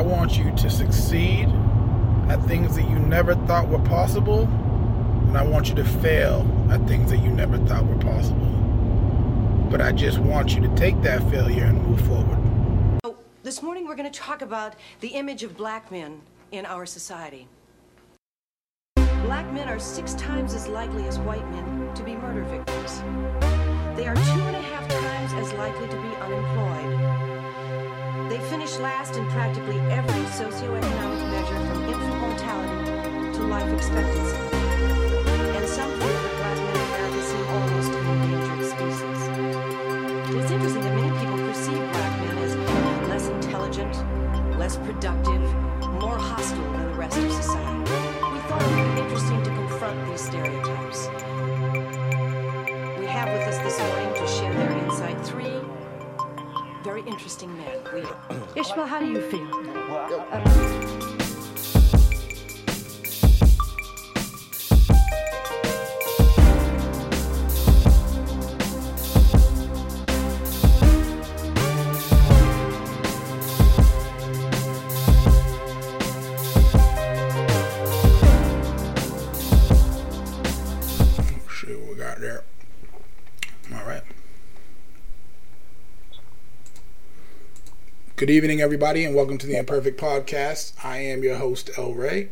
I want you to succeed at things that you never thought were possible, and I want you to fail at things that you never thought were possible. But I just want you to take that failure and move forward. So this morning we're going to talk about the image of black men in our society. Black men are 6 times as likely as white men to be murder victims. They are 2.5 times as likely to be unemployed. They finish last in practically every socioeconomic measure, from infant mortality to life expectancy. And some think that black men in America seem almost an endangered species. It's interesting that many people perceive black men as less intelligent, less productive, more hostile than the rest of society. We thought it would be interesting to confront these stereotypes. We have with us this morning to share their insight 3 very interesting men. Ishmael, how do you feel? Well, good evening, everybody, and welcome to the Imperfect Podcast. I am your host, El Rey.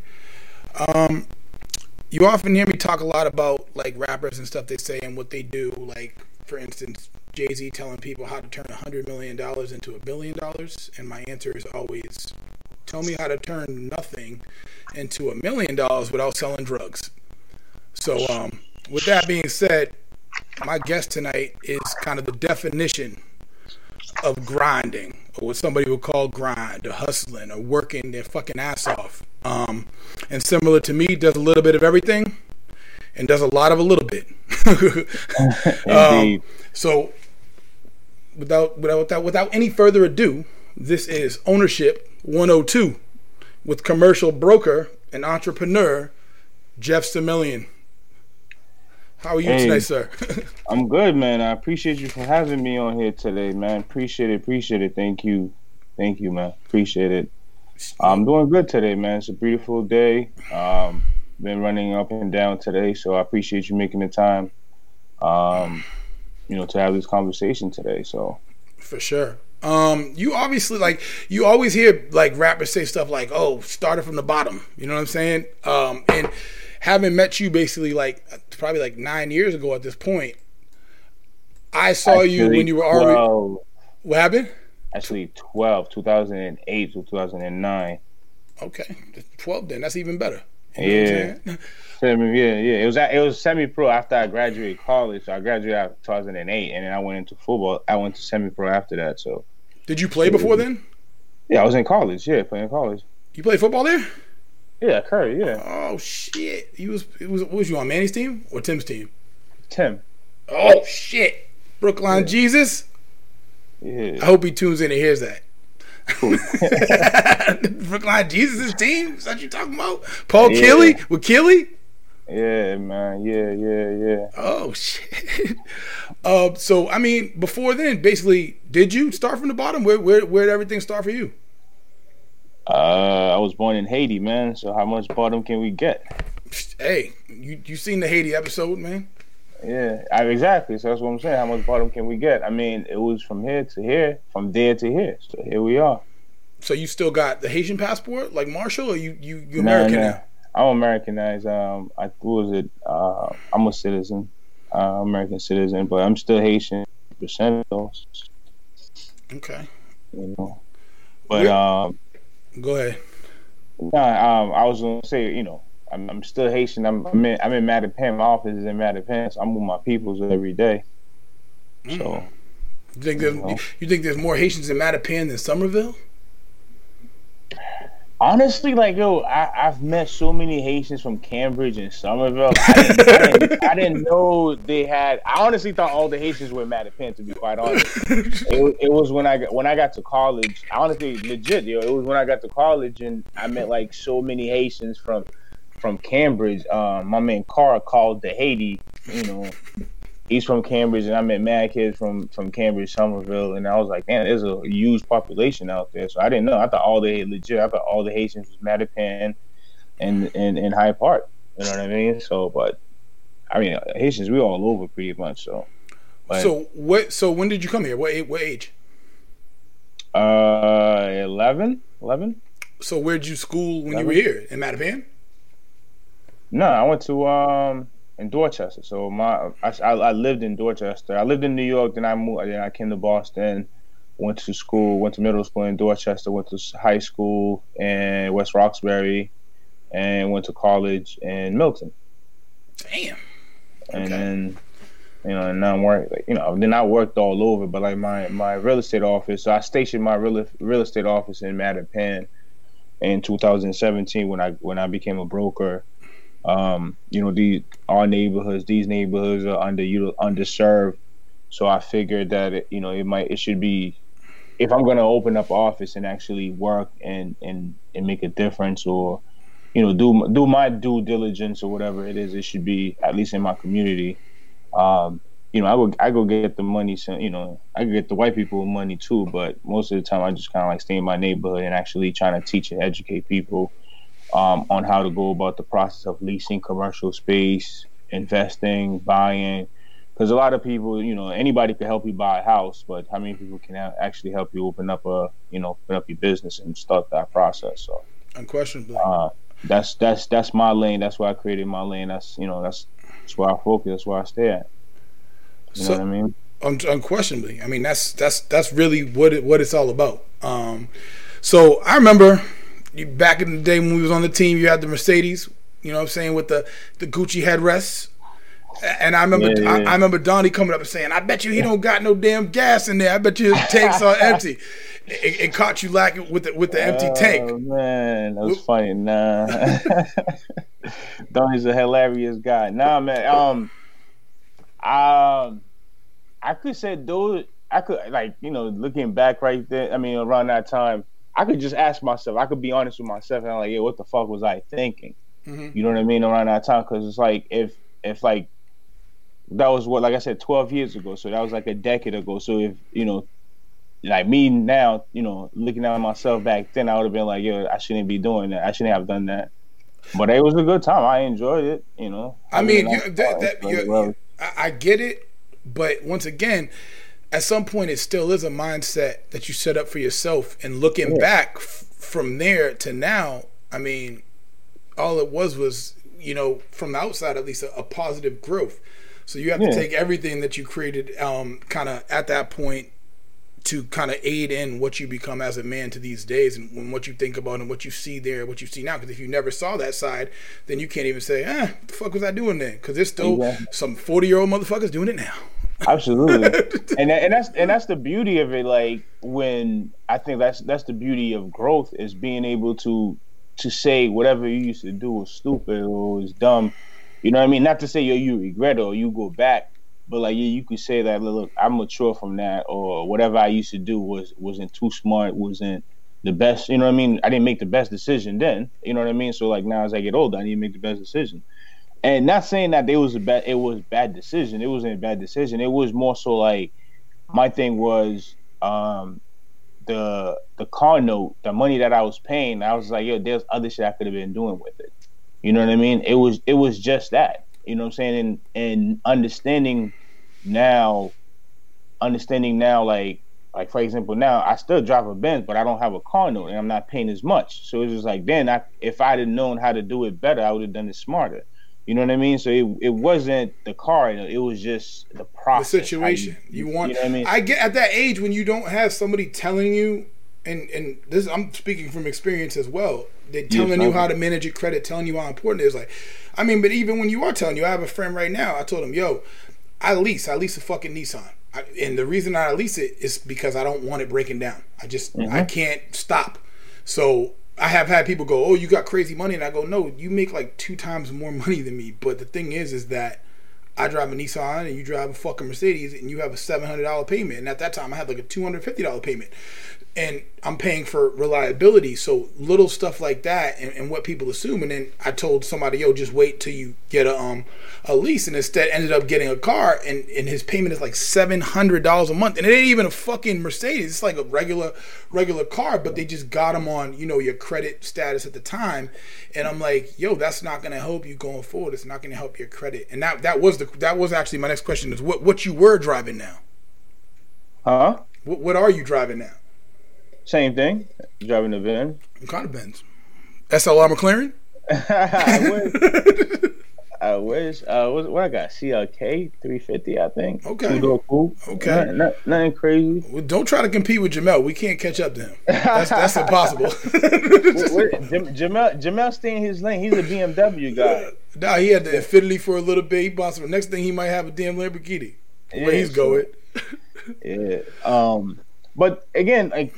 You often hear me talk a lot about, like, rappers and stuff they say and what they do. Like, for instance, Jay-Z telling people how to turn $100 million into $1 billion. And my answer is always, tell me how to turn nothing into $1 million without selling drugs. So with that being said, my guest tonight is kind of the definition of grinding, or what somebody would call grind, or hustling, or working their fucking ass off. And similar to me, does a little bit of everything and does a lot of a little bit. So without any further ado, this is Ownership 102 with commercial broker and entrepreneur Jeff Similien. How are you tonight, sir? I'm good, man. I appreciate you for having me on here today, man. Appreciate it. Thank you, man. Appreciate it. I'm doing good today, man. It's a beautiful day. Been running up and down today, so I appreciate you making the time, to have this conversation today. So for sure. You obviously, like, you always hear, like, rappers say stuff like, "Oh, started from the bottom." You know what I'm saying? And having met you basically, like, probably like 9 years ago at this point, I saw you when you were already 12. What happened? Actually, 12, 2008 to 2009. Okay, 12 then. That's even better. Yeah. It was semi-pro after I graduated college. So I graduated in 2008, and then I went into football. I went to semi-pro after that. So, did you play before then? Yeah, I was in college. Yeah, playing college. You played football there? Yeah, Curry, yeah. Oh, shit. What was you on, Manny's team or Tim's team? Tim. Oh, shit. Brookline, yeah. Jesus. Yeah. I hope he tunes in and hears that. Brookline Jesus' team? Is that what you talking about? Paul Kelly? With Kelly? Yeah, man. Yeah. Oh, shit. So, I mean, before then, basically, did you start from the bottom? Where did everything start for you? I was born in Haiti, man. So how much bottom can we get? Hey, you seen the Haiti episode, man? Yeah, exactly. So that's what I'm saying. How much bottom can we get? I mean, it was from here to here, from there to here. So here we are. So you still got the Haitian passport, like Marshall, or you American now? I'm Americanized. I'm a citizen, American citizen, but I'm still Haitian percent. Okay. But go ahead. I was gonna say, I'm still Haitian. I'm in Mattapan. My office is in Mattapan. So I'm with my peoples every day. So, you think there's more Haitians in Mattapan than Somerville? Honestly, like, yo, I've met so many Haitians from Cambridge and Somerville. I didn't know they had. I honestly thought all the Haitians were Mattapan, to be quite honest. It was when I got to college. Honestly, legit, yo, it was when I got to college and I met, like, so many Haitians from Cambridge. My man Carr called the Haiti, he's from Cambridge, and I met mad kids from Cambridge, Somerville, and I was like, man, there's a huge population out there. So I didn't know. I thought all the Haitians was Mattapan and Hyde Park. You know what I mean? So, but I mean, Haitians, we all over pretty much. So, but, so when did you come here? What age? 11. So where'd you school when 11? You were here in Mattapan? No, I went to in Dorchester. So I lived in Dorchester. I lived in New York. Then I moved. Then I came to Boston. Went to school. Went to middle school in Dorchester. Went to high school in West Roxbury, and went to college in Milton. Damn. And okay. Then, you know, and now I'm working. Like, you know, then I worked all over. But like my real estate office. So I stationed my real estate office in Mattapan in 2017 when I became a broker. You know, these neighborhoods are underserved. So I figured that it should be, if I'm going to open up office and actually work and make a difference, or you know, do my due diligence or whatever it is, it should be at least in my community. You know, I go get the money. So, you know, I get the white people money too, but most of the time I just kind of like stay in my neighborhood and actually trying to teach and educate people. On how to go about the process of leasing commercial space, investing, buying. Because a lot of people, you know, anybody can help you buy a house, but how many people can actually help you open up your business and start that process? So, unquestionably, that's my lane. That's why I created my lane. That's where I focus. That's where I stay at. You know what I mean? Unquestionably, I mean that's really what it's all about. So I remember. Back in the day when we was on the team, you had the Mercedes, you know what I'm saying, with the Gucci headrests. And I remember I remember Donnie coming up and saying, I bet you he don't got no damn gas in there. I bet you his tanks are empty. It caught you lacking with the empty tank. Oh, man, that was funny. Nah. Donnie's a hilarious guy. Nah, man. I could say, dude, I could, like, you know, looking back right there, I mean, around that time, I could just ask myself. I could be honest with myself, and I'm like, yeah, what the fuck was I thinking? Mm-hmm. You know what I mean? Around that time, because it's like if like that was what, like I said, 12 years ago. So that was like a decade ago. So if you know, like me now, you know, looking at myself back then, I would have been like, yo, I shouldn't be doing that. I shouldn't have done that. But it was a good time. I enjoyed it. You know. I mean, I get it, but once again. At some point, it still is a mindset that you set up for yourself. And looking back from there to now, I mean, all it was, you know, from the outside, at least a positive growth. So you have to take everything that you created kind of at that point to kind of aid in what you become as a man to these days and what you think about and what you see there, what you see now. Because if you never saw that side, then you can't even say, what the fuck was I doing then? Because there's still some 40-year-old motherfuckers doing it now. Absolutely, and that's the beauty of it. Like when I think that's the beauty of growth is being able to say whatever you used to do was stupid or was dumb. You know what I mean? Not to say you regret it or you go back, but like you could say that look, I'm mature from that, or whatever I used to do wasn't too smart, wasn't the best. You know what I mean? I didn't make the best decision then. You know what I mean? So like now as I get older, I need to make the best decision. And not saying that it was a bad decision. It wasn't a bad decision. It was more so like my thing was the car note, the money that I was paying. I was like, yo, there's other shit I could have been doing with it. You know what I mean? It was just that. You know what I'm saying? And understanding now, like for example, now I still drive a Benz, but I don't have a car note, and I'm not paying as much. So it's just like then, if I'd have known how to do it better, I would have done it smarter. You know what I mean? So it wasn't the car; it was just the process, the situation. You know what I mean? I get at that age when you don't have somebody telling you, and this I'm speaking from experience as well. They're telling you how to manage your credit, telling you how important it is. Like, I mean, but even when you are telling you, I have a friend right now. I told him, "Yo, I lease a fucking Nissan, and the reason I lease it is because I don't want it breaking down. I can't stop." So. I have had people go, oh, you got crazy money. And I go, no, you make like 2 times more money than me. But the thing is that I drive a Nissan and you drive a fucking Mercedes and you have a $700 payment. And at that time, I had like a $250 payment. and I'm paying for reliability. So little stuff like that, and what people assume. And then I told somebody, yo, just wait till you get a lease, and instead ended up getting a car, and his payment is like $700 a month, and it ain't even a fucking Mercedes. It's like a regular car, but they just got him on, you know, your credit status at the time. And I'm like, yo, that's not gonna help you going forward. It's not gonna help your credit. And that was actually my next question, is what you were driving now. Huh? What are you driving now? Same thing. Driving a van. What kind of Benz? SLR McLaren? I wish. What I got? CLK 350, I think. Okay. Cool. Okay. Nothing crazy. Well, don't try to compete with Jamel. We can't catch up to him. That's impossible. Jamel staying in his lane. He's a BMW guy. Nah, he had the Infiniti for a little bit. He bought some. Next thing, he might have a damn Lamborghini. Yeah, where he's going. Yeah. But again, like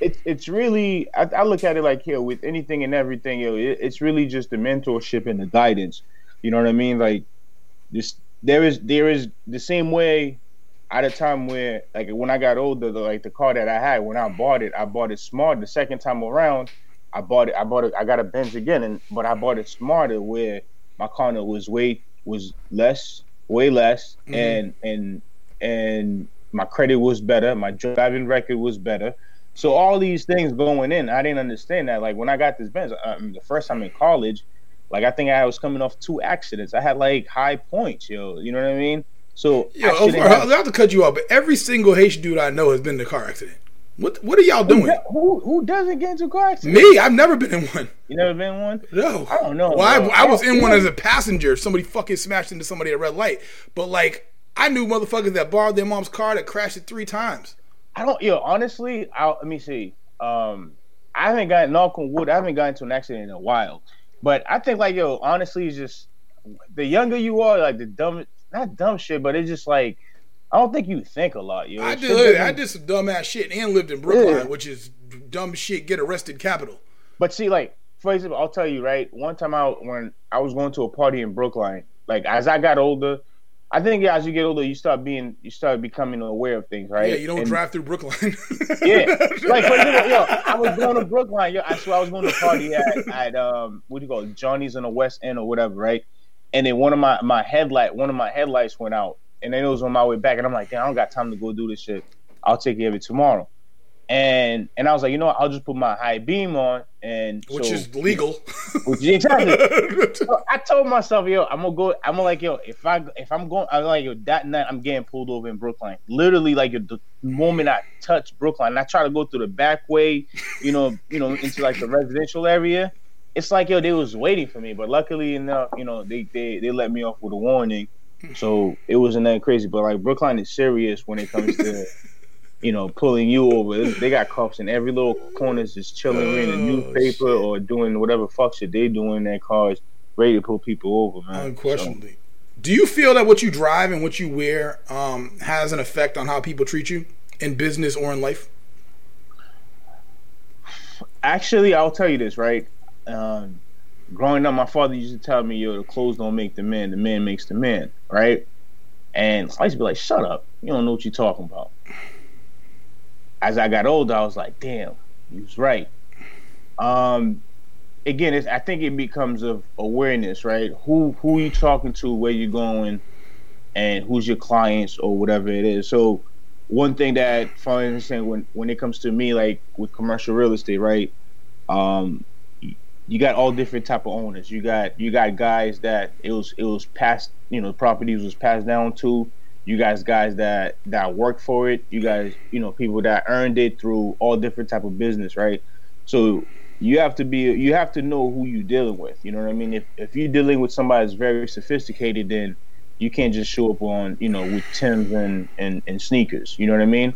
it's really, I look at it like, yo, with anything and everything, yo, it's really just the mentorship and the guidance. You know what I mean? Like, this, there is the same way at a time where, like, when I got older, like the car that I had, when I bought it smart. The second time around, I bought it. I got a Benz again, but I bought it smarter, where my car was way less, mm-hmm. and my credit was better, my driving record was better. So all these things going in, I didn't understand that. Like, when I got this Benz, the first time in college, like, I think I was coming off 2 accidents. I had, like, high points, yo. You know what I mean? So yo, I'll have to cut you off, but every single Haitian dude I know has been in a car accident. What are y'all doing? Who doesn't get into a car accident? Me, I've never been in one. You never been in one? No. I don't know. Well, I was in one as a passenger. Somebody fucking smashed into somebody at a red light. But, like, I knew motherfuckers that borrowed their mom's car that crashed it 3 times. Honestly, let me see. I haven't gotten, knock on wood, I haven't gotten into an accident in a while. But I think, like, yo, honestly, it's just the younger you are, like, the dumb, not dumb shit, but it's just like, I don't think you think a lot, yo. I did some dumb ass shit and lived in Brooklyn, yeah, which is dumb shit, get arrested capital. But see, like, for example, I'll tell you, right? One time when I was going to a party in Brooklyn, like, as I got older, I think as you get older, you start becoming aware of things, right? Yeah, you don't drive through Brooklyn. Yeah, like, for example, yo, I was going to Brooklyn. Yo, I swear I was going to a party at what do you call it, Johnny's on the West End or whatever, right? And then one of my headlights went out, and then it was on my way back, and I'm like, damn, I don't got time to go do this shit. I'll take care of it tomorrow. And I was like, you know what? I'll just put my high beam on, is legal. Which is exactly. So I told myself, yo, that night I'm getting pulled over in Brooklyn. Literally, like, the moment I touch Brooklyn, and I try to go through the back way, you know, into like the residential area. It's like, yo, they was waiting for me, but luckily enough, you know, they let me off with a warning, so it wasn't that crazy. But, like, Brooklyn is serious when it comes to. You know, pulling you over. They got cops in every little corner, just chilling, reading a newspaper, shit, or doing whatever fuck shit they doing in their cars, ready to pull people over, man. Unquestionably. So, do you feel that what you drive and what you wear has an effect on how people treat you in business or in life? Actually, I'll tell you this, right? Growing up, my father used to tell me, yo, the clothes don't make the man makes the man, right? And I used to be like, shut up. You don't know what you're talking about. As I got older, I was like, damn, he was right. Again, I think it becomes of awareness, right? Who you talking to, where you going, and who's your clients or whatever it is. So one thing that, for instance, when it comes to me, like with commercial real estate, right? You got all different type of owners. You got guys that it was passed, you know, properties was passed down to. You guys that work for it. You guys, you know, people that earned it through all different type of business, right? So you have to know who you're dealing with. You know what I mean? If you're dealing with somebody that's very sophisticated, then you can't just show up on, you know, with Tim's and sneakers. You know what I mean?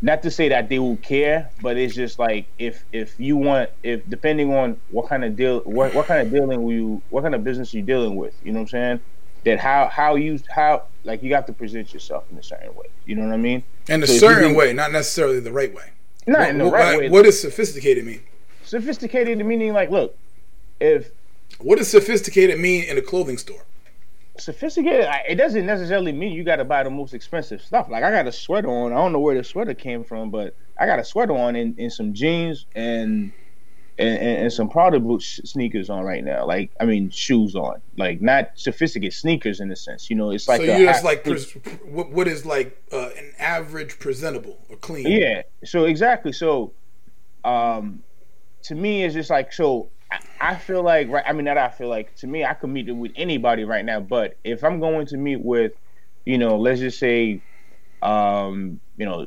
Not to say that they will care, but it's just like if depending on what kind of business you're dealing with. You know what I'm saying? That how like you have to present yourself in a certain way. You know what I mean? And a certain way, not necessarily the right way. Not in the right way. What does sophisticated mean? Sophisticated meaning, like, look, if... What does sophisticated mean in a clothing store? sophisticated, it doesn't necessarily mean you got to buy the most expensive stuff. Like, I got a sweater on. I don't know where the sweater came from, but I got a sweater on and some jeans and some powder blue sneakers on right now. Like, I mean, shoes on. Like, not sophisticated sneakers in a sense. You know, it's like... So you're just like, what is like an average presentable or clean? Yeah, so exactly. So, to me, it's just like, so... I feel like, I mean, that I feel like, to me, I could meet with anybody right now, but if I'm going to meet with, you know, let's just say, you know,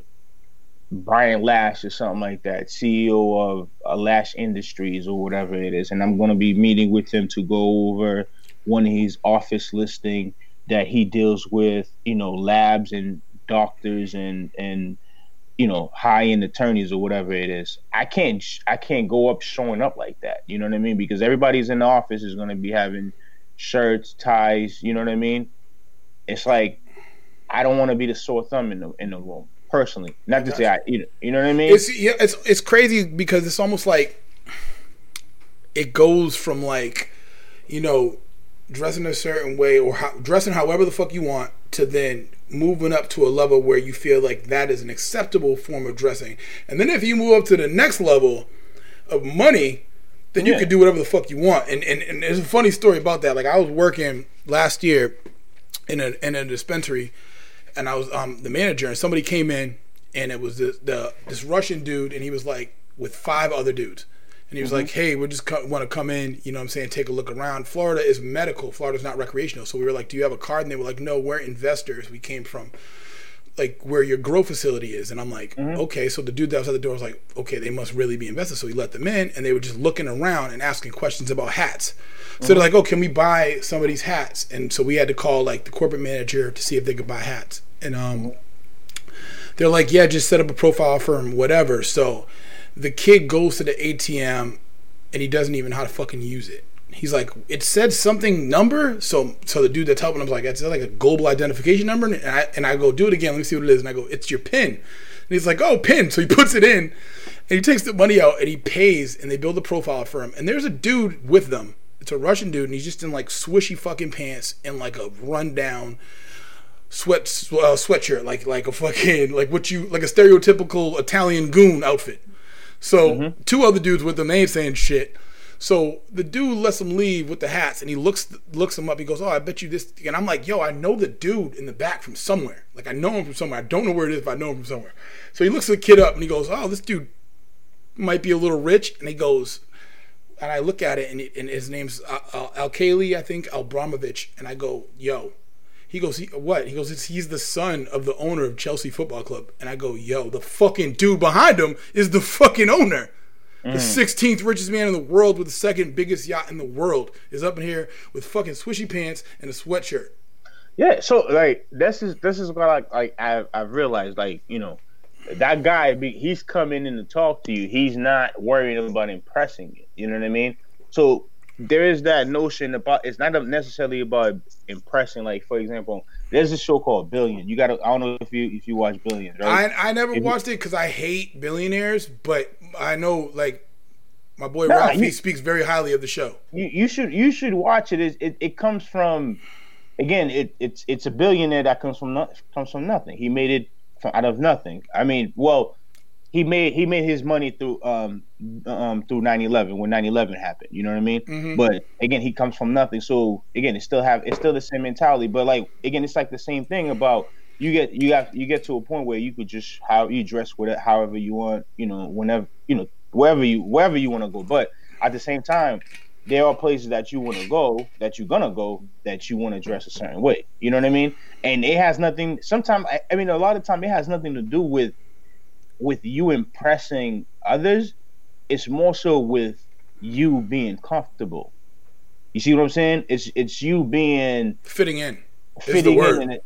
Brian Lash or something like that, CEO of Lash Industries or whatever it is, and I'm going to be meeting with him to go over one of his office listing that he deals with, you know, labs and doctors and you know, high-end attorneys or whatever it is. I can't go up showing up like that. You know what I mean? Because everybody's in the office is going to be having shirts, ties. You know what I mean? It's like, I don't want to be the sore thumb in the room personally. Not to say I, you know what I mean? It's crazy because it's almost like it goes from like, you know, dressing a certain way or dressing however the fuck you want to then moving up to a level where you feel like that is an acceptable form of dressing. And then if you move up to the next level of money, then you can do whatever the fuck you want. And there's a funny story about that. Like, I was working last year in a dispensary, and I was the manager, and somebody came in, and it was this Russian dude, and he was like with 5 other dudes. And he was like, hey, we just want to come in, you know what I'm saying, take a look around. Florida is medical. Florida's not recreational. So we were like, do you have a card? And they were like, no, we're investors. We came from, like, where your grow facility is. And I'm like, okay. So the dude that was at the door was like, okay, they must really be investors. So he let them in, and they were just looking around and asking questions about hats. So they're like, oh, can we buy some of these hats? And so we had to call, like, the corporate manager to see if they could buy hats. And they're like, yeah, just set up a profile firm, whatever. So... the kid goes to the ATM, and he doesn't even know how to fucking use it. He's like, it said something number, so the dude that's helping him is like, it's like a global identification number, and I go, do it again, let me see what it is, and I go, it's your PIN. And he's like, oh, PIN. So he puts it in, and he takes the money out, and he pays, and they build a profile for him, and there's a dude with them. It's a Russian dude, and he's just in, like, swishy fucking pants and, like, a rundown sweatshirt, like a fucking, like what you, like a stereotypical Italian goon outfit. So 2 other dudes with them, they ain't saying shit. So the dude lets them leave with the hats, and he looks them up. He goes, oh, I bet you this. And I'm like, yo, I know the dude in the back from somewhere. Like, I know him from somewhere. I don't know where it is, but I know him from somewhere. So he looks the kid up, and he goes, oh, this dude might be a little rich. And he goes, and I look at it, and his name's Alkali, I think, Albramovich. And I go, yo. He goes, what? He goes, he's the son of the owner of Chelsea Football Club. And I go, yo, the fucking dude behind him is the fucking owner. The 16th richest man in the world with the 2nd biggest yacht in the world is up in here with fucking swishy pants and a sweatshirt. Yeah, so, like, this is what I've realized, like, you know, that guy, he's coming in to talk to you. He's not worried about impressing you. You know what I mean? So... there is that notion about, it's not necessarily about impressing. Like, for example, there's a show called Billion. I don't know if you watch Billion, right? I never watched it because I hate billionaires, but I know, like, my boy Ralph, he speaks very highly of the show. You should watch it. It comes from, again, it's a billionaire that comes from nothing. He made it out of nothing. I mean, well, He made his money through 9/11 when 9/11 happened. You know what I mean? But again, he comes from nothing. So again, it's still the same mentality. But like again, it's like the same thing about you get to a point where you could just how you dress with it however you want. You know, whenever you know wherever you want to go. But at the same time, there are places that you want to go that you want to dress a certain way. You know what I mean? And it has nothing. Sometimes I mean, a lot of time it has nothing to do with you impressing others. It's more so with you being comfortable. You see what I'm saying? It's you being fitting in a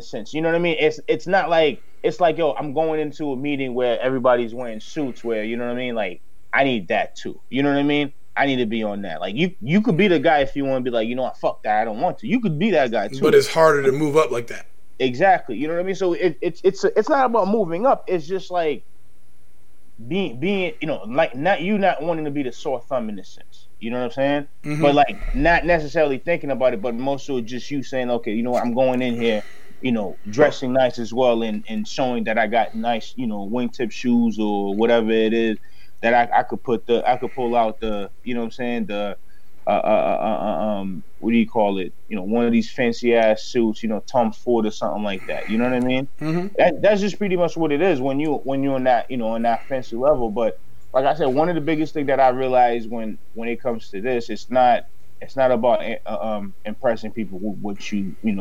sense. You know what I mean? It's not like it's like, yo, I'm going into a meeting where everybody's wearing suits where, you know what I mean? Like, I need that too. You know what I mean? I need to be on that. Like, you could be the guy if you want to be like, you know what, fuck that, I don't want to. You could be that guy too. But it's harder to move up like that. Exactly, you know what I mean. So it's not about moving up. It's just like being, you know, like not you not wanting to be the sore thumb in this sense. You know what I'm saying? Mm-hmm. But like not necessarily thinking about it, but more so just you saying, okay, you know what, I'm going in here, you know, dressing nice as well and showing that I got nice, you know, wingtip shoes or whatever it is that I could pull out the, you know what I'm saying, the what do you call it? You know, one of these fancy ass suits, you know, Tom Ford or something like that. You know what I mean? Mm-hmm. That's just pretty much what it is when you're in that, you know, in that fancy level. But like I said, one of the biggest things that I realized when it comes to this, it's not about impressing people with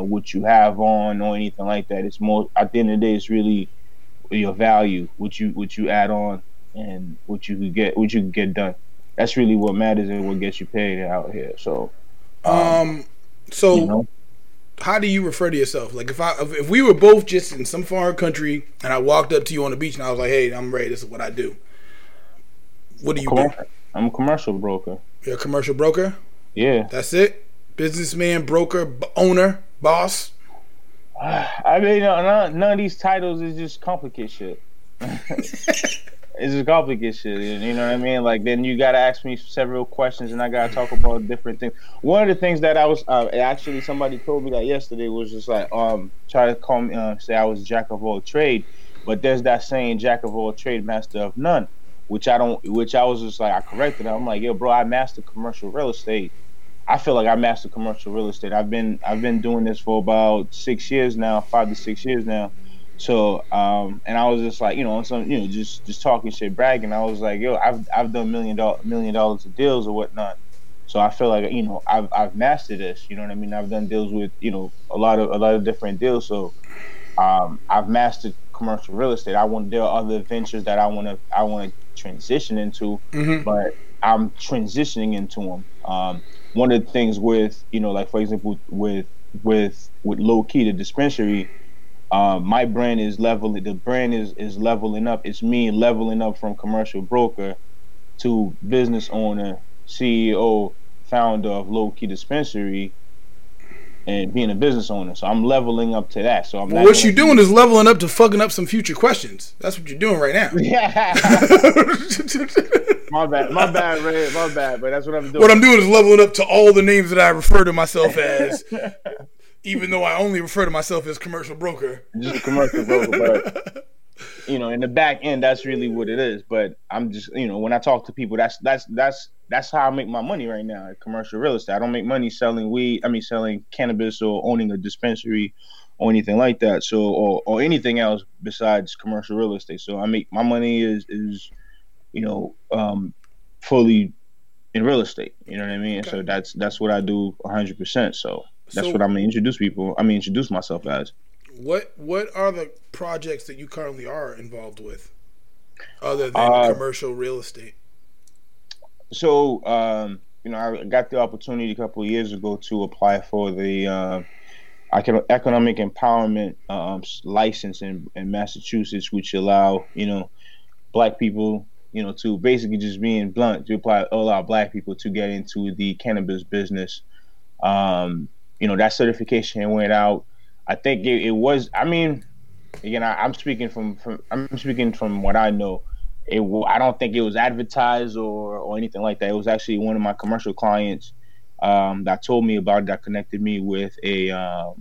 what you have on or anything like that. It's more at the end of the day, it's really your value, what you add on, and what you can get done. That's really what matters and what gets you paid out here. So, you know? How do you refer to yourself? Like if we were both just in some foreign country and I walked up to you on the beach and I was like, "Hey, I'm Ray. This is what I do." What do you do? I'm a commercial broker. You're a commercial broker? Yeah. That's it? Businessman, broker, owner, boss? I mean, none of these titles is just complicated shit. It's just complicated shit, you know what I mean? Like, then you got to ask me several questions, and I got to talk about different things. One of the things that I was, actually somebody told me that yesterday was just like, try to call me, say I was jack of all trade, but there's that saying, jack of all trade, master of none, which I was just like, I corrected it. I'm like, yo, bro, I mastered commercial real estate. I feel like I mastered commercial real estate. I've been doing this for about 6 years now, 5 to 6 years now. So, and I was just like, you know, some, you know, just talking shit, bragging. I was like, yo, I've done $1 million of deals or whatnot. So I feel like, you know, I've mastered this. You know what I mean? I've done deals with, you know, a lot of different deals. So, I've mastered commercial real estate. There are other ventures that I want to transition into, mm-hmm. but I'm transitioning into them. One of the things with, you know, like for example, with Low Key, the dispensary. My brand is leveling. The brand is leveling up. It's me leveling up from commercial broker to business owner, CEO, founder of Low Key Dispensary, and being a business owner. So I'm leveling up to that. So I'm. Well, what you're doing is leveling up to fucking up some future questions. That's what you're doing right now. Yeah. My bad, Ray. My bad. But that's what I'm doing. What I'm doing is leveling up to all the names that I refer to myself as. Even though I only refer to myself as commercial broker. Just a commercial broker, but, you know, in the back end, that's really what it is. But I'm just, you know, when I talk to people, that's how I make my money right now at commercial real estate. I don't make money selling cannabis or owning a dispensary or anything like that. So, or anything else besides commercial real estate. So I make my money is, you know, fully in real estate. You know what I mean? Okay. So that's what I do 100%. So. That's what I'm going to introduce myself as. What are the projects that you currently are involved with other than commercial real estate? So, you know, I got the opportunity a couple of years ago to apply for the economic empowerment license in Massachusetts, which allow, you know, black people, you know, to basically just being blunt, to allow black people to get into the cannabis business. You know, that certification went out. I think it was. I mean, again, I'm speaking from what I know. I don't think it was advertised or anything like that. It was actually one of my commercial clients that told me about it, that connected me with a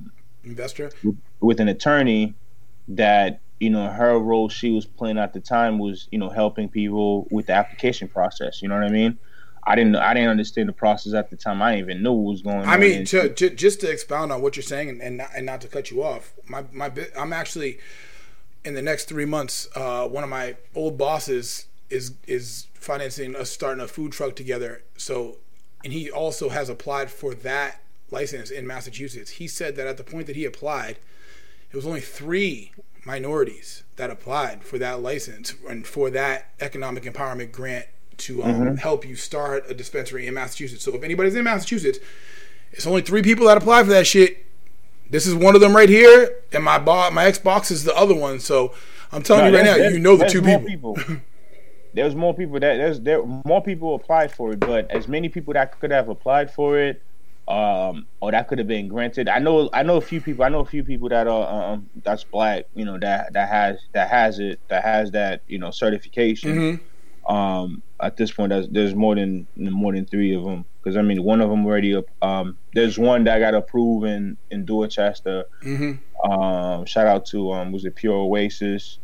investor, with an attorney that, you know, her role she was playing at the time was, you know, helping people with the application process. You know what I mean? I didn't understand the process at the time. I didn't even know what was going on. I mean, just to expound on what you're saying and not to cut you off, I'm actually, in the next 3 months, one of my old bosses is financing us starting a food truck together. So, and he also has applied for that license in Massachusetts. He said that at the point that he applied, it was only 3 minorities that applied for that license and for that economic empowerment grant to mm-hmm. help you start a dispensary in Massachusetts. So if anybody's in Massachusetts, it's only 3 people that apply for that shit. This is one of them right here, and my Xbox is the other one. So I'm telling you right now, you know the 2 people. There's more people that more people applied for it, but as many people that could have applied for it, or that could have been granted. I know a few people that are that's black, you know, that has you know, certification. Mm-hmm. At this point, there's more than three of them, because I mean, one of them already. There's one that got approved in Dorchester. Mm-hmm. Shout out to was it Pure Oasis?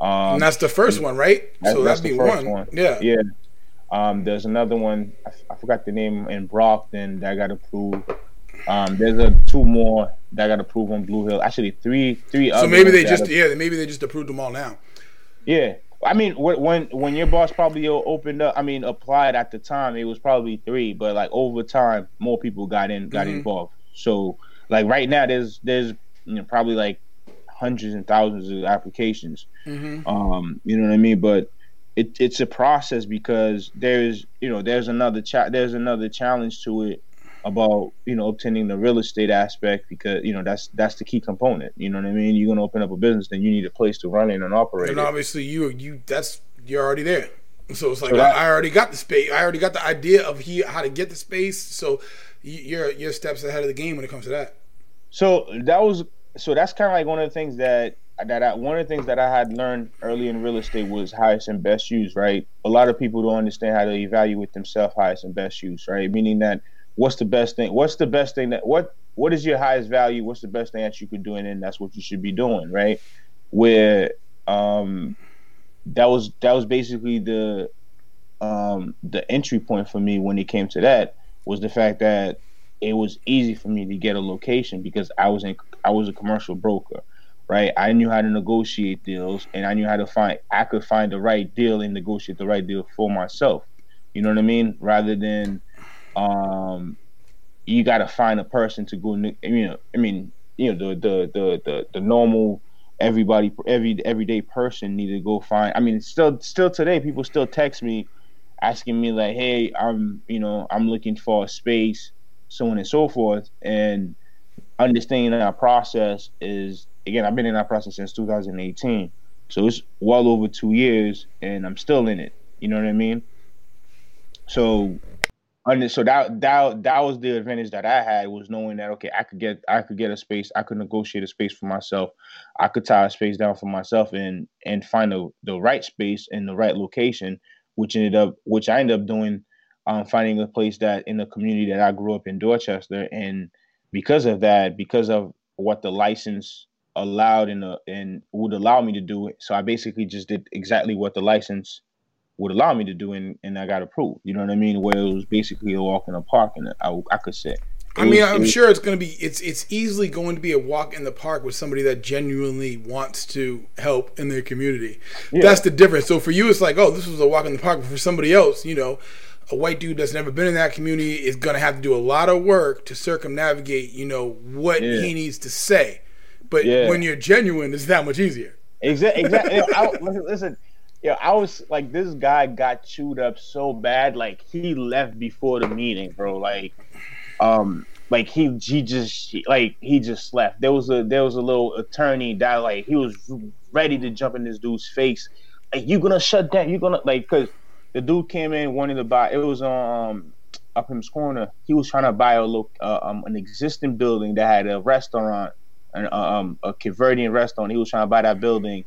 And that's the first one, right? That'd be the first one. Yeah. Yeah. There's another one, I forgot the name, in Brockton that got approved. There's two more that got approved on Blue Hill. Actually, three. So maybe they just approved them all now. Yeah, I mean, when your boss probably opened up, I mean, applied at the time, it was probably three, but like over time, more people got mm-hmm. involved. So like right now, there's you know, probably like hundreds and thousands of applications. Mm-hmm. You know what I mean, but. It's a process, because there's another challenge to it about, you know, obtaining the real estate aspect, because, you know, that's the key component. You know what I mean? You're gonna open up a business, then you need a place to run it and operate. And obviously, you're already there. So it's like, so I already got the space. I already got the idea of how to get the space. So you're steps ahead of the game when it comes to that. So that's kind of like one of the things that I had learned early in real estate was highest and best use, right? A lot of people don't understand how to evaluate themselves, highest and best use, right? Meaning that what's the best thing that what is your highest value? What's the best thing that you could do? And then that's what you should be doing, right? Where that was basically the entry point for me when it came to that, was the fact that it was easy for me to get a location, because I was a commercial broker. Right, I knew how to negotiate deals, and I knew how to I could find the right deal and negotiate the right deal for myself. You know what I mean? Rather than, you got to find a person to go. You know, I mean, you know, the normal everyday person need to go find. I mean, still today, people still text me, asking me like, "Hey, I'm looking for a space," so on and so forth. And understanding our process is. Again, I've been in that process since 2018, so it's well over 2 years, and I'm still in it. You know what I mean? So that was the advantage that I had, was knowing that, okay, I could get a space, I could negotiate a space for myself, I could tie a space down for myself, and find the right space in the right location, which I ended up doing, finding a place that in the community that I grew up in, Dorchester, and because of what the license allowed and would allow me to do it. So I basically just did exactly what the license would allow me to do, and I got approved. You know what I mean? Where it was basically a walk in the park, and I could say. I'm sure it's going to be it's easily going to be a walk in the park with somebody that genuinely wants to help in their community. Yeah. That's the difference. So for you, it's like, oh, this was a walk in the park, but for somebody else, you know, a white dude that's never been in that community is going to have to do a lot of work to circumnavigate, you know, what he needs to say. But when you're genuine, it's that much easier. Exactly. Listen, yeah, I was like, this guy got chewed up so bad, like he left before the meeting, bro. Like he just left. There was a little attorney that, like, he was ready to jump in this dude's face. Like, you gonna shut down? You gonna, like, because the dude came in wanting to buy. It was up in his corner. He was trying to buy an existing building that had a restaurant. A converting restaurant. He was trying to buy that building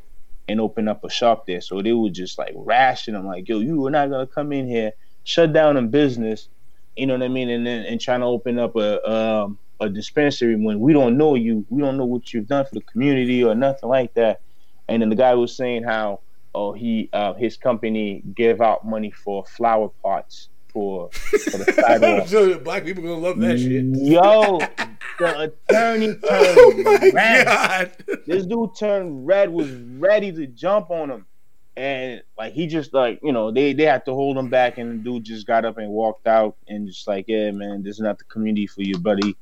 and open up a shop there. So they were just like rashing him, like, yo, you were not gonna come in here, shut down a business, you know what I mean? And then trying to open up a dispensary when we don't know you, we don't know what you've done for the community or nothing like that. And then the guy was saying how his company gave out money for flower pots for the sidewalk. I'm sure black people gonna love that shit. Yo. The attorney turned red. God. This dude turned red, was ready to jump on him. And, like, he just, like, you know, they had to hold him back, and the dude just got up and walked out and just like, yeah, man, this is not the community for you, buddy.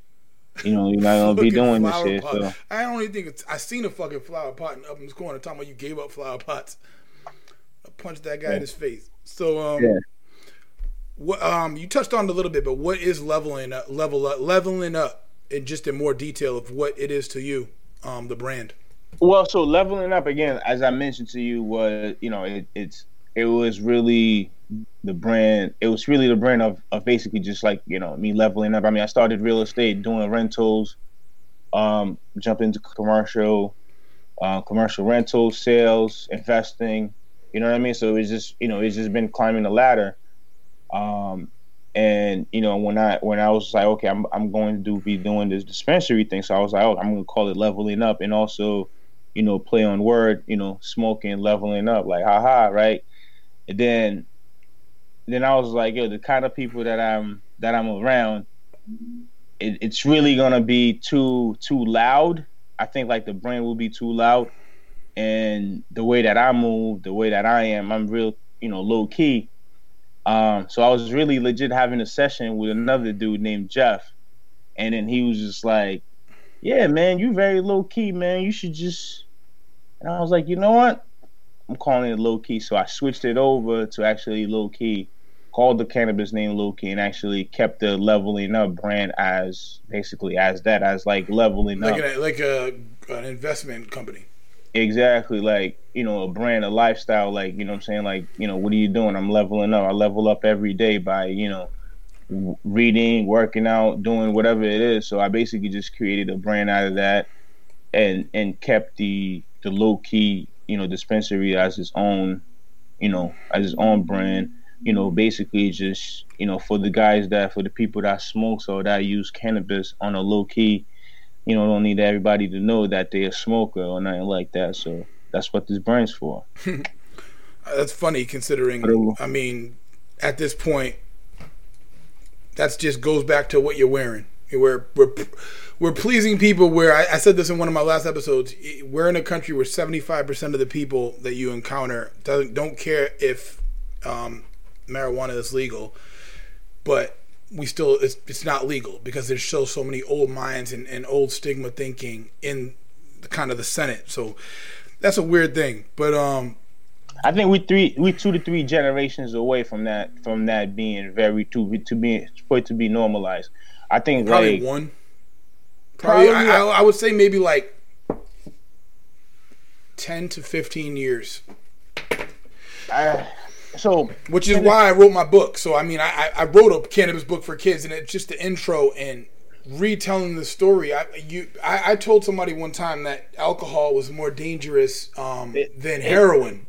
You know, you're not going to be doing this shit. So. I don't even think I seen a fucking flower pot up in this corner talking about you gave up flower pots. I punched that guy in his face. So, What, you touched on it a little bit, but what is leveling up? And just in more detail of what it is to you, the brand. Well, so Leveling Up, again, as I mentioned to you, was, you know, it was really the brand, it was really the brand of basically just like, you know, me leveling up. I mean, I started real estate, doing rentals, jump into commercial rentals, sales, investing, you know what I mean? So it's just, you know, it's just been climbing the ladder. And you know, when I was like, okay, I'm going to be doing this dispensary thing. So I was like, oh, I'm going to call it Leveling Up, and also, you know, play on word, you know, smoking, leveling up, like, haha, right? And then I was like, yo, the kind of people that I'm around, it's really gonna be too loud. I think like the brand will be too loud, and the way that I move, the way that I am, I'm real, you know, low key. So I was really legit having a session with another dude named Jeff, and then he was just like, yeah, man, you very low key, man. You should just... And I was like, you know what? I'm calling it Low Key. So I switched it over to actually Low Key, called the cannabis name Low Key, and actually kept the Leveling Up brand as basically as that, as like leveling up. Like an investment company. Exactly. Like, you know, a brand, a lifestyle, like, you know what I'm saying? Like, you know, what are you doing? I'm leveling up. I level up every day by, you know, reading, working out, doing whatever it is. So I basically just created a brand out of that, and kept the Low Key, you know, dispensary as its own, you know, as its own brand, you know, basically just, you know, for the people that smokes or that use cannabis on a low key, you know, don't need everybody to know that they're a smoker or nothing like that. So that's what this brand's for. That's funny considering, I mean, at this point, that's just goes back to what you're wearing. We're pleasing people where, I said this in one of my last episodes, we're in a country where 75% of the people that you encounter don't care if marijuana is legal, but we still, it's not legal because there's still so many old minds and old stigma thinking in the kind of the Senate. So that's a weird thing. But I think we're 2 to 3 generations away from that being very to be normalized. I think probably like, one. Probably I would say maybe like 10 to 15 years. So, which is why I wrote my book. So I mean, I wrote a cannabis book for kids, and it's just the intro and retelling the story. I told somebody one time that alcohol was more dangerous than heroin.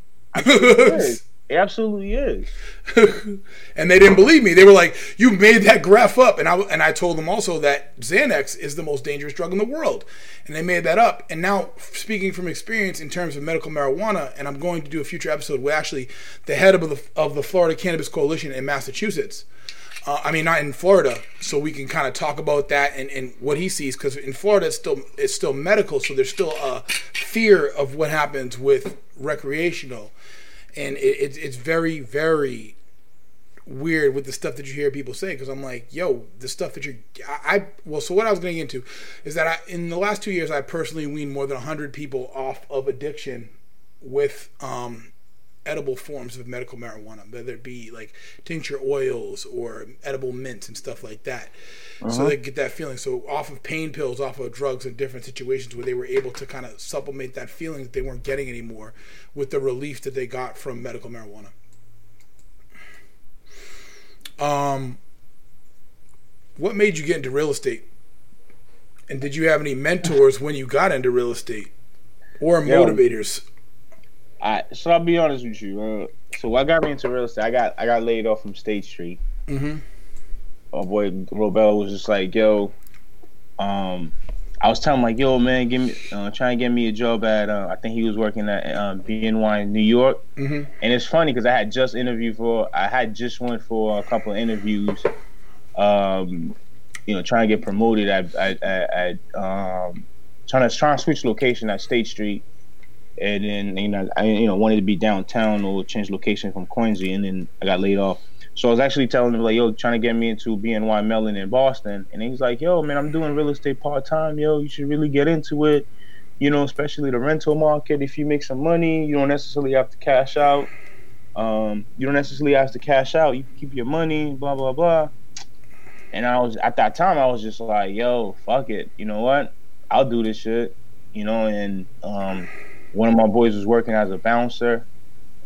It absolutely is. And they didn't believe me. They were like, you made that graph up. And I told them also that Xanax is the most dangerous drug in the world. And they made that up. And now, speaking from experience in terms of medical marijuana, and I'm going to do a future episode with actually the head of the Florida Cannabis Coalition in Massachusetts. I mean, not in Florida. So we can kind of talk about that and what he sees. Because in Florida, it's still medical. So there's still a fear of what happens with recreational. And it's very, very weird with the stuff that you hear people say, because I'm like, yo, the stuff that you're... So what I was getting into is that in the last 2 years, I personally weaned more than 100 people off of addiction with edible forms of medical marijuana, whether it be like tincture oils or edible mints and stuff like that. Uh-huh. So they get that feeling. So off of pain pills, off of drugs in different situations where they were able to kind of supplement that feeling that they weren't getting anymore with the relief that they got from medical marijuana. What made you get into real estate? And did you have any mentors when you got into real estate or motivators? So I'll be honest with you. So what got me into real estate, I got laid off from State Street. Mm-hmm. Oh boy, Robella was just like, yo, I was telling him like, yo, man, try and get me a job at, I think he was working at BNY in New York. Mm-hmm. And it's funny because I had just went for a couple of interviews, you know, trying to get promoted at trying to switch location at State Street. And then, you know, I wanted to be downtown or change location from Quincy, and then I got laid off. So I was actually telling him, like, yo, trying to get me into BNY Mellon in Boston. And he's like, yo, man, I'm doing real estate part-time. Yo, you should really get into it, you know, especially the rental market. If you make some money, you don't necessarily have to cash out. You can keep your money, blah, blah, blah. And I was, at that time, I was just like, yo, fuck it. You know what? I'll do this shit, you know, and... one of my boys was working as a bouncer,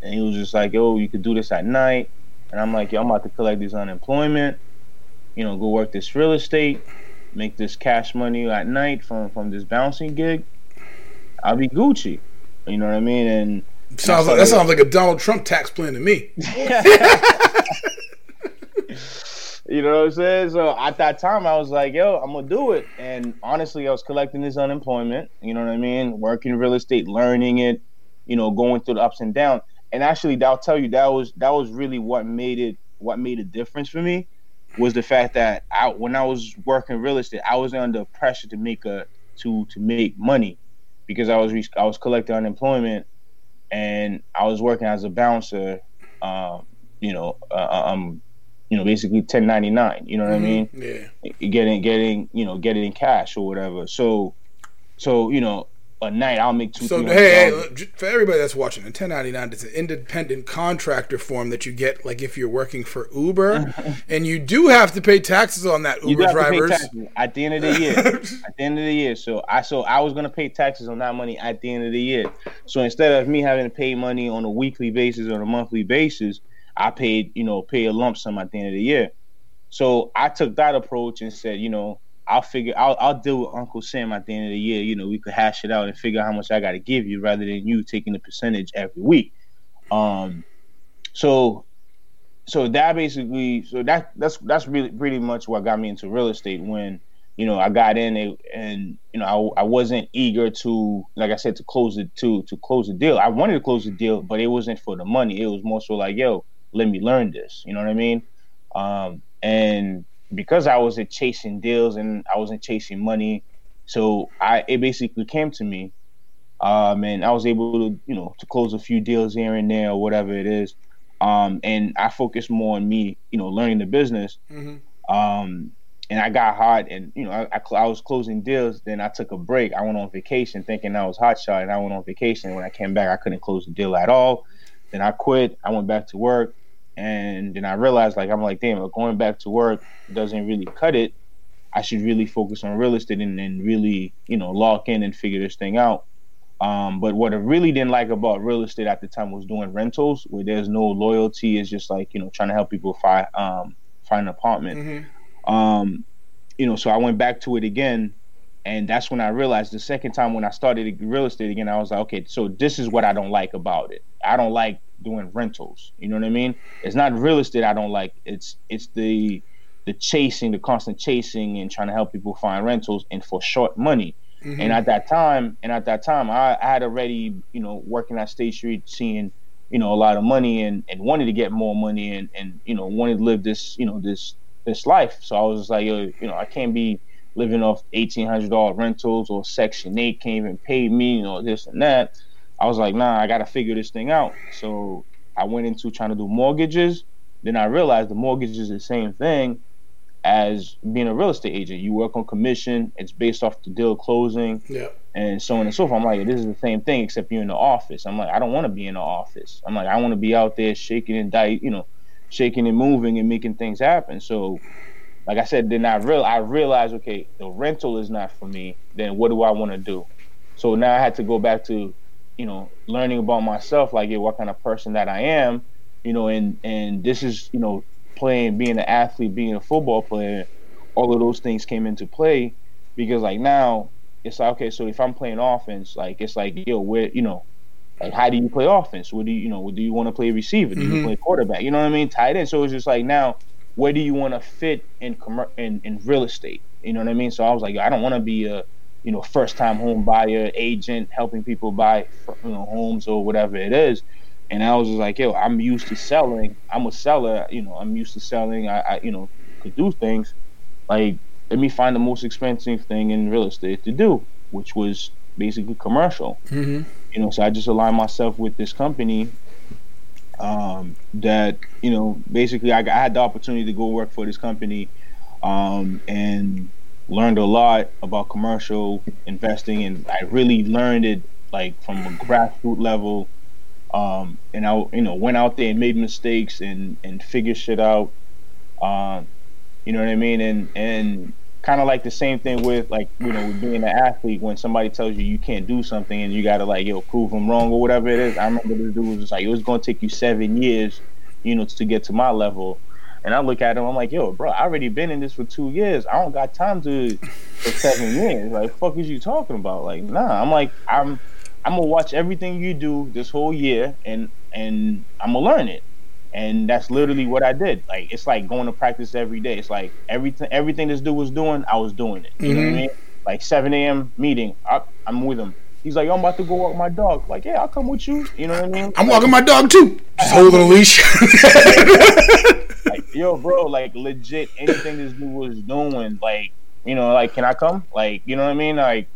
and he was just like, yo, you could do this at night. And I'm like, yo, I'm about to collect this unemployment, you know, go work this real estate, make this cash money at night from this bouncing gig. I'll be Gucci. You know what I mean? And sounds like, that sounds like a Donald Trump tax plan to me. You know what I'm saying? So at that time, I was like, yo, I'm going to do it. And honestly, I was collecting this unemployment, you know what I mean? Working real estate, learning it, you know, going through the ups and downs. And actually, I'll tell you, that was really what made a difference for me, was the fact that when I was working real estate, I was under pressure to make money, because I was collecting unemployment, and I was working as a bouncer, basically 1099. You know what I mean? Yeah. Getting cash or whatever. So you know, a night I'll make $200. So hey, for everybody that's watching, a 1099 is an independent contractor form that you get, like if you're working for Uber, and you do have to pay taxes on that Uber drivers. At the end of the year. At the end of the year. So I was gonna pay taxes on that money at the end of the year. So instead of me having to pay money on a weekly basis or a monthly basis, I paid a lump sum at the end of the year. So I took that approach and said, you know, I'll deal with Uncle Sam at the end of the year. You know, we could hash it out and figure out how much I got to give you, rather than you taking the percentage every week. So that's really pretty much what got me into real estate. When, you know, I got in it, and you know, I wasn't eager to, like I said, to close the deal. I wanted to close the deal, but it wasn't for the money. It was more so like, yo, let me learn this. You know what I mean? And because I wasn't chasing deals and I wasn't chasing money, so it basically came to me, and I was able to, you know, to close a few deals here and there or whatever it is, and I focused more on me, you know, learning the business, and I got hot, and you know, I was closing deals. Then I took a break. I went on vacation, thinking I was hotshot, and I went on vacation. When I came back, I couldn't close the deal at all. Then I quit. I went back to work. And then I realized, damn, going back to work doesn't really cut it. I should really focus on real estate and really, you know, lock in and figure this thing out. But what I really didn't like about real estate at the time was doing rentals, where there's no loyalty. It's just like, you know, trying to help people find an apartment. You know, so I went back to it again. And that's when I realized, the second time when I started real estate again, I was like, okay, so this is what I don't like about it. I don't like doing rentals. You know what I mean? It's not real estate I don't like. It's the chasing, the constant chasing, and trying to help people find rentals, and for short money. And at that time, I had already, you know, working at State Street, seeing, you know, a lot of money, and wanted to get more money, and you know, wanted to live this, you know, this life. So I was just like, yo, you know, I can't be living off $1,800 rentals, or Section 8 can't even pay me, you know, this and that. I was like, nah, I got to figure this thing out. So I went into trying to do mortgages. Then I realized the mortgage is the same thing as being a real estate agent. You work on commission. It's based off the deal closing, and so on and so forth. I'm like, this is the same thing, except you're in the office. I'm like, I don't want to be in the office. I'm like, I want to be out there shaking and moving and making things happen. So like I said, then I realized, okay, the rental is not for me. Then what do I want to do? So now I had to go back to, you know, learning about myself, like, yeah, what kind of person that I am, you know, and this is, you know, playing, being an athlete, being a football player, all of those things came into play, because like now it's like, okay, so if I'm playing offense, like it's like, yo, where, you know, like how do you play offense? What do you, you know, do you want to play receiver? Do you play quarterback? You know what I mean? Tight end. So it's just like, now where do you want to fit in real estate? You know what I mean? So I was like, I don't want to be a, you know, first-time home buyer, agent, helping people buy, you know, homes or whatever it is. And I was just like, yo, I'm used to selling. I'm a seller, you know, I'm used to selling. I you know, could do things. Like, let me find the most expensive thing in real estate to do, which was basically commercial. You know, so I just aligned myself with this company that, you know, basically I had the opportunity to go work for this company, and learned a lot about commercial investing, and I really learned it like from a grassroots level. And I, you know, went out there and made mistakes and figured shit out. You know what I mean? And kind of like the same thing with, like, you know, with being an athlete, when somebody tells you you can't do something and you gotta like, yo, prove them wrong or whatever it is. I remember this dude was just like, it was gonna take you 7 years you know, to get to my level. And I look at him, I'm like, yo, bro, I already been in this for 2 years. I don't got time to for 7 years. Like, fuck is you talking about? Like, nah. I'm like, I'm gonna watch everything you do this whole year, and I'm gonna learn it. And that's literally what I did. Like, it's like going to practice every day. It's like everything this dude was doing, I was doing it. You know what I mean? Like 7 a.m. meeting, I'm with him. He's like, yo, I'm about to go walk my dog. Like, yeah, I'll come with you. You know what I mean? I'm walking my dog too. Just holding a leash. Like, yo, bro, like legit, anything this dude was doing, like, you know, like, can I come? Like, you know what I mean? Like,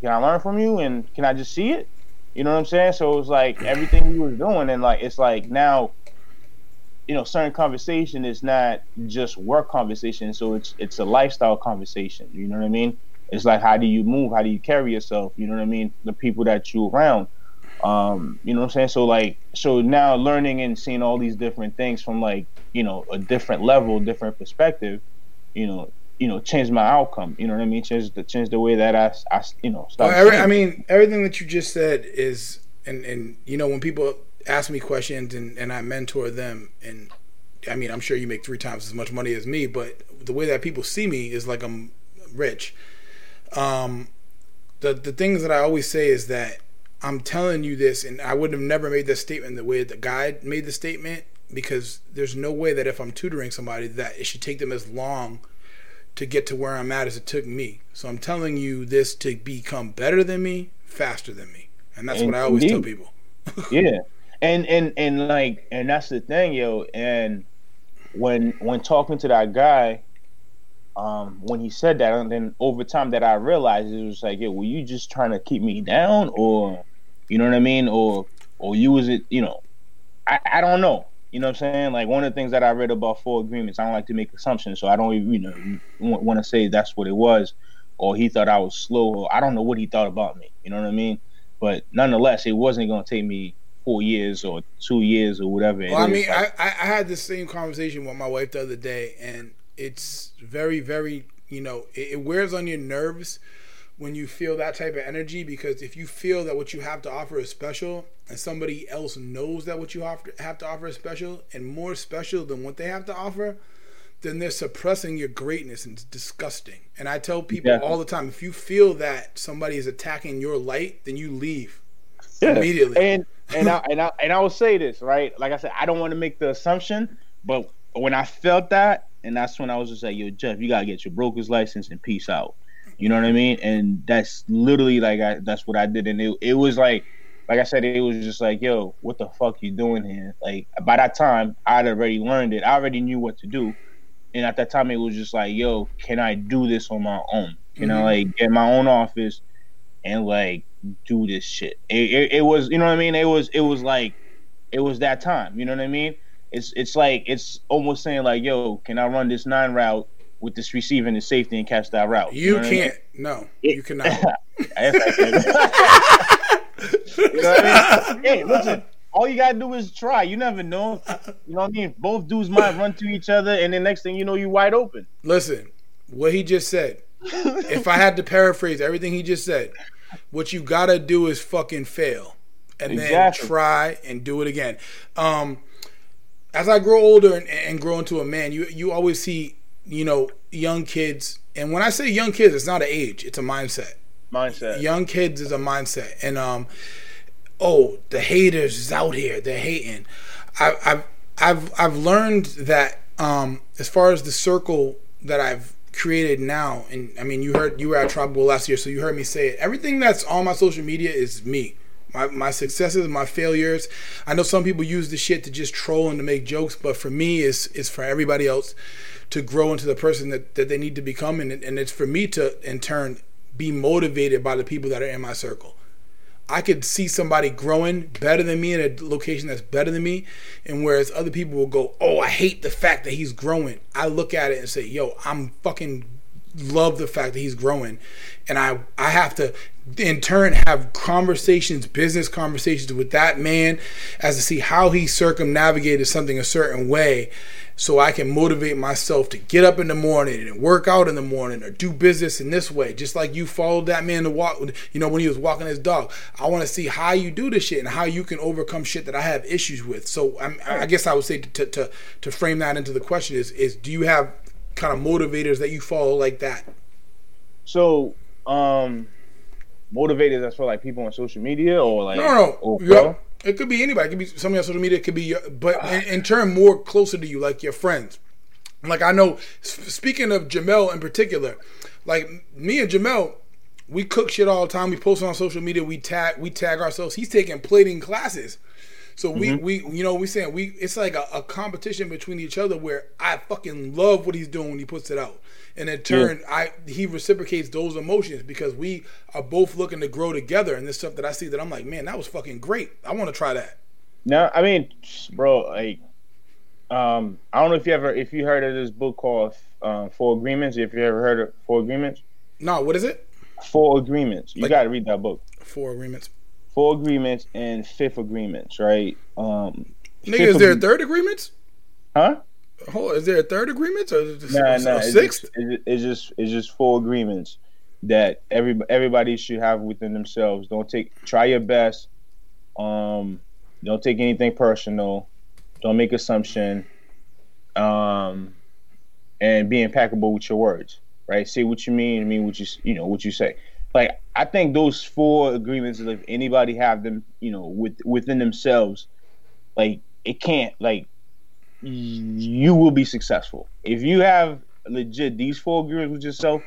can I learn from you? And can I just see it? You know what I'm saying? So it was like everything you were doing, and like it's like now, you know, certain conversation is not just work conversation. So it's a lifestyle conversation. You know what I mean? It's like, how do you move? How do you carry yourself? You know what I mean? The people that you around. You know what I'm saying? So like, so now learning and seeing all these different things from like, you know, a different level, different perspective, you know, changed my outcome. You know what I mean? Changed the way that I you know, started. Well, I mean, everything that you just said is, and you know, when people ask me questions and I mentor them, and I mean, I'm sure you make 3 times as much money as me, but the way that people see me is like I'm rich. The things that I always say is that I'm telling you this, and I would have never made this statement the way the guide made the statement, because there's no way that if I'm tutoring somebody that it should take them as long to get to where I'm at as it took me. So I'm telling you this to become better than me, faster than me, and that's what I always tell people. Yeah, and like, and that's the thing, yo. And when talking to that guy, when he said that, and then over time that I realized, it was like, yeah, were you just trying to keep me down, or, you know what I mean? Or you was it, you know, I don't know. You know what I'm saying? Like, one of the things that I read about Four Agreements, I don't like to make assumptions, so I don't even, you know, want to say that's what it was, or he thought I was slow, or I don't know what he thought about me. You know what I mean? But nonetheless, it wasn't going to take me 4 years or 2 years or whatever. Well, I mean, like, I had the same conversation with my wife the other day, and it's very, very, you know, it wears on your nerves when you feel that type of energy, because if you feel that what you have to offer is special and somebody else knows that what you have to offer is special and more special than what they have to offer, then they're suppressing your greatness, and it's disgusting. And I tell people all the time, if you feel that somebody is attacking your light, then you leave immediately. And I will say this, right? Like I said, I don't want to make the assumption, but when I felt that, and that's when I was just like, yo, Jeff, you got to get your broker's license and peace out. You know what I mean? And that's literally like, that's what I did. And it was like I said, it was just like, yo, what the fuck you doing here? Like, by that time, I'd already learned it. I already knew what to do. And at that time, it was just like, yo, can I do this on my own? Can I like get my own office and like do this shit? It was, you know what I mean? It was like, it was that time. You know what I mean? It's like, it's almost saying like, yo, can I run this 9 route with this receiving and safety and catch that route? You can't. I mean? No, you cannot. I can. You know what I mean? Hey, listen, all you got to do is try. You never know. You know what I mean? Both dudes might run to each other, and then next thing you know, you wide open. Listen, what he just said, if I had to paraphrase everything he just said, what you got to do is fucking fail and then try and do it again. As I grow older and grow into a man, you always see, you know, young kids. And when I say young kids, it's not an age. It's a mindset. Young kids is a mindset. And, the haters is out here. They're hating. I've learned that as far as the circle that I've created now, and, I mean, you were at Tropic Bowl last year, so you heard me say it. Everything that's on my social media is me. My successes, my failures. I know some people use this shit to just troll and to make jokes, but for me, it's for everybody else to grow into the person that they need to become, and it's for me to, in turn, be motivated by the people that are in my circle. I could see somebody growing better than me in a location that's better than me, and whereas other people will go, oh, I hate the fact that he's growing. I look at it and say, yo, I'm fucking love the fact that he's growing, and I have to in turn have conversations, business conversations with that man as to see how he circumnavigated something a certain way, so I can motivate myself to get up in the morning and work out in the morning or do business in this way, just like you followed that man to walk, you know, when he was walking his dog. I want to see how you do this shit and how you can overcome shit that I have issues with. So I guess I would say to frame that into the question is do you have kind of motivators that you follow like that? So motivators as for like people on social media or like no. Yep. It could be anybody. It could be somebody on social media. It could be your, but in turn more closer to you, like your friends. Like I know, speaking of Jamel in particular, like me and Jamel, we cook shit all the time. We post it on social media. We tag ourselves. He's taking plating classes. So we it's like a competition between each other where I fucking love what he's doing when he puts it out, and in turn he reciprocates those emotions because we are both looking to grow together. And this stuff that I see that I'm like, man, that was fucking great. I want to try that. No, I mean, bro, like, I don't know if you heard of this book called Four Agreements. If you ever heard of Four Agreements? No, what is it? Four Agreements. You got to read that book. Four Agreements. Four Agreements and Fifth Agreements, right? Nigga, is there a third agreements? Huh? Oh, is there a third agreements or is it a sixth? It's just four agreements that everybody should have within themselves. Try your best. Don't take anything personal. Don't make assumption. And be impeccable with your words, right? Say what you mean what you say. Like, I think those four agreements, if anybody have them, within themselves, like, it can't, like, you will be successful. If you have legit these four agreements with yourself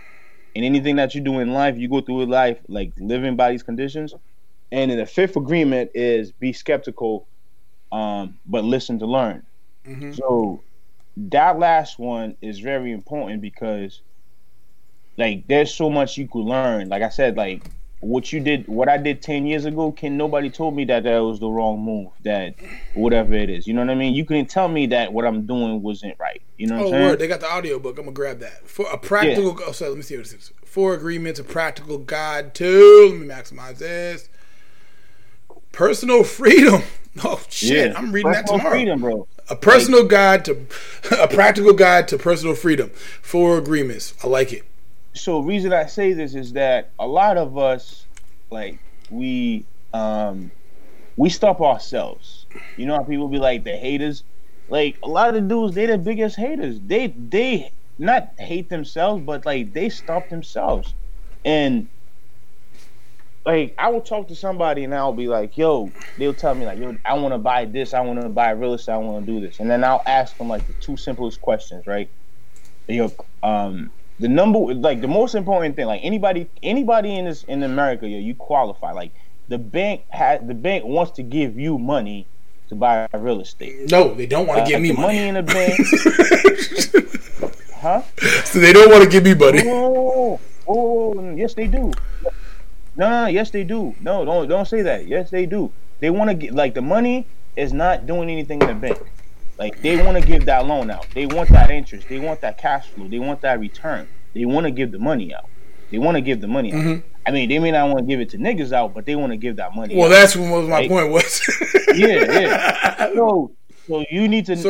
and anything that you do in life, you go through life, like, living by these conditions. And then the fifth agreement is be skeptical, but listen to learn. Mm-hmm. So that last one is very important because, like, there's so much you could learn. Like I said, like what I did 10 years ago, nobody told me that was the wrong move, that whatever it is. You know what I mean? You couldn't tell me that what I'm doing wasn't right. You know what I'm saying? Word. They got the audiobook. I'm going to grab that. For a practical... Yeah. Oh, sorry. Let me see what it is. Four Agreements, a practical guide to... Let me maximize this. Personal freedom. Oh, shit. Yeah. I'm reading that tomorrow. Personal freedom, bro. A practical guide to personal freedom. Four Agreements. I like it. So the reason I say this is that a lot of us, like, we stop ourselves. You know how people be like the haters? Like, a lot of the dudes, they the biggest haters. They not hate themselves, but, like, they stop themselves. And, like, I will talk to somebody and I'll be like, yo, they'll tell me, like, yo, I want to buy this, I want to buy real estate, I want to do this. And then I'll ask them, like, the two simplest questions, right? Yo, the number, like the most important thing, like anybody in America, you qualify. Like the bank wants to give you money to buy real estate. No, they don't want to give me money in the bank. Huh? So they don't want to give me money. Oh, yes they do. No, yes they do. No, don't say that. Yes they do. They want to get, like, the money is not doing anything in the bank. Like, they want to give that loan out. They want that interest. They want that cash flow. They want that return. They want to give the money out. Mm-hmm. I mean, they may not want to give it to niggas out, but they want to give that money out. Well, that's what my point was. Yeah. So you need to... does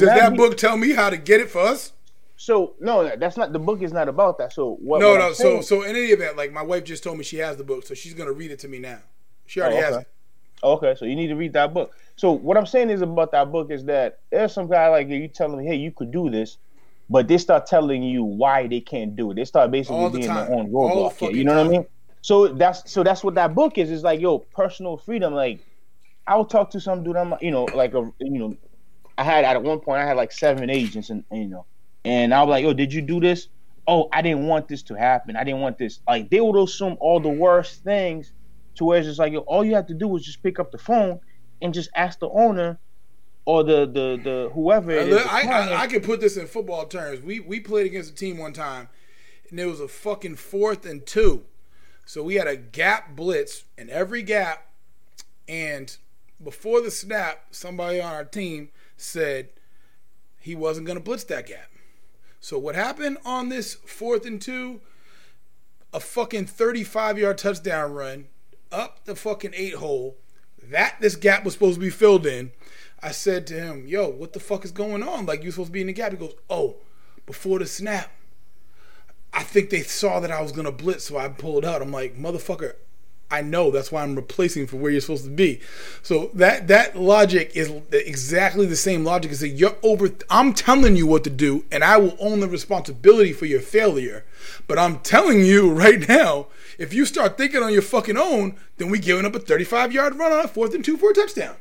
that book tell me how to get it for us? So, no, that's not... The book is not about that. So, what... No. So, in any event, like, my wife just told me she has the book, so she's going to read it to me now. She already has it. Okay, so you need to read that book. So what I'm saying is about that book is that there's some guy like you telling him, hey, you could do this, but they start telling you why they can't do it. They start basically being their own roadblock here. You know what I mean? So that's what that book is. It's like, yo, personal freedom. Like, I would talk to some dude. I'm at one point I had like 7 agents, and I was like, yo, did you do this? Oh, I didn't want this to happen. I didn't want this. Like, they would assume all the worst things to where it's just like, yo, all you have to do is just pick up the phone and just ask the owner or the whoever it is. I can put this in football terms. We played against a team one time, and it was a fucking 4th and 2. So we had a gap blitz in every gap, and before the snap, somebody on our team said he wasn't going to blitz that gap. So what happened on this 4th and 2? A fucking 35-yard touchdown run up the fucking 8 hole. This gap was supposed to be filled in. I said to him, yo, what the fuck is going on? Like, you're supposed to be in the gap. He goes, oh, before the snap, I think they saw that I was going to blitz, so I pulled out. I'm like, motherfucker, I know. That's why I'm replacing for where you're supposed to be. So that logic is exactly the same logic as that you're over. I'm telling you what to do, and I will own the responsibility for your failure. But I'm telling you right now, if you start thinking on your fucking own, then we giving up a 35-yard run on a 4th and 2 for a touchdown.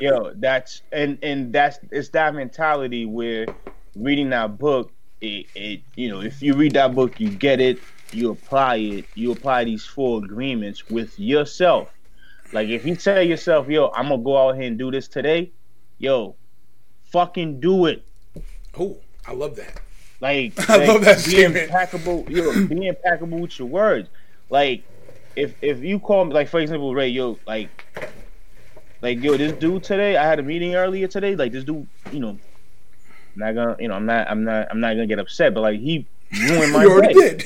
Yo, that's that mentality where reading that book, it you know, if you read that book, you get it, you apply it, you apply these 4 agreements with yourself. Like, if you tell yourself, yo, I'm gonna go out here and do this today, yo, fucking do it. Oh, I love that. I love that statement. Be impeccable with your words. Like, if you call me, like, for example, Ray, yo, this dude today, I had a meeting earlier today, like, this dude, you know, I'm not gonna get upset, but like, he ruined my day. Did.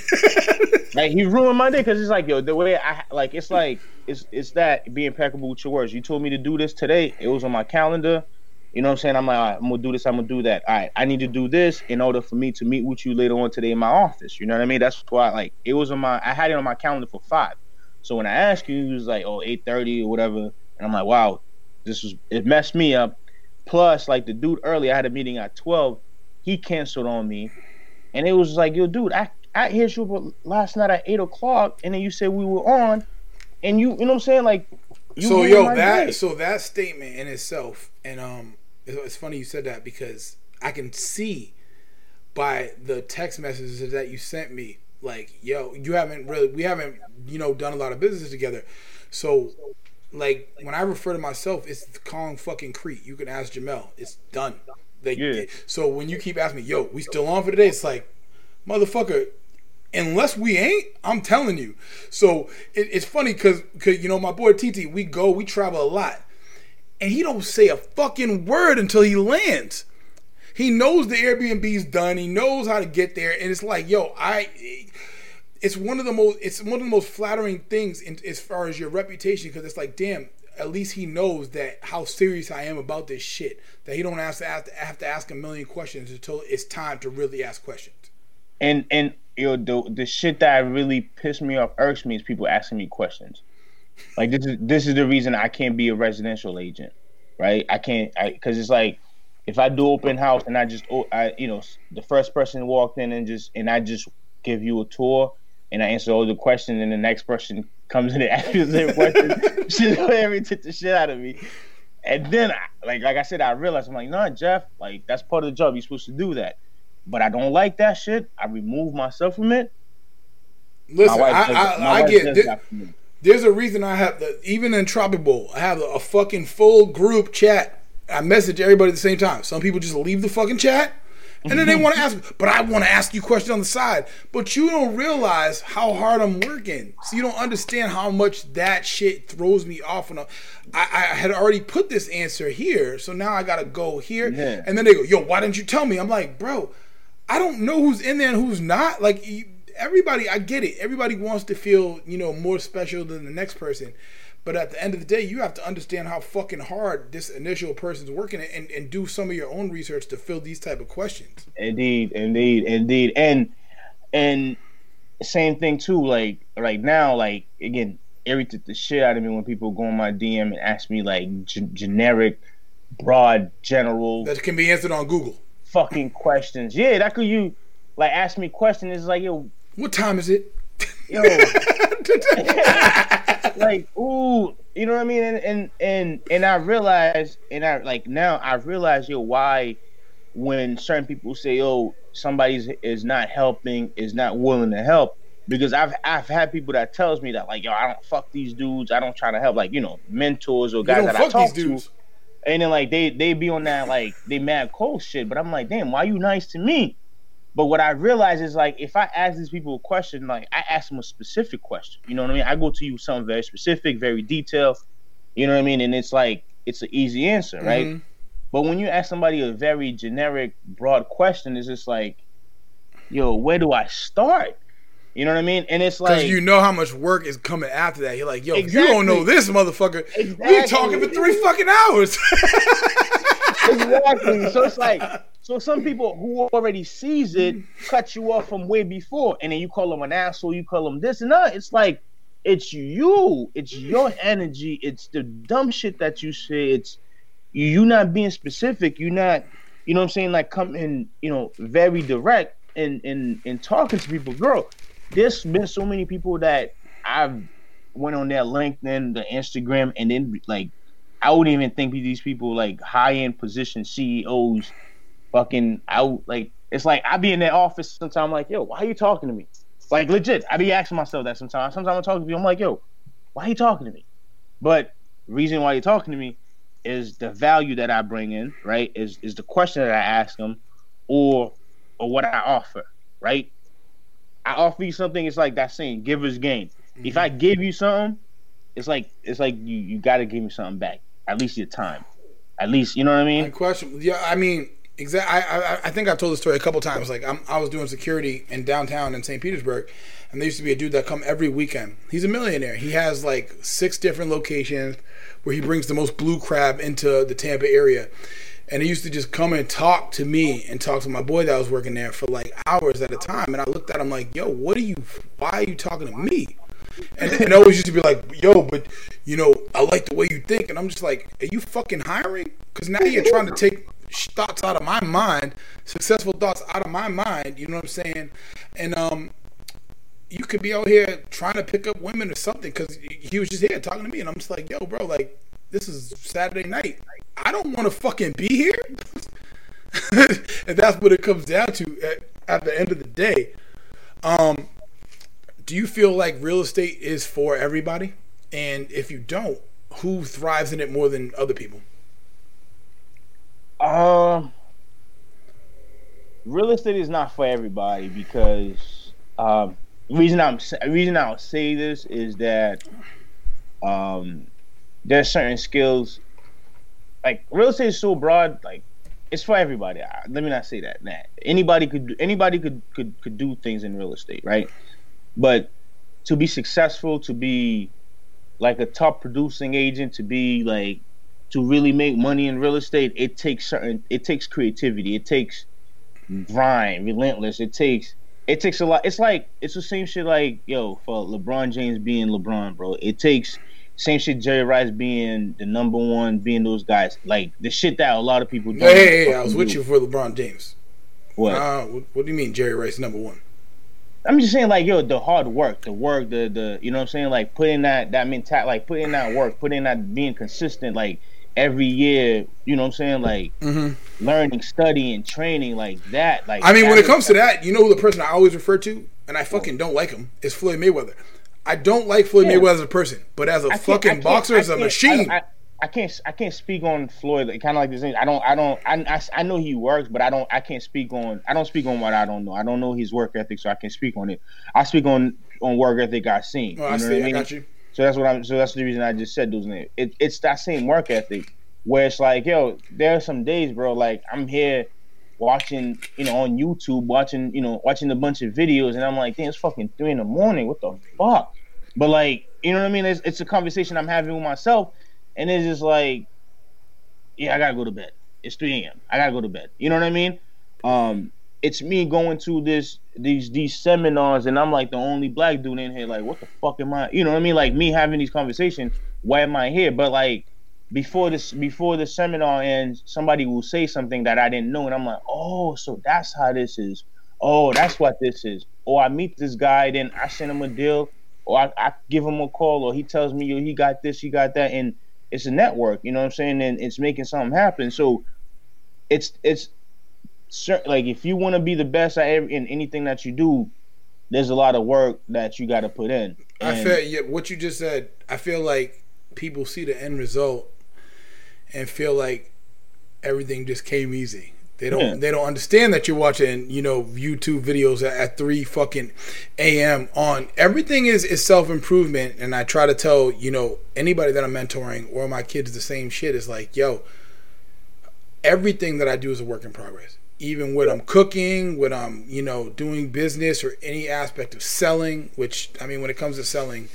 Like, he ruined my day, because it's like, yo, the way I, like, it's that being impeccable with your words. You told me to do this today, it was on my calendar, you know what I'm saying? I'm like, all right, I'm gonna do this, I'm gonna do that. All right, I need to do this in order for me to meet with you later on today in my office, you know what I mean? That's why, like, it was on my, I had it on my calendar for 5. So when I asked you, it was like, oh, 8:30 or whatever, and I'm like, wow, it messed me up. Plus, like, the dude earlier, I had a meeting at 12, he canceled on me, and it was like, yo, dude, I hit you last night at 8:00, and then you said we were on, and you know what I'm saying, like, you so yo that day. So that statement in itself, and it's funny you said that, because I can see by the text messages that you sent me, like, yo, we haven't you know, done a lot of business together, so. Like, when I refer to myself, it's Kong fucking Crete. You can ask Jamel. It's done. Like, yeah. So when you keep asking me, yo, we still on for today? It's like, motherfucker, unless we ain't, I'm telling you. So it's funny because, you know, my boy TT, we travel a lot. And he don't say a fucking word until he lands. He knows the Airbnb's done. He knows how to get there. And it's like, yo, It's one of the most flattering things as far as your reputation, because it's like, damn, at least he knows that how serious I am about this shit, that he don't have to ask a million questions until it's time to really ask questions. And yo, the shit that really pissed me off, irks me, is people asking me questions. Like, this is the reason I can't be a residential agent, right? Because it's like, if I do open house and the first person walked in and I just give you a tour, and I answer all the questions, and the next person comes in and asks the same question. Shit, took the shit out of me. And then, I said, I realized, I'm like, nah, Jeff, like, that's part of the job. You're supposed to do that. But I don't like that shit. I remove myself from it. Listen, I get this. There's a reason I have, even in Tropic Bowl, I have a fucking full group chat. I message everybody at the same time. Some people just leave the fucking chat. And then they want to ask me, but I want to ask you questions on the side. But you don't realize how hard I'm working. So you don't understand how much that shit throws me off. And I had already put this answer here, so now I got to go here. Yeah. And then they go, yo, why didn't you tell me? I'm like, bro, I don't know who's in there and who's not. Like, everybody, I get it. Everybody wants to feel, you know, more special than the next person. But at the end of the day, you have to understand how fucking hard this initial person's working and do some of your own research to fill these type of questions. Indeed. And same thing too, like right now, like, again, irritated the shit out of me when people go on my DM and ask me like generic, broad, general. That can be answered on Google. Fucking questions. Yeah, that could you, like, ask me questions. It's like, yo. What time is it? Yo. Like, ooh, you know what I mean? And I realize, and I like now I realize, yo, why when certain people say, oh, somebody's is not helping, is not willing to help, because I've had people that tells me that, like, yo, I don't fuck these dudes, I don't try to help, like, you know, mentors or guys that I talk to, and then like they be on that, like, they mad cold shit, but I'm like, damn, why you nice to me? But what I realize is, like, if I ask these people a question, like, I ask them a specific question. You know what I mean? I go to you with something very specific, very detailed. You know what I mean? And it's like, it's an easy answer, right? Mm-hmm. But when you ask somebody a very generic, broad question, it's just like, yo, where do I start? You know what I mean? And it's like, because you know how much work is coming after that. You're like, yo, exactly. You don't know this motherfucker. Exactly. We talking for 3 fucking hours. Exactly. So it's like, so some people who already sees it cut you off from way before, and then you call them an asshole, you call them this and that. It's like, it's you. It's your energy. It's the dumb shit that you say. It's you not being specific. You not, you know what I'm saying? Like coming, you know, very direct and talking to people. Girl, there's been so many people that I've went on their LinkedIn, the Instagram, and then like I wouldn't even think these people like high end position CEOs, fucking out. Like it's like I be in their office sometimes. Like, yo, why are you talking to me? Like legit, I be asking myself that sometimes. Sometimes I talk to people, I'm like, yo, why are you talking to me? But reason why you're talking to me is the value that I bring in, right? Is the question that I ask them, or what I offer, right? I offer you something. It's like that saying, "Giver's gain." Mm-hmm. If I give you something, it's like you gotta give me something back. At least your time. At least, you know what I mean? Yeah, I mean. Exactly. I think I've told this story a couple times. Like I was doing security in downtown in St. Petersburg, and there used to be a dude that come every weekend. He's a millionaire. He has like 6 different locations where he brings the most blue crab into the Tampa area, and he used to just come and talk to me and talk to my boy that was working there for like hours at a time. And I looked at him like, "Yo, why are you talking to me?" And always used to be like, "Yo, but you know, I like the way you think," and I'm just like, "Are you fucking hiring? Because now you're trying to take." Thoughts out of my mind, successful thoughts out of my mind, you know what I'm saying? And you could be out here trying to pick up women or something, because he was just here talking to me, and I'm just like, yo, bro, like, this is Saturday night. Like, I don't want to fucking be here. And that's what it comes down to at the end of the day. Do you feel like real estate is for everybody? And if you don't, who thrives in it more than other people? Real estate is not for everybody because the reason I'll say this is that there's certain skills. Like real estate is so broad, like it's for everybody. Let me not say that. Nah. Anybody could do things in real estate, right? But to be successful, to be like a top producing agent, to be like to really make money in real estate, it takes creativity, it takes grind, relentless, it takes a lot. It's like, it's the same shit like, yo, for LeBron James being LeBron, bro, it takes same shit Jerry Rice being the number one, being those guys, like the shit that a lot of people do. Hey, I was with you for LeBron James. What? What do you mean Jerry Rice number one? I'm just saying, like, yo, the hard work, the you know what I'm saying, like putting that mentality, like putting that work, putting that being consistent, like every year, you know what I'm saying, like mm-hmm. learning, studying, training, like that. Like I mean, when it comes to that, you know who the person I always refer to, and I fucking don't like him, is Floyd Mayweather. I don't like Floyd Mayweather as a person, but as a fucking boxer, as a machine. I can't speak on Floyd. Like, kind of like this thing. I know he works, but I don't speak on what I don't know. I don't know his work ethic, so I can't speak on it. I speak on work ethic I've seen. Oh, you know what I mean? I got you. So that's the reason I just said those names. It's that same work ethic where it's like, yo, there are some days, bro, like I'm here watching, you know, on YouTube, watching a bunch of videos, and I'm like, damn, it's fucking 3 a.m. What the fuck? But like, you know what I mean? It's a conversation I'm having with myself, and it's just like, yeah, I gotta go to bed. It's 3 a.m. I gotta go to bed. You know what I mean? It's me going to these seminars, and I'm like the only black dude in here. Like, what the fuck am I? You know what I mean? Like me having these conversations. Why am I here? But like before the seminar ends, somebody will say something that I didn't know, and I'm like, oh, so that's how this is. Oh, that's what this is. Or I meet this guy, then I send him a deal, or I give him a call, or he tells me, yo, he got this, he got that, and it's a network. You know what I'm saying? And it's making something happen. So it's. Like if you want to be the best at in anything that you do, there's a lot of work that you got to put in. And I feel what you just said. I feel like people see the end result and feel like everything just came easy. They don't understand that you're watching, you know, YouTube videos at 3 fucking a.m. on everything is self-improvement. And I try to tell, you know, anybody that I'm mentoring or my kids the same shit is like, yo, everything that I do is a work in progress. Even when I'm cooking, when I'm, you know, doing business or any aspect of selling, which, I mean, when it comes to selling,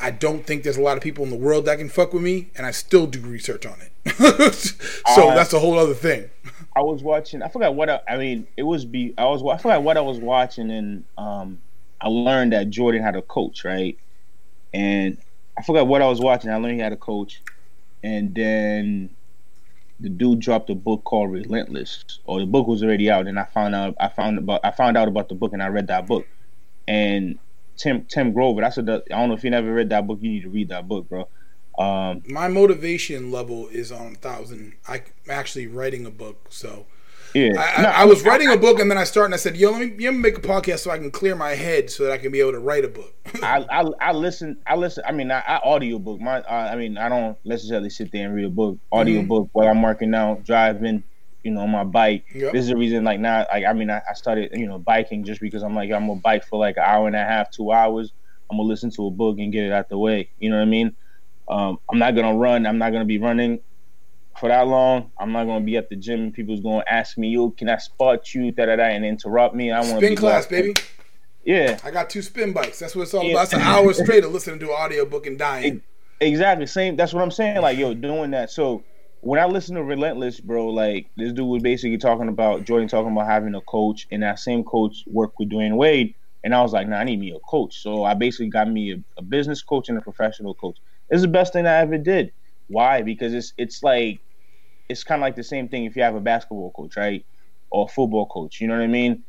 I don't think there's a lot of people in the world that can fuck with me, and I still do research on it. So that's a whole other thing. I was watching, I forgot what I was watching, and I learned that Jordan had a coach, right? And I forgot what I was watching. I learned he had a coach, and then the dude dropped a book called Relentless, or the book was already out, and I found out about the book, and I read that book. And Tim Grover, I said, I don't know if you never read that book, you need to read that book, bro. My motivation level is on 1,000. I'm actually writing a book, so yeah. I was writing a book, and then I started, and I said, yo, let me make a podcast so I can clear my head so that I can be able to write a book. I listen. I mean, I audiobook. I don't necessarily sit there and read a book. Audiobook while I'm working out, driving, you know, on my bike. Yep. This is the reason, like, now, like, I mean, I started, you know, biking just because I'm like, I'm going to bike for like an hour and a half, 2 hours. I'm going to listen to a book and get it out the way. You know what I mean? I'm not going to run. I'm not going to be running for that long. I'm not going to be at the gym and people's going to ask me, yo, can I spot you, da-da-da, and interrupt me. I want to be class, baby. Yeah. I got 2 spin bikes. That's what it's all about. It's an hour straight of listening to an audiobook and dying. Exactly. Same. That's what I'm saying. Like, yo, doing that. So when I listen to Relentless, bro, like, this dude was basically talking about, Jordan talking about having a coach, and that same coach worked with Dwayne Wade, and I was like, nah, I need me a coach. So I basically got me a business coach and a professional coach. It's the best thing I ever did. Why? Because it's like, it's kind of like the same thing if you have a basketball coach, right? Or a football coach, you know what I mean?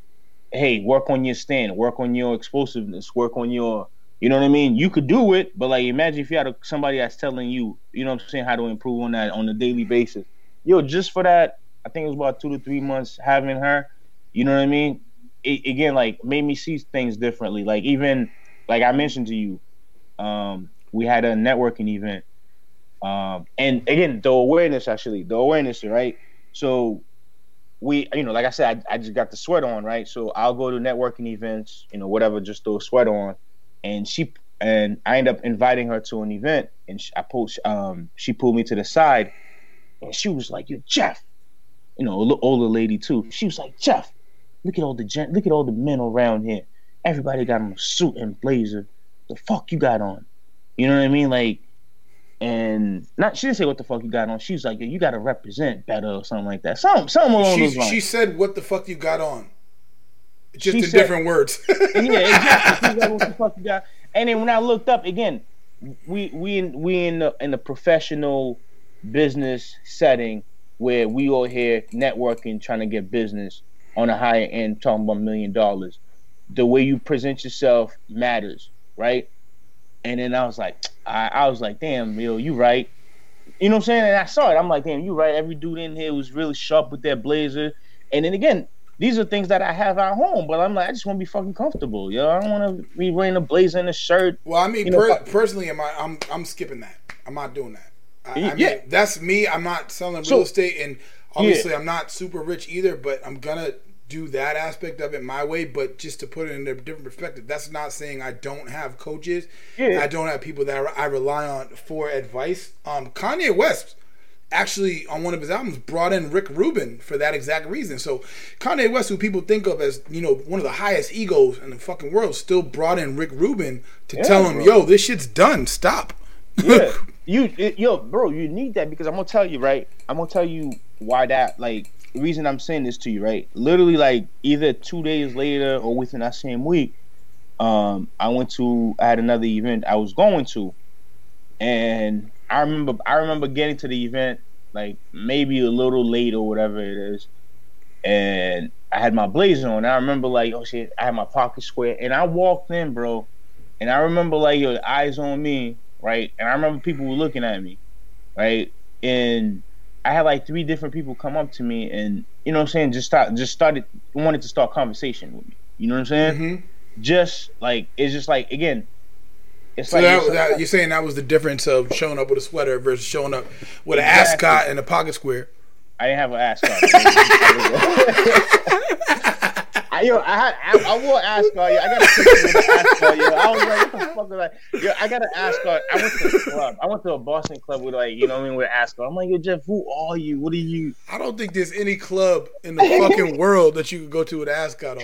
Hey, work on your stand, work on your explosiveness, work on your, you know what I mean? You could do it, but like, imagine if you had somebody that's telling you, you know what I'm saying, how to improve on that on a daily basis. Yo, just for that, I think it was about 2 to 3 months having her, you know what I mean? It, again, like, made me see things differently. Like, even, like I mentioned to you, we had a networking event. And again, the awareness, right? So we, you know, like I said, I just got the sweat on, right? So I'll go to networking events, you know, whatever, just throw a sweat on. And I end up inviting her to an event, and she pulled me to the side, and she was like, "Yo, Jeff," you know, older lady too. She was like, "Jeff, look at all the men around here. Everybody got on a suit and blazer. The fuck you got on?" You know what I mean? Like, and she didn't say what the fuck you got on. She was like, "Yo, you gotta represent better," or something like that. Something along those lines. She said, "What the fuck you got on?" Just she in said, different words. Yeah, exactly. She's like, "What the fuck you got?" And then when I looked up again, we in the professional business setting where we all here networking, trying to get business on a higher end, talking about $1 million. The way you present yourself matters, right? And then I was like, damn, yo, you right. You know what I'm saying? And I saw it. I'm like, damn, you right. Every dude in here was really sharp with their blazer. And then again, these are things that I have at home, but I'm like, I just want to be fucking comfortable, yo. I don't want to be wearing a blazer and a shirt. Well, I mean, you know, personally, I'm skipping that. I'm not doing that. I mean, that's me. I'm not selling real estate, and obviously, I'm not super rich either. But I'm gonna do that aspect of it my way. But just to put it in a different perspective, that's not saying I don't have coaches. Yeah. I don't have people that I rely on for advice. Kanye West, actually, on one of his albums, brought in Rick Rubin for that exact reason. So Kanye West, who people think of as, you know, one of the highest egos in the fucking world, still brought in Rick Rubin to tell him, yo, this shit's done. Stop. Yeah. Bro, you need that, because I'm going to tell you, right? I'm going to tell you why that, like, the reason I'm saying this to you, right? Literally, like, either 2 days later or within that same week, I had another event I was going to, and I remember getting to the event like maybe a little late or whatever it is, and I had my blazer on. I remember, like, oh shit, I had my pocket square, and I walked in, bro, and I remember, like, your eyes on me, right? And I remember people were looking at me, right? And I had like 3 different people come up to me, and, you know what I'm saying, wanted to start conversation with me. You know what I'm saying? Mm-hmm. Just like, it's just like, again, it's so like, you're saying that was the difference of showing up with a sweater versus showing up with exactly. An ascot and a pocket square. I didn't have an ascot. I I gotta ask her. I went to a club. I went to a Boston club with with Ascar. I'm like, yo, Jeff, who are you? What are you? I don't think there's any club in the fucking world that you could go to with an ascot on.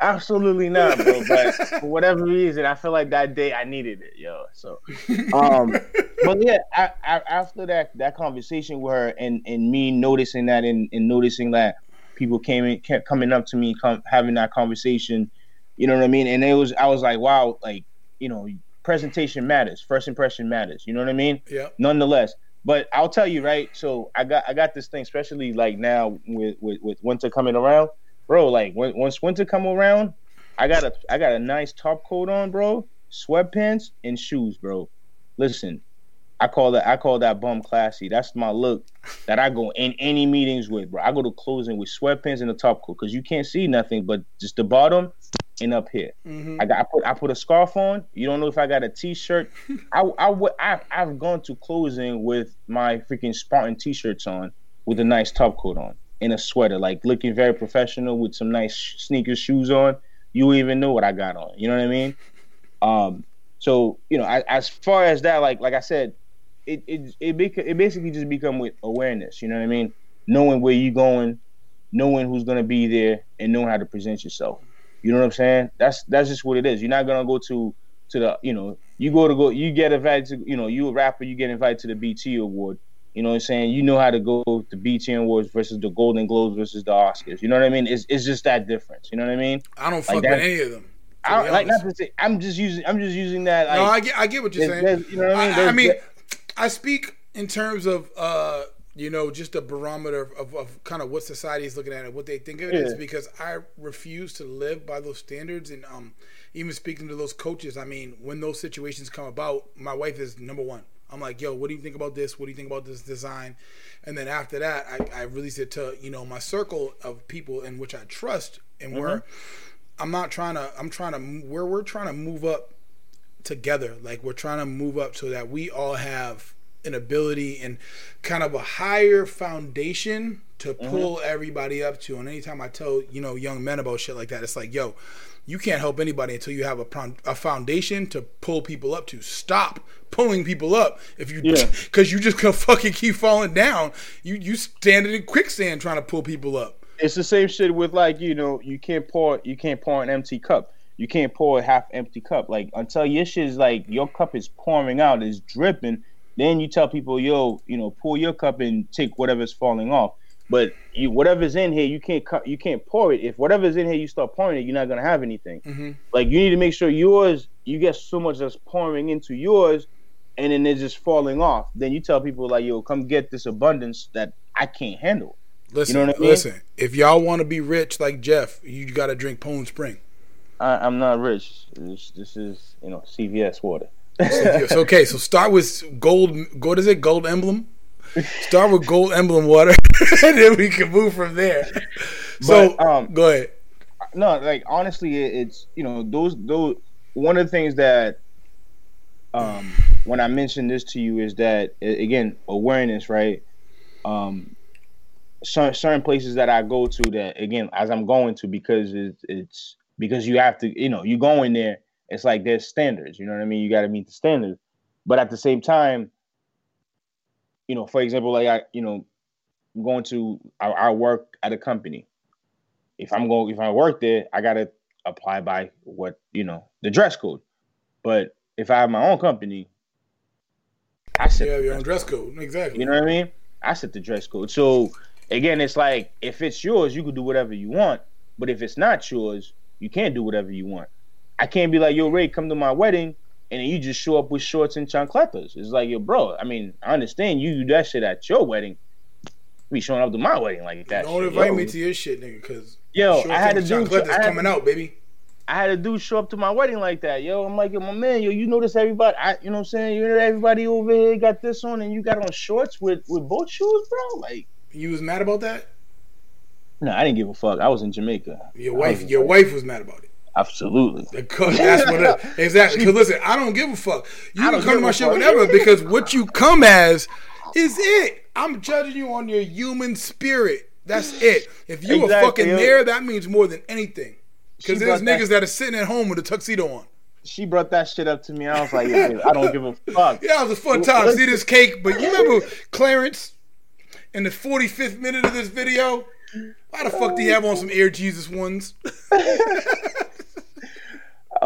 Absolutely not, bro. But for whatever reason, I feel like that day I needed it, yo. So, but yeah, I after that conversation with her and me noticing that and noticing that people kept coming up to me, having that conversation, you know what I mean? And I was like, wow, like, presentation matters, first impression matters, you know what I mean? Yeah. Nonetheless, but I'll tell you, right? So I got this thing, especially like now with winter coming around. Bro, like once winter come around, I got a nice top coat on, bro, sweatpants and shoes, bro. Listen, I call that bum classy. That's my look that I go in any meetings with, bro. I go to closing with sweatpants and a top coat because you can't see nothing but just the bottom and up here. Mm-hmm. I put a scarf on. You don't know if I got a t-shirt. I've gone to closing with my freaking Spartan t-shirts on with a nice top coat on. In a sweater, like looking very professional with some nice sneakers, shoes on. You wouldn't even know what I got on. You know what I mean? So as far as that, like I said, it basically just become with awareness. You know what I mean? Knowing where you're going, knowing who's gonna be there, and knowing how to present yourself. You know what I'm saying? That's just what it is. You're not gonna go to the you get invited to you a rapper, you get invited to the BT Award. You know what I'm saying? You know how to go with the BT Awards versus the Golden Globes versus the Oscars. You know what I mean? It's just that difference. You know what I mean? I don't fuck with any of them. I don't, like not to say. I'm just using that. Like, no, I get what you're saying. You know what I mean? I speak in terms of just a barometer of kind of what society is looking at and what they think of it is, because I refuse to live by those standards. And even speaking to those coaches, I mean, when those situations come about, my wife is number one. I'm like, yo, what do you think about this? What do you think about this design? And then after that, I release it to, my circle of people in which I trust and where we're trying to move up together. Like we're trying to move up so that we all have an ability and kind of a higher foundation to pull everybody up to. And anytime I tell, young men about shit like that, it's like, yo, you can't help anybody until you have a foundation to pull people up to. Stop pulling people up because you just gonna fucking keep falling down. You standing in quicksand trying to pull people up. It's the same shit with you can't pour an empty cup. You can't pour a half empty cup. Like until your shit is like your cup is pouring out, it's dripping. Then you tell people, yo, pour your cup and take whatever's falling off. But whatever's in here, you can't pour it. If whatever's in here, you start pouring it, you're not gonna have anything. Mm-hmm. Like you need to make sure yours, you get so much that's pouring into yours, and then it's just falling off. Then you tell people like, "Yo, come get this abundance that I can't handle." Listen, you know what I mean? If y'all want to be rich like Jeff, you gotta drink Poland Spring. I'm not rich. This is CVS water. It's okay, so start with gold. What is it? Gold Emblem. Start with Gold Emblem water, and then we can move from there. So but, go ahead. No, like honestly, it's those one of the things that when I mentioned this to you is that again awareness, right? Certain places that I go to that again as I'm going to because it's because you have to you go in there. It's like there's standards, you know what I mean? You got to meet the standards, but at the same time. For example, like I'm going to I work at a company. If I work there, I gotta apply by what the dress code. But if I have my own company, I set you have your own dress code. Exactly. You know what I mean? I set the dress code. So again, it's like if it's yours, you can do whatever you want. But if it's not yours, you can't do whatever you want. I can't be like, yo, Ray, come to my wedding. And then you just show up with shorts and chancletas. It's like, yo, bro, I mean, I understand you do that shit at your wedding. Be showing up to my wedding like that. Don't invite me to your shit, nigga, because I had a dude show up to my wedding like that, yo. I'm like, yo, my man, yo, you notice everybody, you know everybody over here got this on and you got on shorts with both shoes, bro? Like, you was mad about that? No, I didn't give a fuck. I was in Jamaica. Your wife was mad about it. Absolutely. That's what it is. Exactly. Because listen, I don't give a fuck. You can come to my shit whenever because what you come as is it. I'm judging you on your human spirit. That's it. If you were fucking there, that means more than anything. Because there's niggas that are sitting at home with a tuxedo on. She brought that shit up to me. I was like, yeah, I don't give a fuck. Yeah, it was a fun time. See this cake. But you remember Clarence in the 45th minute of this video? Why the fuck do you have on some Air Jesus ones? I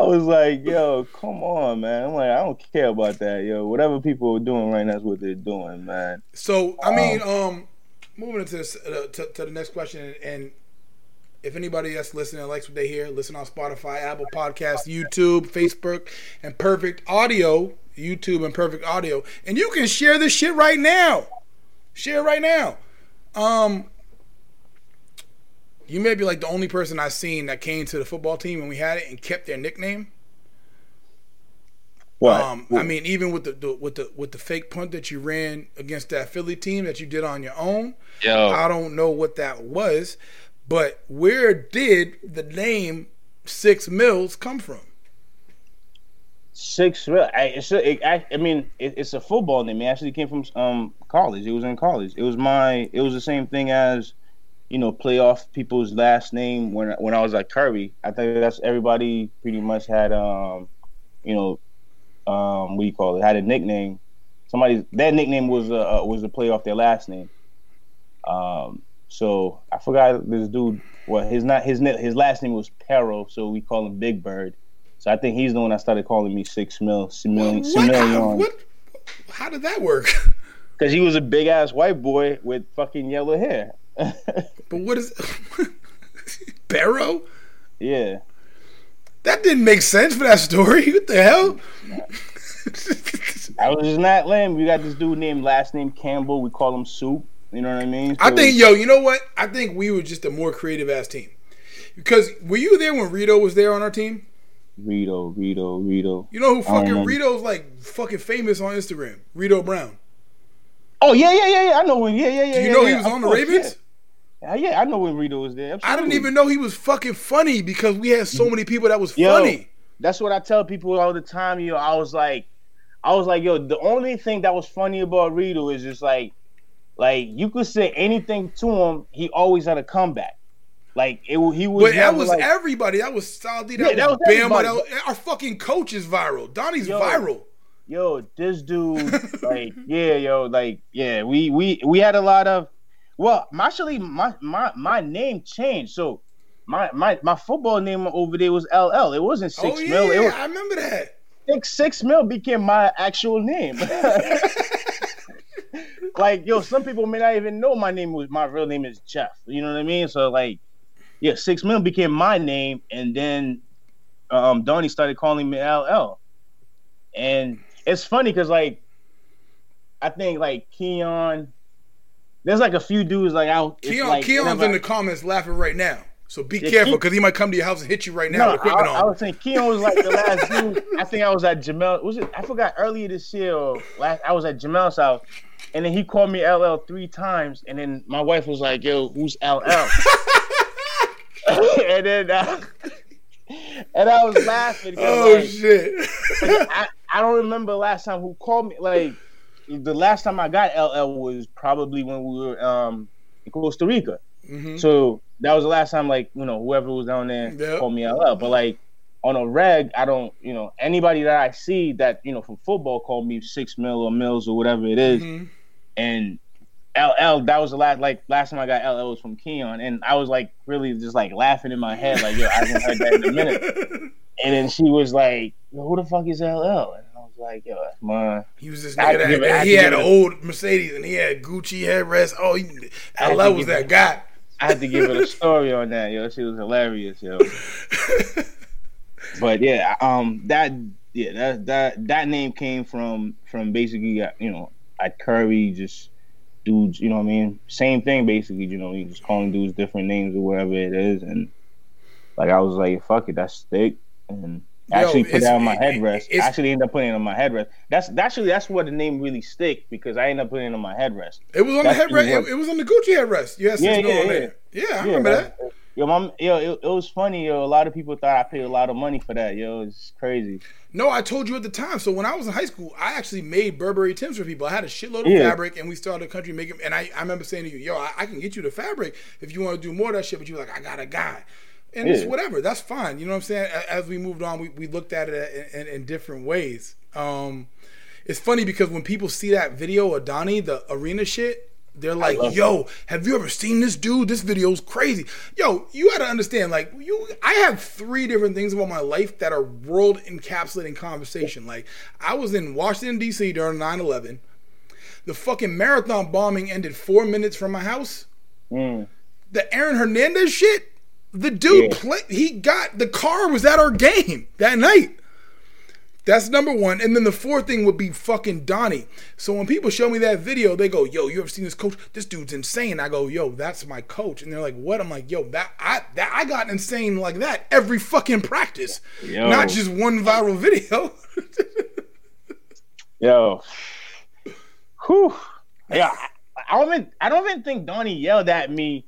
was like, yo, come on, man. I'm like, I don't care about that, yo. Whatever people are doing right now is what they're doing, man. So, I mean, moving into this, to the next question, and if anybody that's listening likes what they hear, listen on Spotify, Apple Podcasts, YouTube, Facebook, and Perfect Audio. YouTube and Perfect Audio. And you can share this shit right now. Share right now. You may be like the only person I've seen that came to the football team and we had it and kept their nickname. What? I mean, even with the fake punt that you ran against that Philly team that you did on your own. Yo. I don't know what that was. But where did the name Six Mills come from? Six Mills. It's a football name. It actually came from college. It was in college. It was the same thing as, you know, playoff people's last name when I was at Kirby. I think that's everybody pretty much had had a nickname. That nickname was the playoff their last name. So I forgot this dude. Well, his last name was Perro, so we call him Big Bird. So I think he's the one that started calling me Six Mill. How did that work? Because he was a big ass white boy with fucking yellow hair. But what is Perro? Yeah, that didn't make sense for that story. What the hell? I was just not lame. We got this dude named last name Campbell. We call him Soup. You know what I mean? So I think, yo, you know what? I think we were just a more creative-ass team. Because were you there when Rito was there on our team? Rito. You know who fucking Rito's like fucking famous on Instagram? Rito Brown. Oh, yeah. I know when. Yeah. Do you know he was on the Ravens? Yeah, I know when Rito was there. Absolutely. I didn't even know he was fucking funny because we had so many people that was funny. That's what I tell people all the time. Yo, I was like, yo, the only thing that was funny about Rito is just like, you could say anything to him, he always had a comeback. He was. But that was like, everybody. That was Saldi. That was Bama. Our fucking coach is viral. Donnie's viral. Yo, this dude. We had a lot of. Well, actually, my name changed. So my football name over there was LL. It wasn't Six Mill. It was, I remember that. Six Mill became my actual name. Like, yo, some people may not even know my real name is Jeff. You know what I mean? So, like, yeah, Six Mill became my name, and then Donnie started calling me LL. And it's funny because, like, I think, like, Keon, there's, like, a few dudes, like, out. Keon's in the comments laughing right now. So be careful because he might come to your house and hit you right now with equipment on. I was saying Keon was like the last dude. I think I was at Jamel. Was it? I forgot earlier this year or last. I was at Jamel's house, and then he called me LL 3 times, and then my wife was like, "Yo, who's LL?" And then I was laughing. Oh, like, shit! I don't remember last time who called me. Like the last time I got LL was probably when we were in Costa Rica. Mm-hmm. So that was the last time, like, you know, whoever was down there called me LL. But, like, on a reg, I don't, you know, anybody that I see that, you know, from football called me Six Mill or Mills or whatever it is. Mm-hmm. And LL, that was the last time I got LL was from Keon. And I was, like, really just, like, laughing in my head. Like, yo, I haven't heard that in a minute. And then she was like, yo, who the fuck is LL? And I was like, yo, that's mine. He was this nigga that he had an old Mercedes and he had Gucci headrest. Oh, LL was that guy. I had to give her a story on that, yo. She was hilarious, yo. But yeah, that name came from basically, you know, at Curry, just dudes, you know what I mean? Same thing basically, you know, you just calling dudes different names or whatever it is, and like I was like, fuck it, that's thick, and actually put that on my headrest. Actually ended up putting it on my headrest. That's where the name really stick, because I ended up putting it on my headrest. It was on the headrest. It was on the Gucci headrest. You had on there. Yeah, I remember that. It was funny. Yo, a lot of people thought I paid a lot of money for that. Yo, it's crazy. No, I told you at the time. So when I was in high school, I actually made Burberry Timbs for people. I had a shitload of fabric, and we started a country making. And I remember saying to you, yo, I can get you the fabric if you want to do more of that shit. But you were like, I got a guy. And it's whatever. That's fine. You know what I'm saying? As we moved on, we looked at it in different ways. It's funny because when people see that video of Donnie, the arena shit, they're like, yo, have you ever seen this dude? This video's crazy. Yo, you got to understand, like, I have three different things about my life that are world encapsulating conversation. Like, I was in Washington, D.C. during 9/11. The fucking marathon bombing ended 4 minutes from my house. The Aaron Hernandez shit, the dude, he got, the car was at our game that night. That's number one. And then the fourth thing would be fucking Donnie. So when people show me that video, they go, yo, you ever seen this coach? This dude's insane. I go, yo, that's my coach. And they're like, what? I'm like, yo, I got insane like that every fucking practice. Yo. Not just one viral video. Yo. Whew. Yeah, I don't even think Donnie yelled at me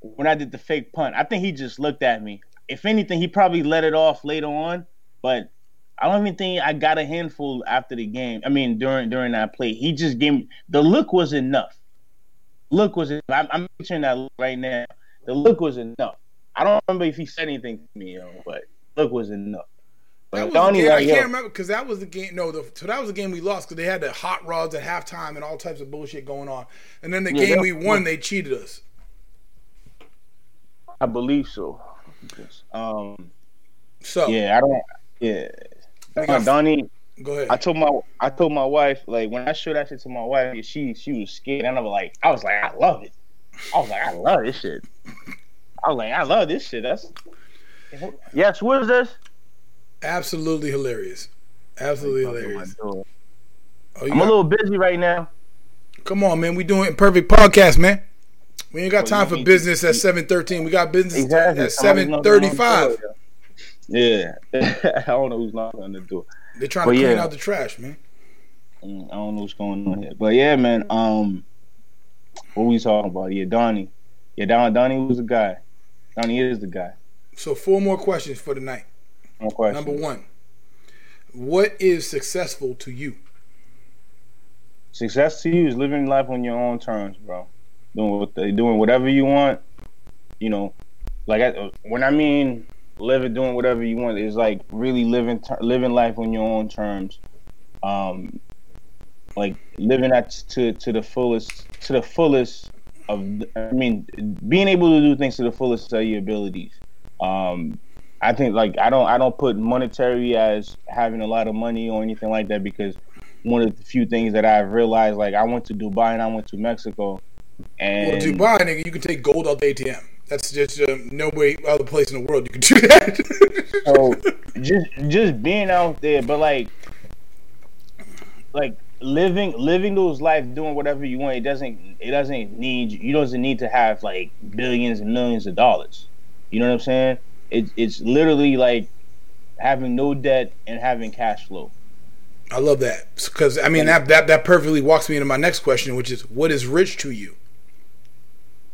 when I did the fake punt. I think he just looked at me. If anything, he probably let it off later on, but I don't even think I got a handful after the game. I mean, during that play, he just gave me the look was enough. Look was enough. I'm picturing that look right now. The look was enough. I don't remember if he said anything to me, but look was enough. That was Donnie, I can't remember because that was the game. So that was the game we lost because they had the hot rods at halftime and all types of bullshit going on. And then the game we won, they cheated us. I believe so. Donnie, go ahead. I told my wife, like, when I showed that shit to my wife, she was scared, and I was like, I love it. I was like, I love this shit. I was like, I love this shit. Yes. What is this? Absolutely hilarious. Absolutely hilarious. I'm a little busy right now. Come on, man. We doing Imperfect Podcast, man. We ain't got time for business at 7:13. We got business at 7:35. Yeah. I don't know who's knocking on the door. They're trying to clean out the trash, man. I don't know what's going on here. But yeah, man. What were we talking about? Yeah, Donnie. Yeah, Donnie was the guy. Donnie is the guy. So 4 more questions for tonight. No question. Number 1, what is successful to you? Success to you is living life on your own terms, bro. Doing whatever you want. You know, like when I mean doing whatever you want is like really living life on your own terms. Like living that to the fullest of. I mean, being able to do things to the fullest of your abilities. I think I don't put monetary as having a lot of money or anything like that because one of the few things that I've realized, like I went to Dubai and I went to Mexico. And Dubai, nigga, you can take gold out the ATM. That's just no way other place in the world you can do that. So just being out there, but like living those life, doing whatever you want. You don't need to have like billions and millions of dollars. You know what I'm saying? It's literally like having no debt and having cash flow. I love that because I mean that perfectly walks me into my next question, which is what is rich to you?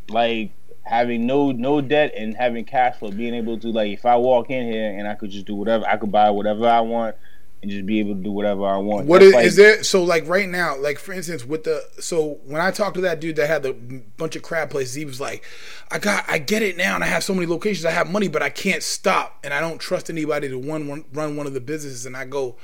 Like having no debt and having cash flow, being able to like if I walk in here and I could just do whatever, I could buy whatever I want and just be able to do whatever I want. Is there right now, like for instance when I talked to that dude that had the bunch of crab places, he was like, I get it now and I have so many locations, I have money but I can't stop and I don't trust anybody to run one of the businesses. And I go,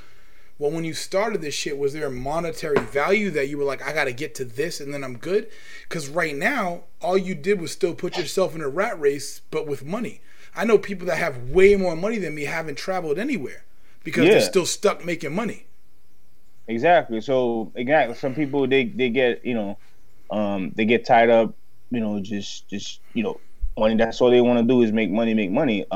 well, when you started this shit, was there a monetary value that you were like, I got to get to this and then I'm good? Because right now, all you did was still put yourself in a rat race, but with money. I know people that have way more money than me haven't traveled anywhere because they're still stuck making money. Exactly. So, some people, they get, you know, they get tied up, you know, just you know, money. That's all they want to do is make money.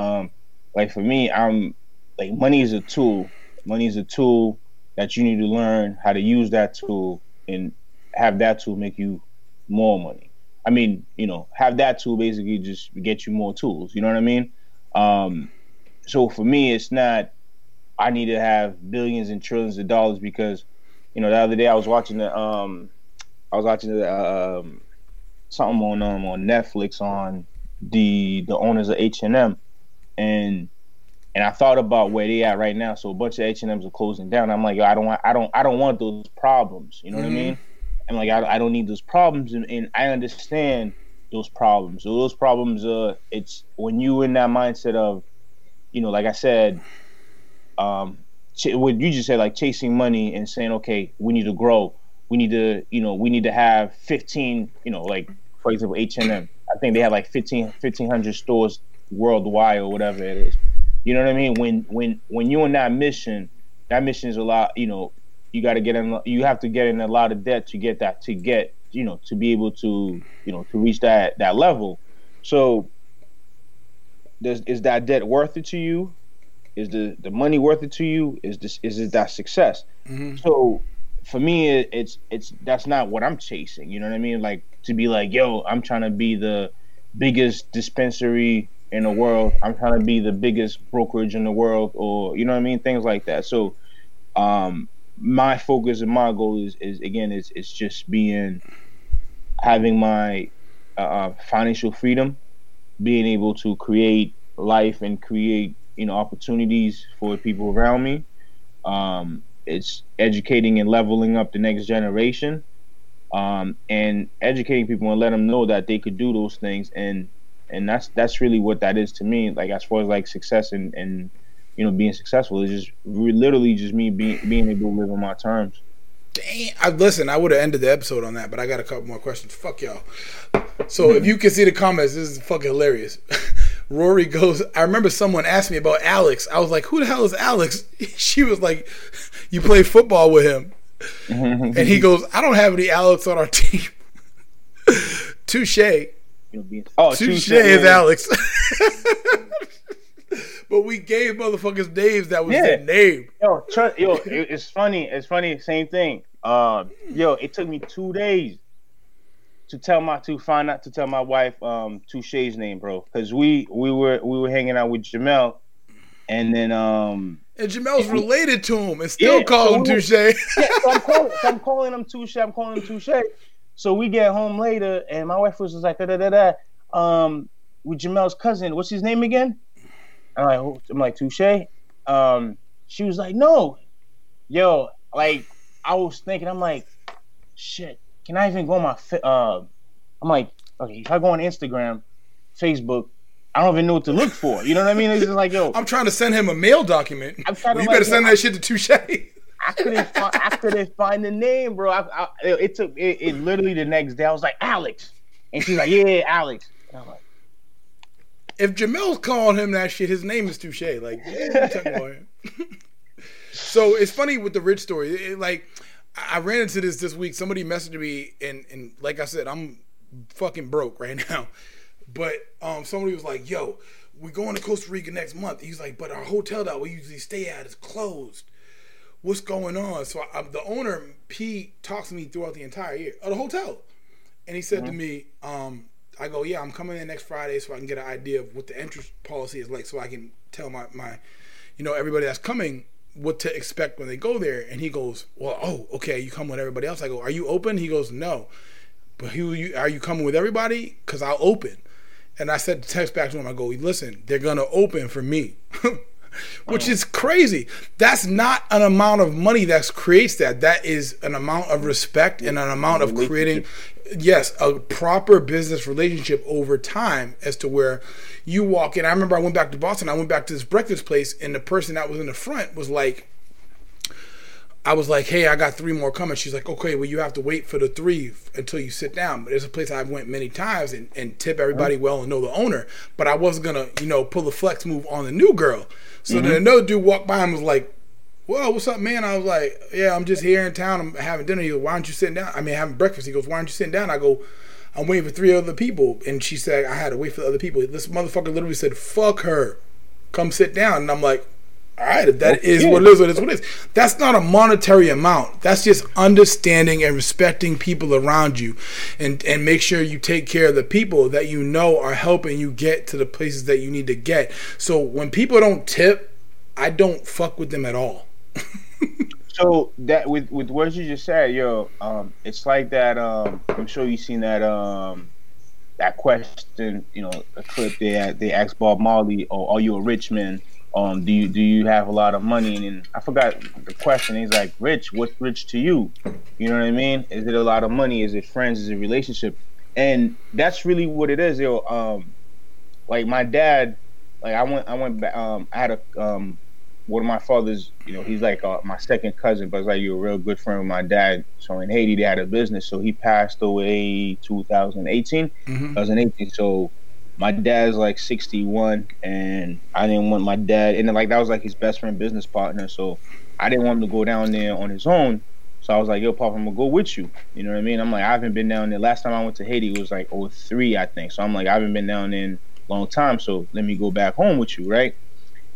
Like for me, I'm like money is a tool. Money is a tool that you need to learn how to use that tool and have that tool make you more money. I mean, you know, have that tool basically just get you more tools. You know what I mean? So for me, it's not I need to have billions and trillions of dollars because, you know, the other day I was watching something on Netflix on the owners of H&M and I thought about where they at right now. So a bunch of H&Ms are closing down. I'm like, I don't want those problems. You know what I mean? I'm like, I don't need those problems. And I understand those problems. So those problems, it's when you in that mindset of, you know, like I said, what you just said, like chasing money and saying, okay, we need to grow. We need to, you know, we need to have 15, you know, like for example, H&M. I think they have like 1,500 stores worldwide or whatever it is. You know what I mean? When you're in that mission is a lot, you know, you got to get in, you have to get in a lot of debt to get that, to get, you know, to be able to, you know, to reach that level. So is that debt worth it to you? Is the money worth it to you? Is it that success? Mm-hmm. So for me, it's that's not what I'm chasing. You know what I mean? Like to be like, yo, I'm trying to be the biggest dispensary in the world. I'm trying to be the biggest brokerage in the world, or you know what I mean? Things like that. So my focus and my goal is again, it's just being, having my financial freedom, being able to create life and create, you know, opportunities for people around me. It's educating and leveling up the next generation, and educating people and let them know that they could do those things. And that's really what that is to me. Like as far as like success and you know, being successful is just literally just me being able to live on my terms. Damn! I would have ended the episode on that, but I got a couple more questions. Fuck y'all. So if you can see the comments, this is fucking hilarious. Rory goes, I remember someone asked me about Alex. I was like, who the hell is Alex? She was like, you play football with him. And he goes, I don't have any Alex on our team. Touche. Oh, Touche is Alex. But we gave motherfuckers names that was their name. Yo, it's funny. Same thing. Yo, it took me 2 days to tell my wife Touche's name, bro, because we were hanging out with Jamel, and then and Jamel's related to him and still call him Touche. I'm calling him Touche. So we get home later, and my wife was just like with Jamel's cousin. What's his name again? I'm like Touche. She was like, no, yo, like I was thinking, I'm like, shit. Can I even go on my I'm like, okay, if I go on Instagram, Facebook, I don't even know what to look for. You know what I mean? It's just like, yo, I'm trying to send him a mail document. You better send that shit to Touche. I couldn't find the name, bro. It took literally the next day. I was like, Alex, and she's like, yeah, Alex. And I'm like, if Jamel's calling him that shit, his name is Touche. Like, yeah, I'm talking about him. So it's funny with the Rich story. I ran into this week. Somebody messaged me, and like I said, I'm fucking broke right now. But somebody was like, yo, we're going to Costa Rica next month. He's like, but our hotel that we usually stay at is closed. What's going on? So the owner, P, talks to me throughout the entire year of the hotel. And he said to me, I go, yeah, I'm coming in next Friday so I can get an idea of what the entrance policy is like so I can tell my you know, everybody that's coming what to expect when they go there. And he goes, well, oh, okay, you come with everybody else. I go, are you open? He goes, no. But are you coming with everybody? Because I'll open. And I said the text back to him, I go, listen, they're going to open for me, which is crazy. That's not an amount of money that creates that. That is an amount of respect and an amount of creating, yes, a proper business relationship over time as to where you walk in. I remember I went back to Boston. I went back to this breakfast place, and the person that was in the front was like, I was like, hey, I got 3 more coming. She's like, okay, well, you have to wait for the 3 until you sit down. But it's a place I went many times and tip everybody well and know the owner. But I wasn't going to, you know, pull the flex move on the new girl. So then another dude walked by and was like, whoa, what's up, man? I was like, yeah, I'm just here in town. I'm having dinner. He goes, why aren't you sitting down? I mean, having breakfast. He goes, why aren't you sitting down? I go, I'm waiting for 3 other people. And she said, I had to wait for the other people. This motherfucker literally said, fuck her. Come sit down. And I'm like, all right, if that is what it is, That's not a monetary amount. That's just understanding and respecting people around you, and make sure you take care of the people that you know are helping you get to the places that you need to get. So when people don't tip, I don't fuck with them at all. So that with what you just said, yo, it's like that. I'm sure you've seen that that question, you know, a clip they asked Bob Marley, "Oh, are you a rich man? Do you have a lot of money?" And then I forgot the question. He's like, "Rich? What's rich to you? You know what I mean? Is it a lot of money? Is it friends? Is it relationship?" And that's really what it is, yo. Like my dad, like I went back. I had a one of my father's, you know, he's like my second cousin, but it's like you're a real good friend with my dad. So in Haiti, they had a business. So he passed away 2018. Mm-hmm. 2018. So my dad's like 61, and I didn't want my dad, and then like that was like his best friend, business partner. So I didn't want him to go down there on his own. So I was like, yo, Pop, I'm gonna go with you. You know what I mean? I'm like, I haven't been down there. Last time I went to Haiti was like 03, I think. So I'm like, I haven't been down there in a long time. So let me go back home with you, right?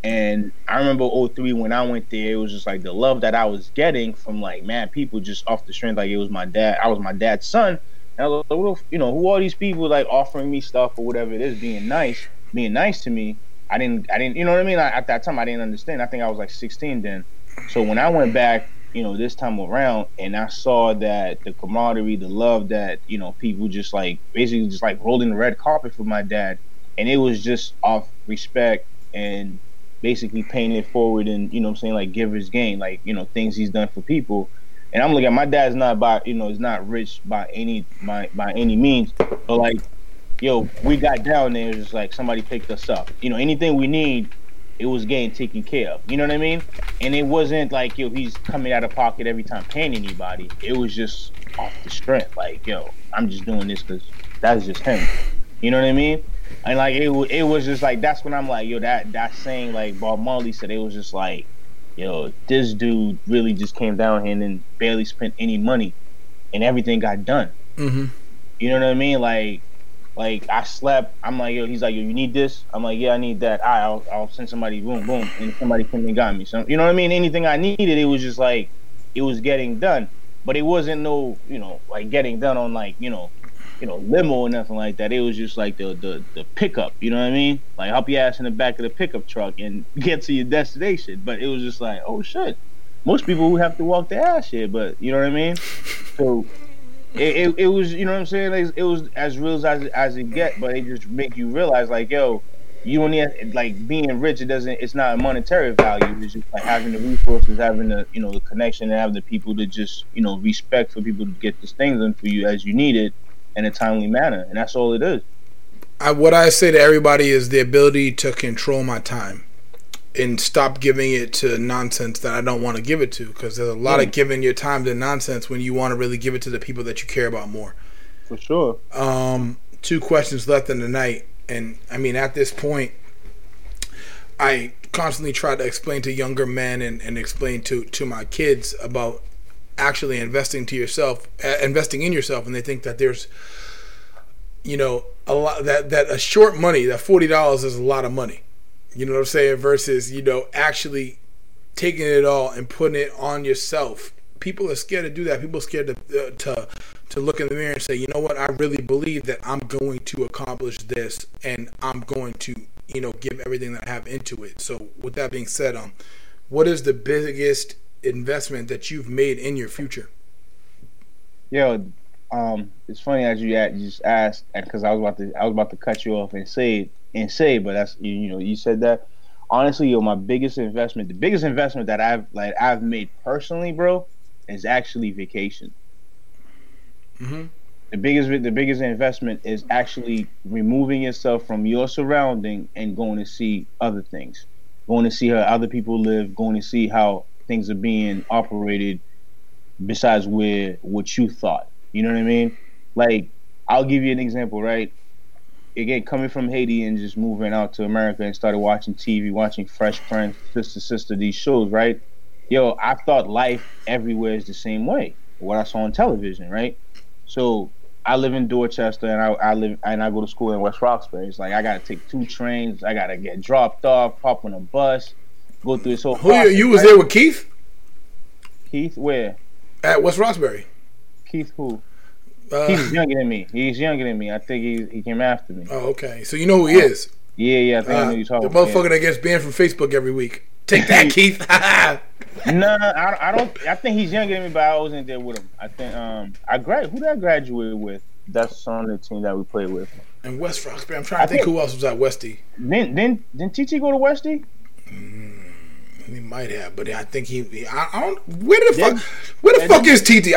And I remember 03 when I went there, it was just like the love that I was getting from like mad people just off the strength. Like it was my dad. I was my dad's son. And I was like, you know, who are these people like offering me stuff or whatever it is, being nice to me? I didn't, you know what I mean? At that time, I didn't understand. I think I was like 16 then. So when I went back, you know, this time around, and I saw that the camaraderie, the love that, you know, people just like basically just like rolling the red carpet for my dad, and it was just off respect and basically paying it forward, and you know what I'm saying, like giver's gain, like, you know, things he's done for people. And I'm looking at my dad's not by, you know, he's not rich by any means, but like, yo, we got down there, it was just like somebody picked us up, you know, anything we need, it was getting taken care of, you know what I mean? And it wasn't like, yo, he's coming out of pocket every time paying anybody. It was just off the strength, like, yo, I'm just doing this because that's just him, you know what I mean? And like it was just like, that's when I'm like, yo, that saying like Bob Marley said, it was just like, yo, this dude really just came down here and then barely spent any money and everything got done. Mm-hmm. You know what I mean? Like I slept, I'm like, yo, he's like, yo, you need this? I'm like, yeah, I need that. All right, I'll send somebody, boom, boom, and somebody came and got me. So, you know what I mean? Anything I needed, it was just like, it was getting done. But it wasn't no, you know, like getting done on like, you know, limo or nothing like that. It was just like the pickup, you know what I mean? Like hop your ass in the back of the pickup truck and get to your destination. But it was just like, oh shit, most people would have to walk their ass here, but you know what I mean? So It was, you know what I'm saying, it was as real as it get, but it just make you realize like, yo, you only have, like being rich, it's not a monetary value, it's just like having the resources, having the, you know, the connection, and having the people to just, you know, respect for people to get this thing done for you as you need it in a timely manner, and that's all it is. What I say to everybody is the ability to control my time and stop giving it to nonsense that I don't want to give it to, because there's a lot of giving your time to nonsense when you want to really give it to the people that you care about more. For sure. 2 questions left in the night, and I mean at this point I constantly try to explain to younger men and explain to my kids about actually investing in yourself, and they think that there's, you know, a lot that a short money, that $40 is a lot of money. You know what I'm saying? Versus, you know, actually taking it all and putting it on yourself. People are scared to do that. People are scared to look in the mirror and say, you know what? I really believe that I'm going to accomplish this, and I'm going to, you know, give everything that I have into it. So with that being said, what is the biggest investment that you've made in your future? Yo, it's funny as you just asked, because I was about to cut you off and say it. But that's, you know, you said that. Honestly, yo, my biggest investment, the biggest investment that I've made personally, bro, is actually vacation. Mm-hmm. The biggest investment is actually removing yourself from your surrounding and going to see other things, going to see how other people live, going to see how things are being operated, besides where what you thought. You know what I mean? Like, I'll give you an example, right? Again, coming from Haiti and just moving out to America and started watching TV, watching Fresh Prince, Sister, these shows, right? Yo, I thought life everywhere is the same way, what I saw on television, right? So I live in Dorchester, and I go to school in West Roxbury. It's like I gotta take 2 trains, I gotta get dropped off, pop on a bus, go through this whole process. You was there with Keith? Keith where? At West Roxbury. Keith who? He's younger than me. I think he came after me. Oh, okay. So you know who he is? Yeah. I think I know who you're talking about. The motherfucker that gets banned from Facebook every week. Take that, Keith. No, I don't. I think he's younger than me, but I wasn't there with him. I think who did I graduate with? That's on the team that we played with. And West Roxbury. I'm trying to think who else was at Westy. Didn't TT go to Westy? He might have, but I think he I don't. Where the fuck is TT?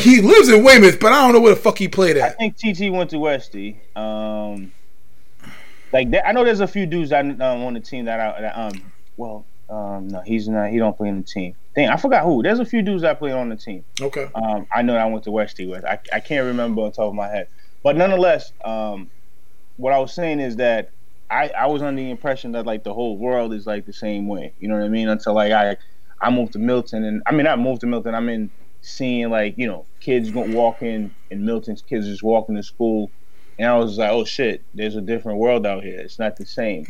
He lives in Weymouth, but I don't know where the fuck he played at. I think TT went to Westie. I know there's a few dudes on the team no, he's not. He don't play on the team. Dang, I forgot who. There's a few dudes I played on the team. Okay. I know that I went to Westie with. I can't remember on top of my head, but nonetheless, what I was saying is that I was under the impression that like the whole world is like the same way. You know what I mean? Until like I moved to Milton, and I mean I moved to Milton. I'm in seeing like kids walking in Milton's kids just walking to school, and I was like, oh shit, there's a different world out here. It's not the same.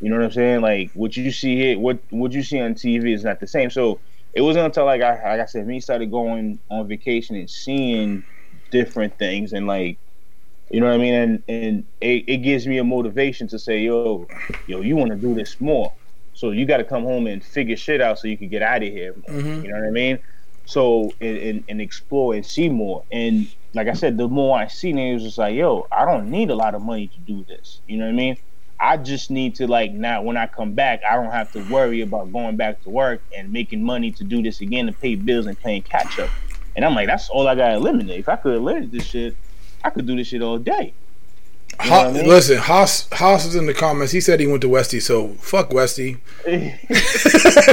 You know what I'm saying? Like what you see here, what you see on TV is not the same. So it wasn't until like I said, me started going on vacation and seeing different things and like. You know what I mean? And it gives me a motivation to say, yo, you want to do this more. So you got to come home and figure shit out so you can get out of here. Mm-hmm. You know what I mean? So, and explore and see more. And like I said, the more I see, it was just like, yo, I don't need a lot of money to do this. You know what I mean? I just need to like now when I come back, I don't have to worry about going back to work and making money to do this again, to pay bills and playing catch up. And I'm like, that's all I got to eliminate. If I could eliminate this shit, I could do this shit all day. Listen, Haas is in the comments. He said he went to Westie, so fuck Westie.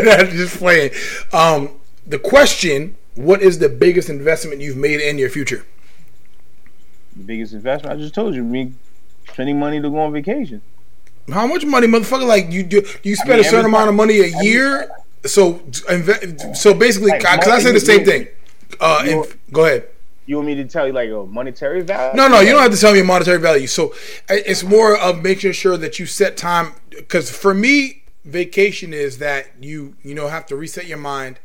That's just playing. The question, what is the biggest investment you've made in your future? The biggest investment? I just told you, me spending money to go on vacation. How much money, motherfucker? Like, you spend a certain amount of money a year? So basically, because I said the same thing. Go ahead. You want me to tell you like a monetary value? No, you don't have to tell me a monetary value. So it's more of making sure that you set time. Because for me, vacation is that you have to reset your mind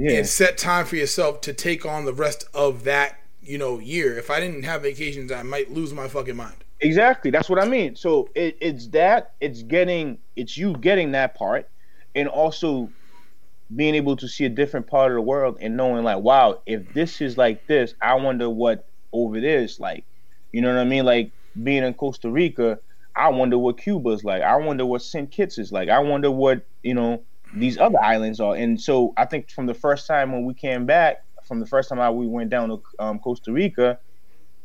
and set time for yourself to take on the rest of that year. If I didn't have vacations, I might lose my fucking mind. Exactly, that's what I mean. So it's you getting that part, and also being able to see a different part of the world and knowing like, wow, if this is like this, I wonder what over there is like. You know what I mean? Like being in Costa Rica, I wonder what Cuba's like. I wonder what St. Kitts is like. I wonder what, these other islands are. And so I think from the first time when we came back, from the first time we went down to Costa Rica,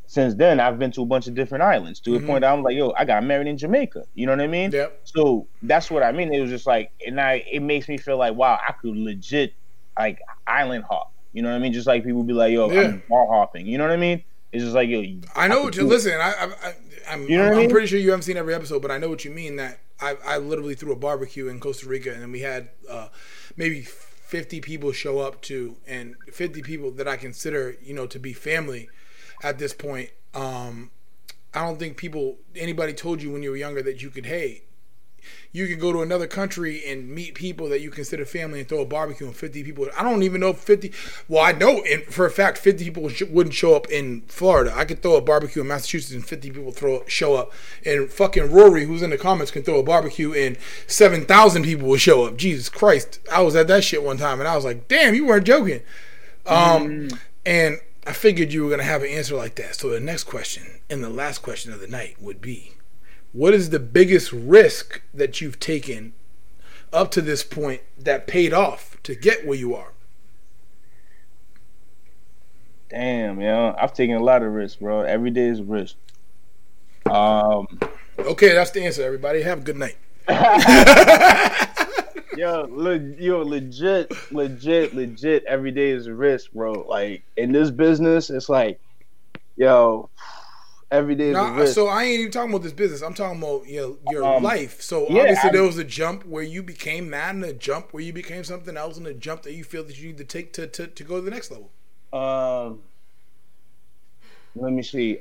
since then I've been to a bunch of different islands to the point that I'm like, yo, I got married in Jamaica. You know what I mean? Yep. So that's what I mean. It was just like, it makes me feel like, wow, I could legit like island hop. You know what I mean? Just like people be like, yo, I'm bar hopping. You know what I mean? It's just like, yo, I know what you listen. I'm pretty sure you haven't seen every episode, but I know what you mean. That I literally threw a barbecue in Costa Rica, and then we had maybe 50 people show up to, and 50 people that I consider to be family. At this point, I don't think anybody told you when you were younger that you could, you could go to another country and meet people that you consider family and throw a barbecue and 50 people. I don't even know if 50. Well, I know for a fact 50 people wouldn't show up in Florida. I could throw a barbecue in Massachusetts and 50 people show up. And fucking Rory, who's in the comments, can throw a barbecue and 7,000 people will show up. Jesus Christ. I was at that shit one time and I was like, damn, you weren't joking. And I figured you were going to have an answer like that. So the next question and the last question of the night would be, what is the biggest risk that you've taken up to this point that paid off to get where you are? Damn, yo. I've taken a lot of risks, bro. Every day is a risk. Okay, that's the answer, everybody. Have a good night. Yo, legit, every day is a risk, bro. Like, in this business, it's like, yo, every day is a risk. So I ain't even talking about this business. I'm talking about your life. So obviously there was a jump where you became mad and a jump where you became something else and a jump that you feel that you need to take to go to the next level. Let me see.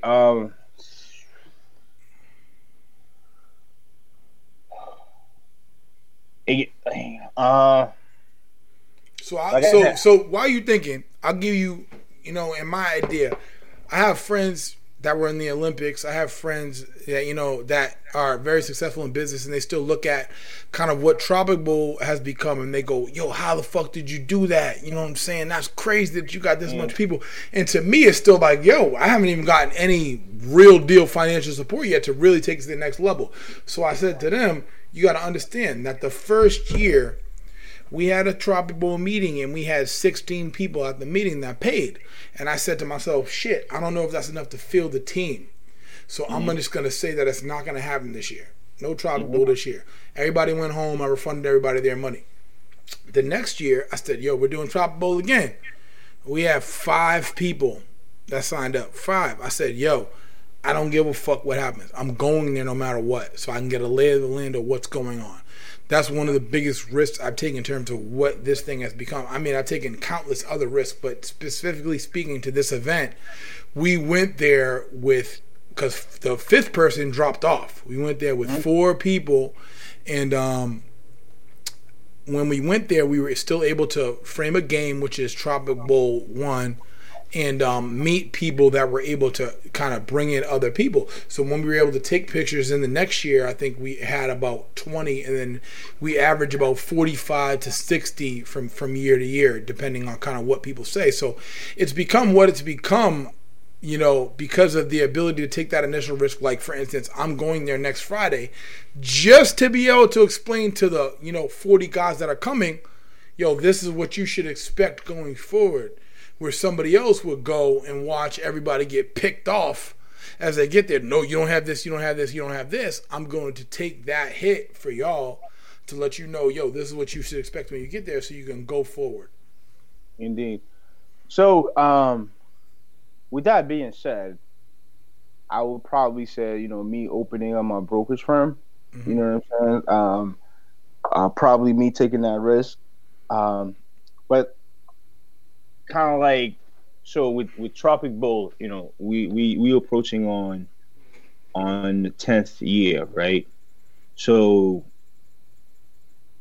So while you're thinking, I'll give you, in my idea, I have friends that were in the Olympics. I have friends that, that are very successful in business, and they still look at kind of what Tropic Bowl has become, and they go, yo, how the fuck did you do that? You know what I'm saying? That's crazy that you got this much people. And to me, it's still like, yo, I haven't even gotten any real deal financial support yet to really take it to the next level. So I said to them, you got to understand that the first year we had a Tropic Bowl meeting and we had 16 people at the meeting that paid. And I said to myself, shit, I don't know if that's enough to field the team. So I'm just going to say that it's not going to happen this year. No Tropic Bowl this year. Everybody went home. I refunded everybody their money. The next year, I said, yo, we're doing Tropic Bowl again. We have 5 people that signed up. 5. I said, yo, I don't give a fuck what happens. I'm going there no matter what, so I can get a lay of the land of what's going on. That's one of the biggest risks I've taken in terms of what this thing has become. I mean, I've taken countless other risks, but specifically speaking to this event, we went there with, because the 5th person dropped off. We went there with 4 people, and when we went there, we were still able to frame a game, which is Tropic Bowl 1, and meet people that were able to kind of bring in other people. So when we were able to take pictures in the next year, I think we had about 20, and then we average about 45 to 60 from year to year, depending on kind of what people say. So it's become what it's become, you know, because of the ability to take that initial risk. Like, for instance, I'm going there next Friday just to be able to explain to the, 40 guys that are coming, yo, this is what you should expect going forward. Where somebody else would go and watch everybody get picked off as they get there. No, you don't have this, you don't have this, you don't have this. I'm going to take that hit for y'all to let you know, yo, this is what you should expect when you get there so you can go forward. Indeed. So, with that being said, I would probably say, me opening up my brokerage firm, you know what I'm saying? Probably me taking that risk. But kind of like, so with Tropic Bowl, we approaching on the 10th year, right? So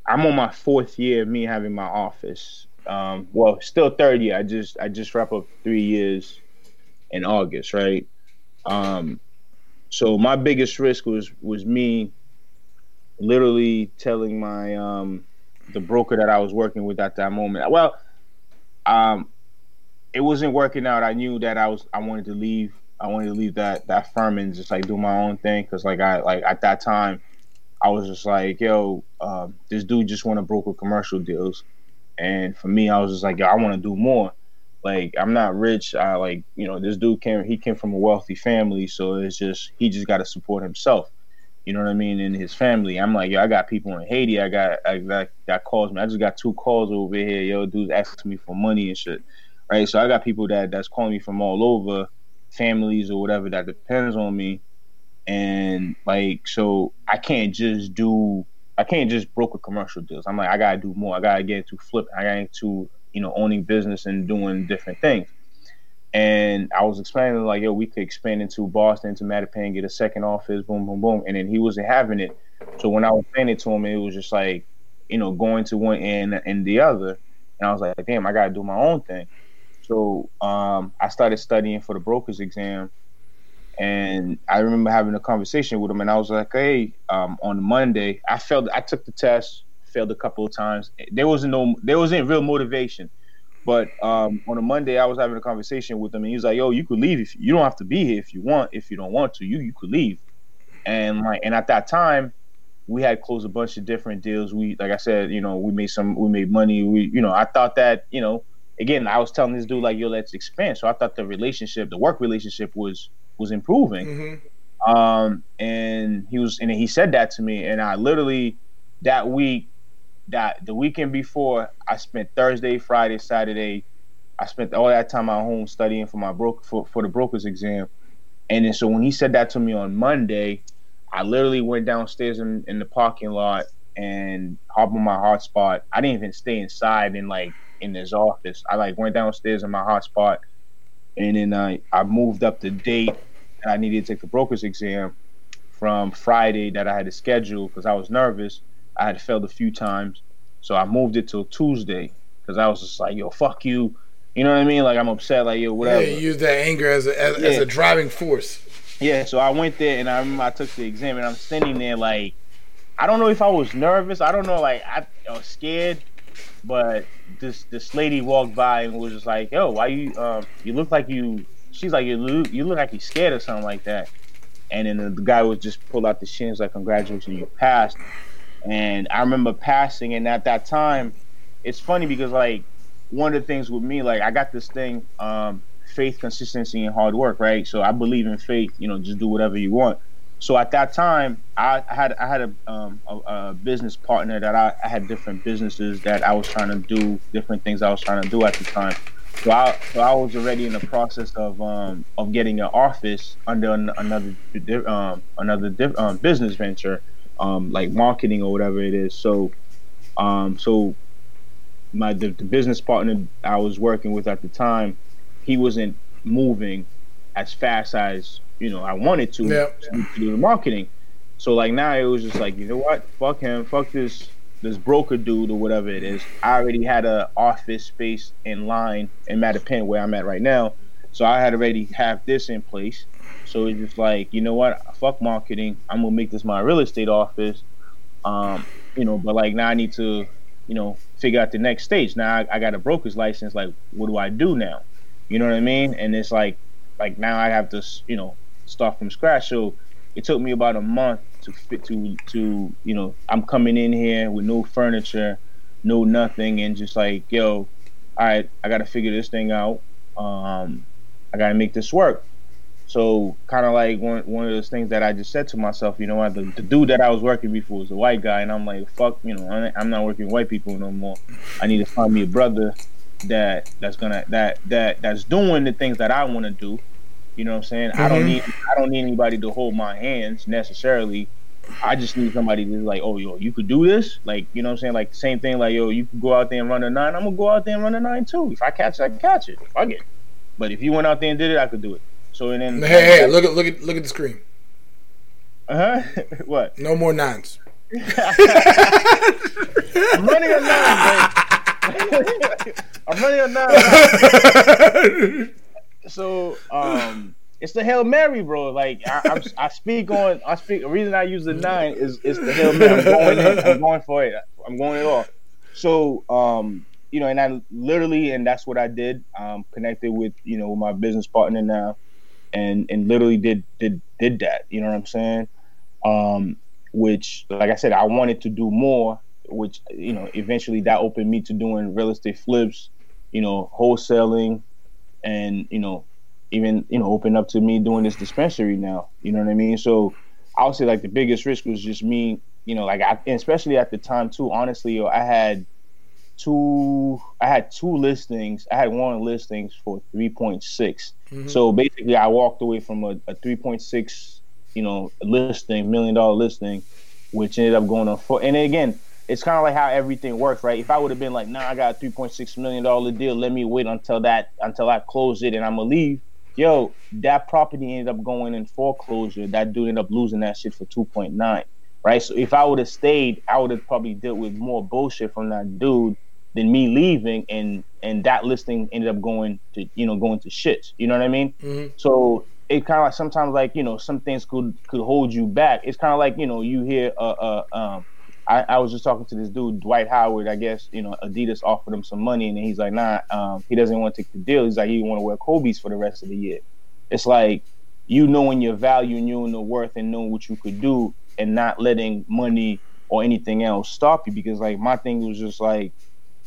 I'm on my 4th year of me having my office. Well, still 3rd year. I just wrap up 3 years in August, right? So my biggest risk was me literally telling my the broker that I was working with at that moment, it wasn't working out. I knew that I wanted to leave. I wanted to leave that firm and just do my own thing. Cause I at that time, I was just like, yo, this dude just want to broker commercial deals. And for me, I was just like, yo, I want to do more. Like, I'm not rich. This dude came from a wealthy family. So it's just, he just got to support himself. You know what I mean? And his family. I'm like, yo, I got people in Haiti. I got calls me. I just got 2 calls over here. Yo, dude's asking me for money and shit. Right? So I got people that's calling me from all over, families or whatever that depends on me. And so I can't just broker commercial deals. I'm like, I got to do more. I got to get into flipping. I got into, owning business and doing different things. And I was explaining, we could expand into Boston, to Mattapan, get a second office, boom, boom, boom. And then he wasn't having it. So when I was saying it to him, it was just going to one end and the other. And I was like, damn, I got to do my own thing. So I started studying for the broker's exam. And I remember having a conversation with him. And I was like, hey, on Monday, I took the test, failed a couple of times. There wasn't real motivation. But on a Monday, I was having a conversation with him, and he was like, "Yo, you could leave. If you don't have to be here, if you want. If you don't want to, you could leave." And and at that time, we had closed a bunch of different deals. We, like I said, we made money. I thought that, again, I was telling this dude yo, let's expand. So I thought the work relationship was improving. Mm-hmm. And he said that to me, and I literally that week. That the weekend before, I spent Thursday, Friday, Saturday. I spent all that time at home studying for my for the broker's exam. And then so when he said that to me on Monday, I literally went downstairs in the parking lot and hopped on my hotspot. I didn't even stay inside in his office. I went downstairs in my hotspot, and then I moved up the date that I needed to take the broker's exam from Friday that I had to schedule because I was nervous. I had failed a few times, so I moved it till Tuesday because I was just like, "Yo, fuck you," you know what I mean? Like I'm upset, like yo, whatever. Yeah, you use that anger as a driving force. Yeah, so I went there and I remember I took the exam and I'm standing there I don't know if I was nervous, I don't know, I was scared, but this lady walked by and was just like, "Yo, why you? You look like you." She's like, "You look like you scared or something like that." And then the guy would just pull out the shins, "Congratulations, you passed." And I remember passing, and at that time, it's funny because, like, one of the things with me, like, I got this thing, faith, consistency, and hard work, right? So I believe in faith, you know, just do whatever you want. So at that time, I had a business partner that I had different businesses that I was trying to do, different things I was trying to do at the time. So I was already in the process of getting an office under another business venture, like marketing or whatever it is. So the business partner I was working with at the time, he wasn't moving as fast as, you know, I wanted to, yep, to do the marketing. So like now it was just like, you know what, fuck him, fuck this broker dude or whatever it is. I already had a office space in line in Mattapan where I'm at right now. So I had already have this in place. So it's just like, you know what, fuck marketing. I'm gonna make this my real estate office. You know, but like now I need to, you know, figure out the next stage. Now I got a broker's license, like what do I do now? You know what I mean? And it's like now I have to, you know, start from scratch. So it took me about a month to you know, I'm coming in here with no furniture, no nothing, and just like, yo, all right, I gotta figure this thing out. I gotta make this work. So kind of like one of those things that I just said to myself, you know what, the dude that I was working before was a white guy, and I'm like, fuck, you know, I'm not working with white people no more. I need to find me a brother that's doing the things that I want to do. You know what I'm saying? Mm-hmm. I don't need anybody to hold my hands necessarily. I just need somebody to be like, oh, yo, you could do this. Like, you know what I'm saying? Like, same thing, like, yo, you could go out there and run a 9. I'm going to go out there and run a 9, too. If I catch it, I can catch it. Fuck it. But if you went out there and did it, I could do it. So, and then... Hey, look at the screen. Uh-huh. What? No more 9s. I'm running a 9, man. I'm running a 9. So it's the Hail Mary, bro. Like I speak. The reason I use the 9 is the Hail Mary. I'm going for it. I'm going it all. So you know, and I literally, and that's what I did. Connected with, you know, my business partner now, and literally did that. You know what I'm saying? Which, like I said, I wanted to do more. Which, you know, eventually that opened me to doing real estate flips. You know, wholesaling. And, you know, even, you know, open up to me doing this dispensary now, you know what I mean? So I would say, like, the biggest risk was just me, you know, like, I, especially at the time too, honestly, I had two listings. I had one listings for 3.6. Mm-hmm. So basically I walked away from a 3.6, you know, listing, $1 million listing, which ended up going on for, and again, it's kind of like how everything works, right? If I would have been like, nah, I got a $3.6 million deal. Let me wait until I close it and I'm going to leave. Yo, that property ended up going in foreclosure. That dude ended up losing that shit for 2.9, right? So if I would have stayed, I would have probably dealt with more bullshit from that dude than me leaving. And that listing ended up going to shit. You know what I mean? Mm-hmm. So it kind of like sometimes, like, you know, some things could hold you back. It's kind of like, you know, you hear, I was just talking to this dude, Dwight Howard, I guess, you know, Adidas offered him some money, and then he's like, nah, he doesn't want to take the deal. He's like, he want to wear Kobe's for the rest of the year. It's like, you knowing your value and knowing the worth and knowing what you could do and not letting money or anything else stop you. Because, like, my thing was just like,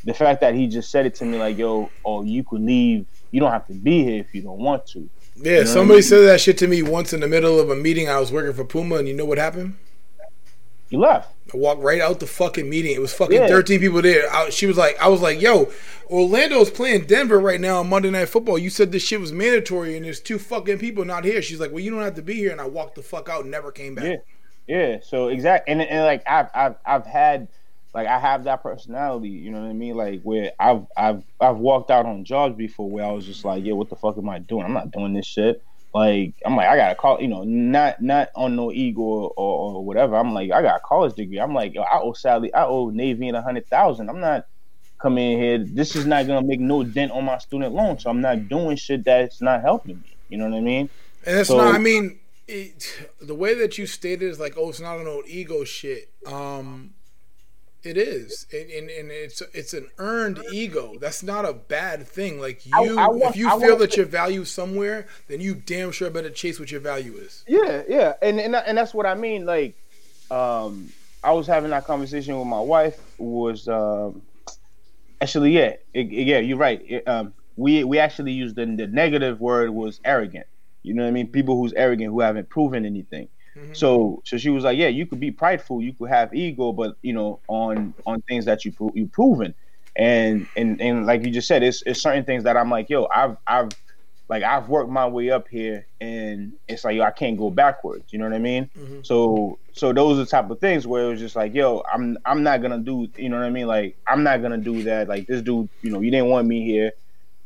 the fact that he just said it to me, like, yo, oh, you could leave. You don't have to be here if you don't want to. Yeah, you know somebody said that shit to me once in the middle of a meeting. I was working for Puma, and you know what happened? You left. I walked right out the fucking meeting. It was fucking 13 people there. I was like, yo, Orlando's playing Denver right now on Monday Night Football. You said this shit was mandatory and there's 2 fucking people not here. She's like, well, you don't have to be here. And I walked the fuck out and never came back. Yeah. So exactly. And like, I've had, like, I have that personality, you know what I mean? Like, where I've walked out on jobs before where I was just like, yeah, what the fuck am I doing? I'm not doing this shit. Like, I'm like, I got to call, you know, not on no ego or whatever. I'm like, I got a college degree. I'm like, yo, I owe Navy and 100,000. I'm not coming in here. This is not going to make no dent on my student loan. So I'm not doing shit that's not helping me. You know what I mean? And that's not, I mean, the way that you stated is like, oh, it's not an old ego shit. It is, and it's an earned ego. That's not a bad thing. Like, if you feel that your value somewhere, then you damn sure better chase what your value is. Yeah, and that's what I mean. Like, I was having that conversation with my wife. Was Actually, yeah. Yeah, you're right. We actually used the negative word was arrogant. You know what I mean? People who's arrogant, who haven't proven anything. Mm-hmm. So she was like, yeah, you could be prideful, you could have ego, but, you know, on things that you've proven. And like you just said, it's certain things that I'm like, yo, I've worked my way up here, and it's like, yo, I can't go backwards. You know what I mean? Mm-hmm. So those are the type of things where it was just like, yo, I'm not gonna do, you know what I mean? Like, I'm not gonna do that. Like, this dude, you know, you didn't want me here.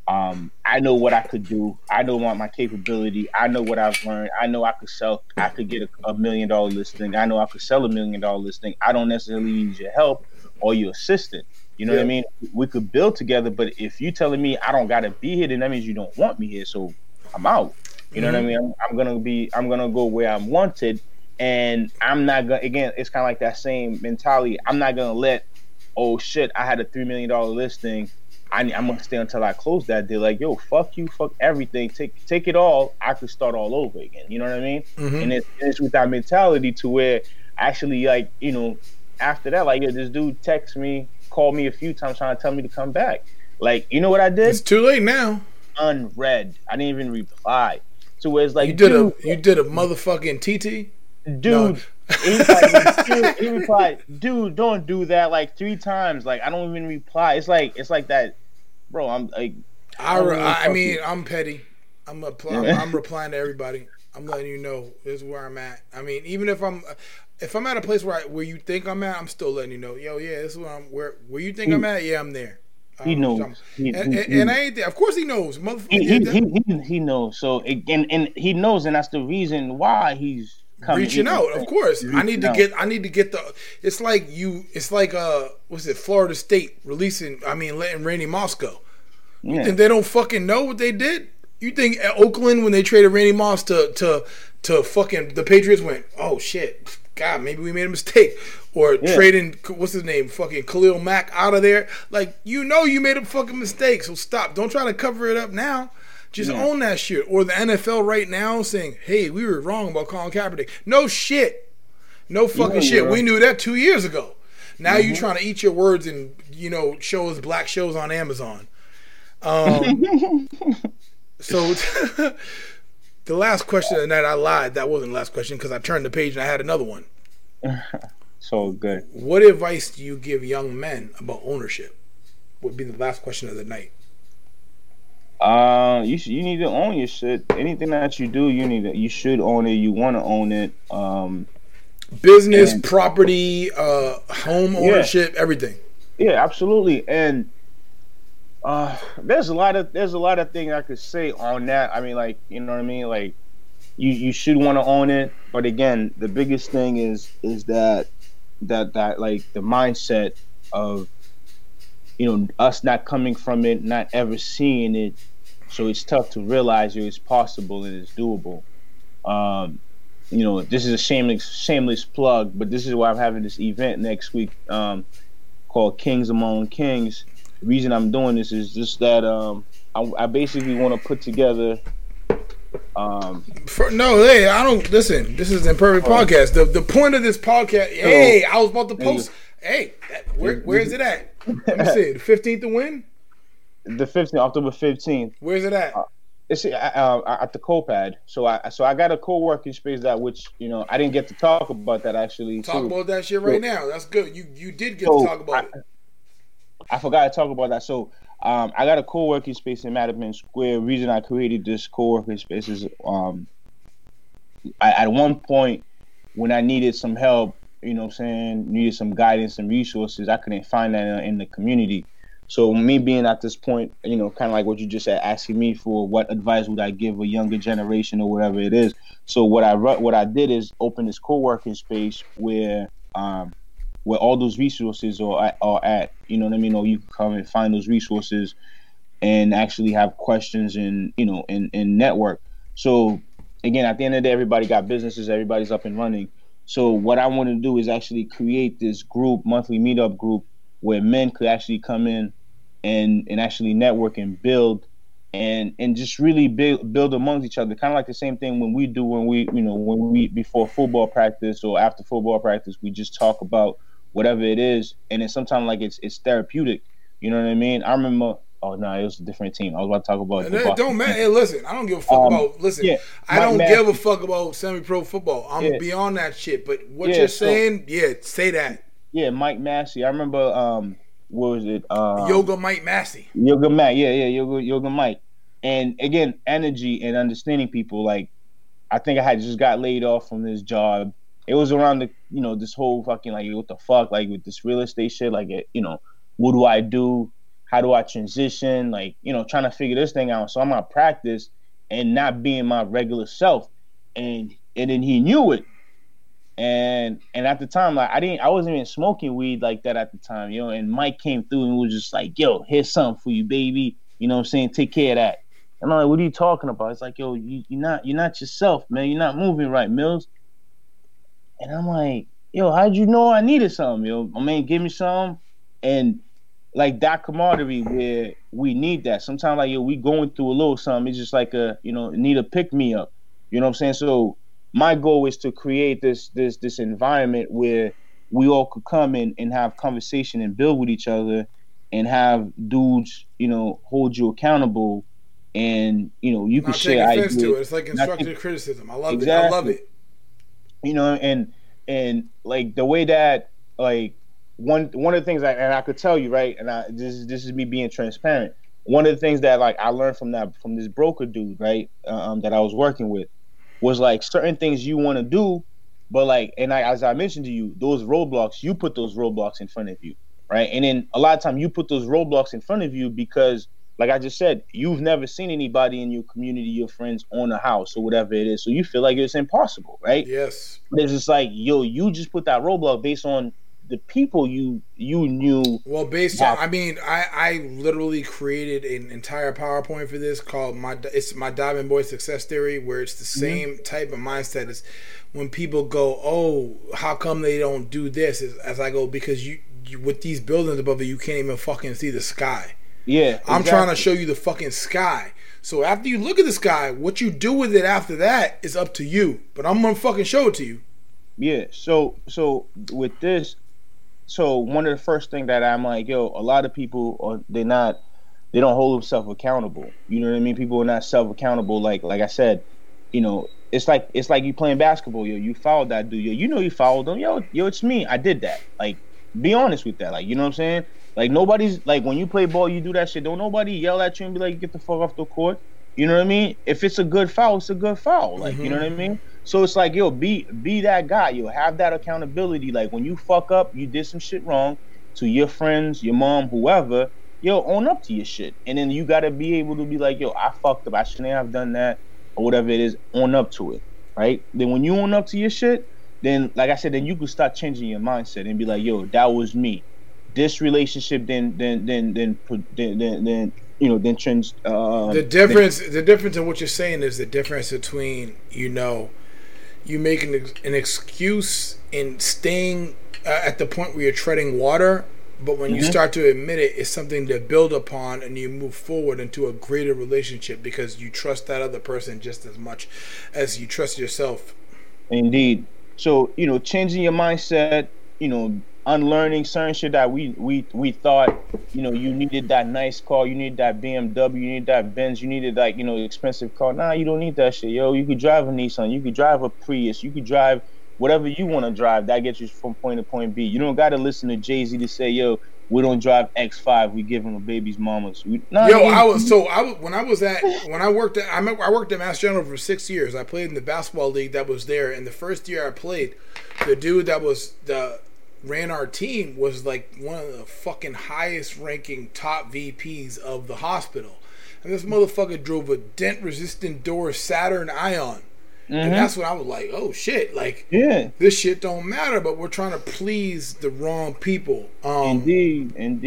I know what I could do. I know my capability. I know what I've learned. I know I could sell. I could get a $1 million listing. I know I could sell a $1 million listing. I don't necessarily need your help or your assistance. You know what I mean? We could build together, but if you telling me I don't gotta be here, then that means you don't want me here. So I'm out. You know what I mean? I'm gonna go where I'm wanted, and I'm not gonna. Again, it's kind of like that same mentality. I'm not gonna let. Oh shit! I had a $3 million listing. I'm gonna stay until I close that deal. Like, yo, fuck you, fuck everything. Take it all. I could start all over again. You know what I mean? Mm-hmm. And it's with that mentality to where actually, like, you know, after that, like, yo, this dude texts me, called me a few times trying to tell me to come back. Like, you know what I did? It's too late now. Unread. I didn't even reply. So where it's like, you did a motherfucking TT, dude. No. He replied, dude, don't do that, like 3 times. Like, I don't even reply. It's like that, bro. I'm like, I mean, I'm petty. I'm replying to everybody. I'm letting you know this is where I'm at. I mean, even if I'm at a place where you think I'm at, I'm still letting you know. Yo, yeah, this is where I'm. Where you think I'm at? Yeah, I'm there. He knows. And I ain't there. Of course, he knows. Motherfucker, he knows. So and he knows, and that's the reason why he's. Reaching out, of course. I need to get the. It's like you. It's like what's it? Florida State releasing. I mean, letting Randy Moss go. Yeah. You think they don't fucking know what they did? You think at Oakland when they traded Randy Moss to fucking the Patriots went, oh shit, God, maybe we made a mistake, or trading what's his name, fucking Khalil Mack out of there. Like, you know, you made a fucking mistake, so stop. Don't try to cover it up now. Just own that shit. Or the NFL right now saying, hey, we were wrong about Colin Kaepernick. No shit. No fucking shit. Right. We knew that 2 years ago. Now you trying to eat your words and, you know, shows, black shows on Amazon. So the last question of the night, I lied. That wasn't the last question because I turned the page and I had another one. So good. What advice do you give young men about ownership? Would be the last question of the night. You need to own your shit. Anything that you do, you should own it. You want to own it. Business, property, home ownership, everything. Yeah, absolutely. And there's a lot of things I could say on that. I mean, like, you know what I mean? Like, you should want to own it, but again, the biggest thing is that like the mindset of, you know, us not coming from it, not ever seeing it, so it's tough to realize it's possible and it's doable. You know, this is a shameless plug, but this is why I'm having this event next week called Kings Among Kings. The reason I'm doing this is just that I basically want to put together. I don't listen. This is Imperfect Podcast. The point of this podcast. So, hey, I was about to post. Hey, where is it at? Let me see. The 15th to win? The 15th, October 15th. Where's it at? It's at the co-pad. So I got a co-working space that, which, you know, I didn't get to talk about that actually. About that shit right now. That's good. You did get to talk about it. I forgot to talk about that. So I got a co-working space in Mattapan Square. The reason I created this co-working space is at one point when I needed some help, you know what I'm saying, needed some guidance and resources, I couldn't find that in the community. So me being at this point, you know, kind of like what you just said, asking me for what advice would I give a younger generation or whatever it is. So what I did is open this co-working space where all those resources are at, you know what I mean, or you can come and find those resources and actually have questions and, you know, and network. So again, at the end of the day, everybody got businesses, everybody's up and running. So what I want to do is actually create this group, monthly meetup group, where men could actually come in and actually network and build and just really build amongst each other. Kind of like the same thing when we before football practice or after football practice, we just talk about whatever it is. And it's sometimes like it's therapeutic. You know what I mean? I remember. Oh no, it was a different team. I was about to talk about. It don't matter. Hey, listen, I don't give a fuck about. Listen, yeah, I don't give a fuck about semi-pro football. I'm beyond that shit. But what you're saying, say that. Yeah, Mike Massey. I remember. What was it? Yoga Mike Massey. Yoga Mac. Yoga Mike. And again, energy and understanding people. Like, I think I had just got laid off from this job. It was around the, you know, this whole fucking like, what the fuck, like with this real estate shit, like, you know, what do I do? How do I transition? Like, you know, trying to figure this thing out. So I'm at practice and not being my regular self. And then he knew it. And at the time, like I wasn't even smoking weed like that at the time, you know, and Mike came through and was just like, yo, here's something for you, baby. You know what I'm saying? Take care of that. And I'm like, what are you talking about? It's like, yo, you're not yourself, man. You're not moving right, Mills. And I'm like, yo, how'd you know I needed something, yo? My man, give me some. And like that camaraderie where we need that. Sometimes, like, yo, we going through a little something. It's just like a, you know, need a pick-me-up. You know what I'm saying? So my goal is to create this environment where we all could come in and have conversation and build with each other and have dudes, you know, hold you accountable. And, you know, you can share ideas. To it. It's like constructive criticism. I love it. I love it. You know, and like the way that like one of the things I could tell you, right, and this is me being transparent. One of the things that like I learned from this broker dude, right, that I was working with, was like certain things you want to do, but like, and as I mentioned to you, those roadblocks, you put those roadblocks in front of you, right? And then a lot of time you put those roadblocks in front of you because, like I just said, you've never seen anybody in your community, your friends, own a house or whatever it is. So you feel like it's impossible, right? Yes. But it's just like, yo, you just put that roadblock based on the people you knew. Well, based on, I mean, I literally created an entire PowerPoint for this called my Diamond Boy Success Theory, where it's the same type of mindset as when people go, oh, how come they don't do this? As I go, because you with these buildings above it, you can't even fucking see the sky. Yeah, exactly. I'm trying to show you the fucking sky. So after you look at the sky, what you do with it after that is up to you. But I'm gonna fucking show it to you. Yeah. So with this, so one of the first thing that I'm like, yo, a lot of people they don't hold themselves accountable. You know what I mean? People are not self accountable. Like I said, you know, it's like you playing basketball. Yo, you fouled that dude. Yo, you know you fouled him. Yo, it's me. I did that. Like, be honest with that. Like, you know what I'm saying? Like, nobody's, like, when you play ball, you do that shit. Don't nobody yell at you and be like, get the fuck off the court. You know what I mean? If it's a good foul, it's a good foul. Like, you know what I mean? So it's like, yo, be that guy. Yo, have that accountability. Like, when you fuck up, you did some shit wrong to your friends, your mom, whoever, yo, own up to your shit. And then you got to be able to be like, yo, I fucked up. I shouldn't have done that or whatever it is. Own up to it, right? Then when you own up to your shit, then, like I said, then you can start changing your mindset and be like, yo, that was me. This relationship then you know then trends. The difference in what you're saying is the difference between, you know, you making an excuse and staying at the point where you're treading water, but when you start to admit it, it's something to build upon and you move forward into a greater relationship because you trust that other person just as much as you trust yourself. Indeed. So, you know, changing your mindset, you know, unlearning certain shit that we thought, you know, you needed that nice car, you needed that BMW, you needed that Benz, you needed like, you know, expensive car. Nah, you don't need that shit, yo. You could drive a Nissan, you could drive a Prius, you could drive whatever you want to drive. That gets you from point to point B. You don't got to listen to Jay-Z to say, yo, we don't drive X5. We give them a baby's mamas. I worked at Mass General for 6 years. I played in the basketball league that was there, and the first year I played, the dude that was ran our team was like one of the fucking highest ranking top VPs of the hospital, and this motherfucker drove a dent resistant door Saturn Ion, and that's when I was like, oh shit, like, yeah, this shit don't matter, but we're trying to please the wrong people. Indeed and,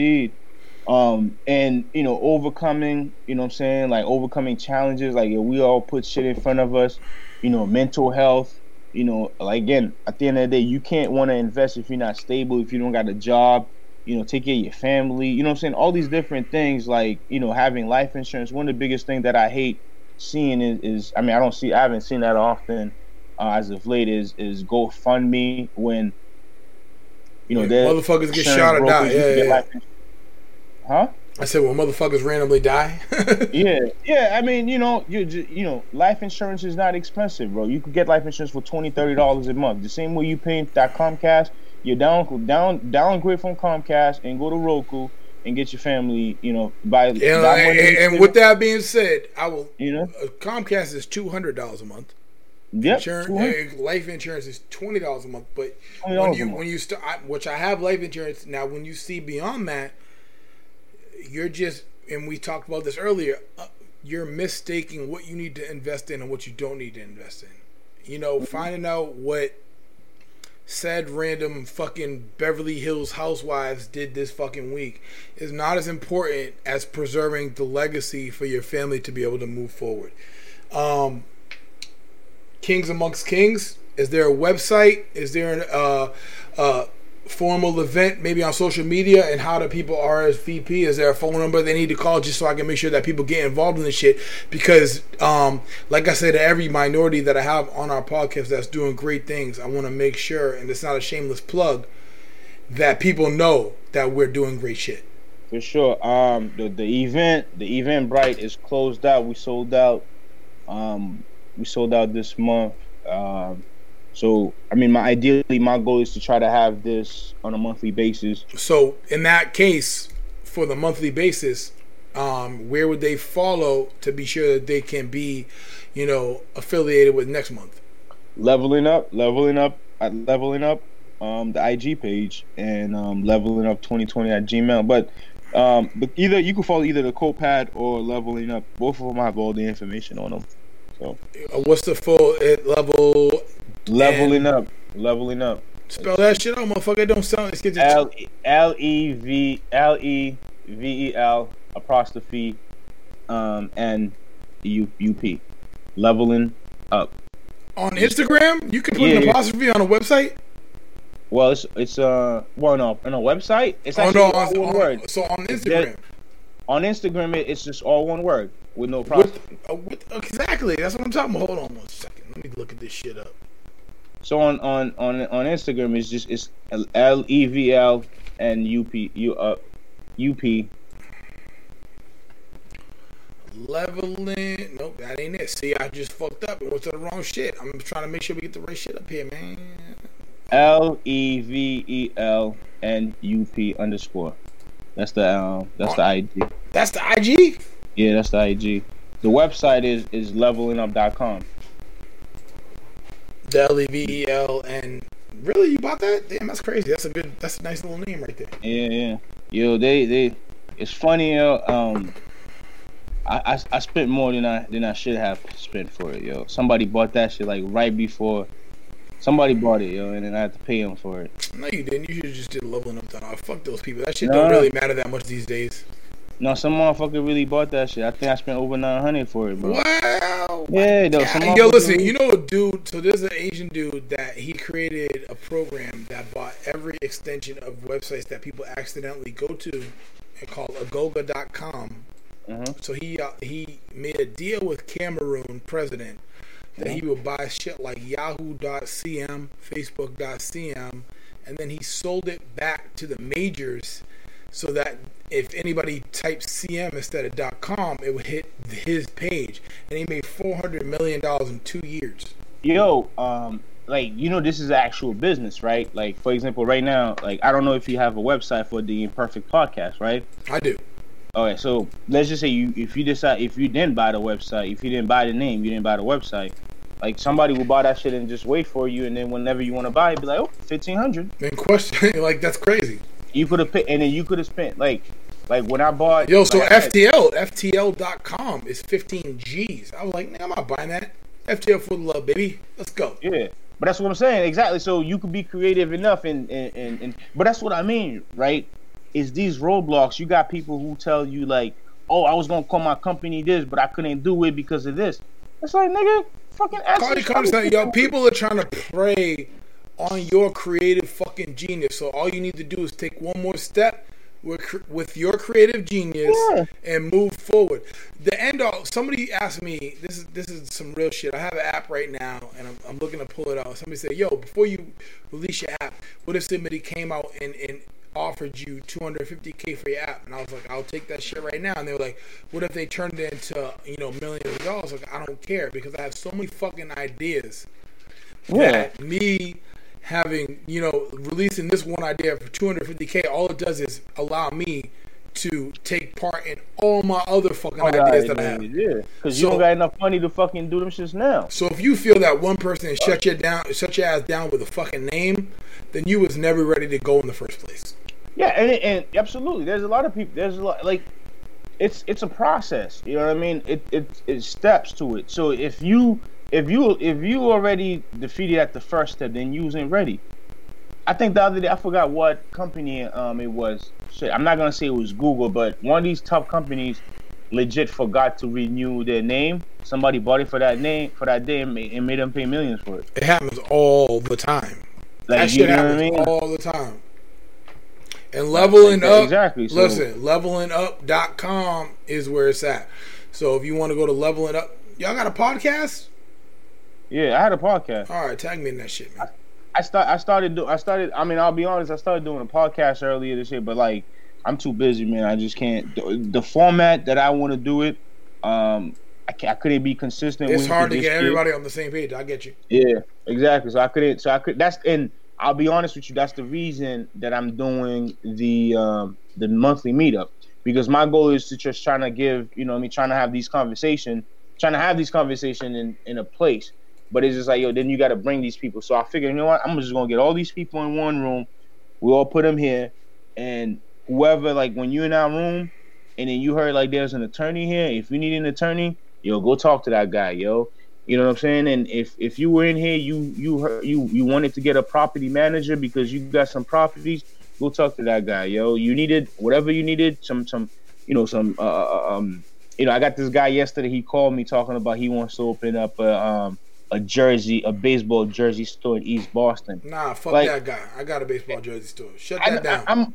you know, overcoming, you know what I'm saying, like overcoming challenges, like we all put shit in front of us, you know, mental health. You know, like, again, at the end of the day, you can't want to invest if you're not stable, if you don't got a job, you know, take care of your family, you know what I'm saying? All these different things, like, you know, having life insurance. One of the biggest things that I hate seeing is I haven't seen that often as of late, is GoFundMe when, you know, motherfuckers get shot or die. Yeah, yeah. Huh? I said, "Will motherfuckers randomly die?" Yeah. I mean, you know, life insurance is not expensive, bro. You could get life insurance for $20-$30 a month. The same way you pay that Comcast, you downgrade from Comcast and go to Roku and get your family, you know, buy, and with that being said, I will. You know, Comcast is $200 a month. Yep, life insurance is $20 a month. But when you I have life insurance now. When you see beyond that, you're just, and we talked about this earlier, you're mistaking what you need to invest in and what you don't need to invest in. You know, finding out what said random fucking Beverly Hills housewives did this fucking week is not as important as preserving the legacy for your family to be able to move forward. Kings Amongst Kings, is there a website? Is there a formal event maybe on social media, and how do people RSVP? Is there a phone number they need to call just so I can make sure that people get involved in this shit? Because like I said, every minority that I have on our podcast that's doing great things, I want to make sure, and it's not a shameless plug, that people know that we're doing great shit. For sure. The Eventbrite is closed out. We sold out. We sold out this month. So, I mean, my goal is to try to have this on a monthly basis. So, in that case, for the monthly basis, where would they follow to be sure that they can be, you know, affiliated with next month? Leveling Up, the IG page, and Leveling Up 2020 at Gmail. But either you can follow either the Copad or Leveling Up. Both of them have all the information on them. So. What's the full level? Leveling up. Spell that shit out, motherfucker. It don't sound. Let's get LEVEL_UP. Leveling Up. On Instagram, you can put an apostrophe on a website. Well, it's on a website. It's actually all one word. So on Instagram. On Instagram, it's just all one word with no apostrophe. Exactly, that's what I'm talking about. Hold on one second. Let me look at this shit up. So on Instagram, it's just LEVL and UP. Leveling. Nope, that ain't it. See, I just fucked up. It was the wrong shit. I'm trying to make sure we get the right shit up here, man. LEVEL and UP _ That's the IG. That's the IG? Yeah, that's the IG. The website is levelingup.com. The LEVEL and really, you bought that? Damn, that's crazy. That's a nice little name right there. Yeah. Yo, they it's funny, yo. I spent more than I should have spent for it, yo. Somebody bought that shit like right before. Somebody bought it, yo, and then I had to pay him for it. No, you didn't. You should have just did Leveling Up. Fuck those people. That shit don't really matter that much these days. No, some motherfucker really bought that shit. I think I spent over $900 for it, bro. Wow. Yeah, though. Yo, listen. You know a dude. So there's an Asian dude that he created a program that bought every extension of websites that people accidentally go to, and called agoga.com. Uh-huh. So he made a deal with Cameroon president that he would buy shit like Yahoo.cm, Facebook.cm, and then he sold it back to the majors so that if anybody typed CM instead of .com, it would hit his page. And he made $400 million in 2 years. Yo, like, you know, this is actual business, right? Like, for example, right now, like, I don't know if you have a website for the Imperfect Podcast, right? I do. All right, so let's just say if you didn't buy the name, you didn't buy the website, like somebody will buy that shit and just wait for you, and then whenever you want to buy it, be like, oh, $1,500. Then question, like, that's crazy. You could have picked, and then you could have spent like when I bought. Yo, so like, FTL.com is 15 G's. I was like, nah, I'm not buying that. FTL for the love, baby. Let's go. Yeah. But that's what I'm saying. Exactly. So you could be creative enough and but that's what I mean, right? Is these roadblocks. You got people who tell you like, oh, I was going to call my company this, but I couldn't do it because of this. It's like, nigga, fucking ass. Yo, people are trying to prey on your creative fucking genius. So all you need to do is take one more step with your creative genius and move forward. The end all. Somebody asked me, this is some real shit. I have an app right now, and I'm looking to pull it out. Somebody said, yo, before you release your app, what if somebody came out and offered you $250K for your app, and I was like, I'll take that shit right now. And they were like, what if they turned it into, you know, millions of dollars? Like, I don't care, because I have so many fucking ideas. Yeah. That me having, you know, releasing this one idea for $250K, all it does is allow me to take part in all my other fucking ideas that I have. Yeah, because you don't got enough money to fucking do them shits now. So if you feel that one person has shut your ass down with a fucking name, then you was never ready to go in the first place. Yeah, and absolutely. There's a lot of people. There's a lot, like, it's a process. You know what I mean? It steps to it. So if you already defeated at the first step, then you wasn't ready. I think the other day, I forgot what company it was. Shit, I'm not going to say it was Google, but one of these top companies legit forgot to renew their name. Somebody bought it for that name, for that day, and made them pay millions for it. It happens all the time. Like, that shit happens all the time. And Leveling Up, exactly. So, listen, levelingup.com is where it's at. So if you want to go to Leveling Up, y'all got a podcast? Yeah, I had a podcast. All right, tag me in that shit, man. I'll be honest, I started doing a podcast earlier this year, but like, I'm too busy, man. I just can't. The format that I want to do it, I couldn't be consistent. It's hard to get everybody on the same page. I get you. Yeah, exactly. And I'll be honest with you, that's the reason that I'm doing the monthly meetup, because my goal is to just trying to give, you know what I mean, trying to have these conversations in a place. But it's just like, yo, then you got to bring these people. So I figured, you know what? I'm just going to get all these people in one room. We all put them here. And whoever, like, when you're in our room and then you heard, like, there's an attorney here, if you need an attorney, yo, go talk to that guy, yo. You know what I'm saying? And if you were in here, you wanted to get a property manager because you got some properties, go talk to that guy, yo. You needed whatever you needed, I got this guy yesterday. He called me talking about he wants to open up a baseball jersey store in East Boston. Nah, fuck like, that guy. I got a baseball jersey store. Shut that down.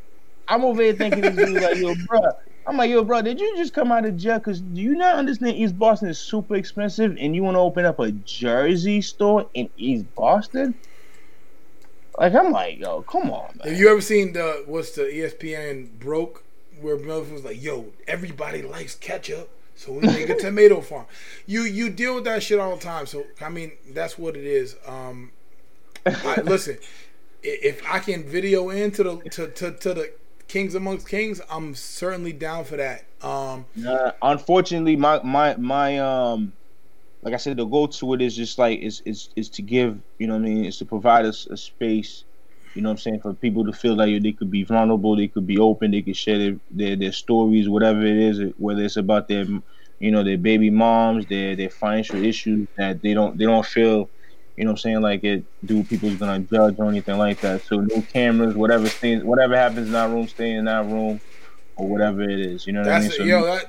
I'm over here thinking this dude like, yo, bro. I'm like, yo, bro, did you just come out of jail? Because do you not understand East Boston is super expensive and you want to open up a jersey store in East Boston? Like, I'm like, yo, come on, man. Have you ever seen what's the ESPN broke where Milton was like, yo, everybody likes ketchup, so we make a tomato farm. You deal with that shit all the time. So, I mean, that's what it is. Listen, if I can video into the Kings Amongst Kings, I'm certainly down for that. Unfortunately, my like I said, the goal to it is just like is to give, you know what I mean, is to provide a space, you know what I'm saying, for people to feel like they could be vulnerable, they could be open, they could share their stories, whatever it is, whether it's about their, you know, their baby moms, their financial issues that they don't feel, you know what I'm saying, like people's gonna judge or anything like that. So no cameras, whatever happens in our room, stay in our room, or whatever it is. You know what I mean? So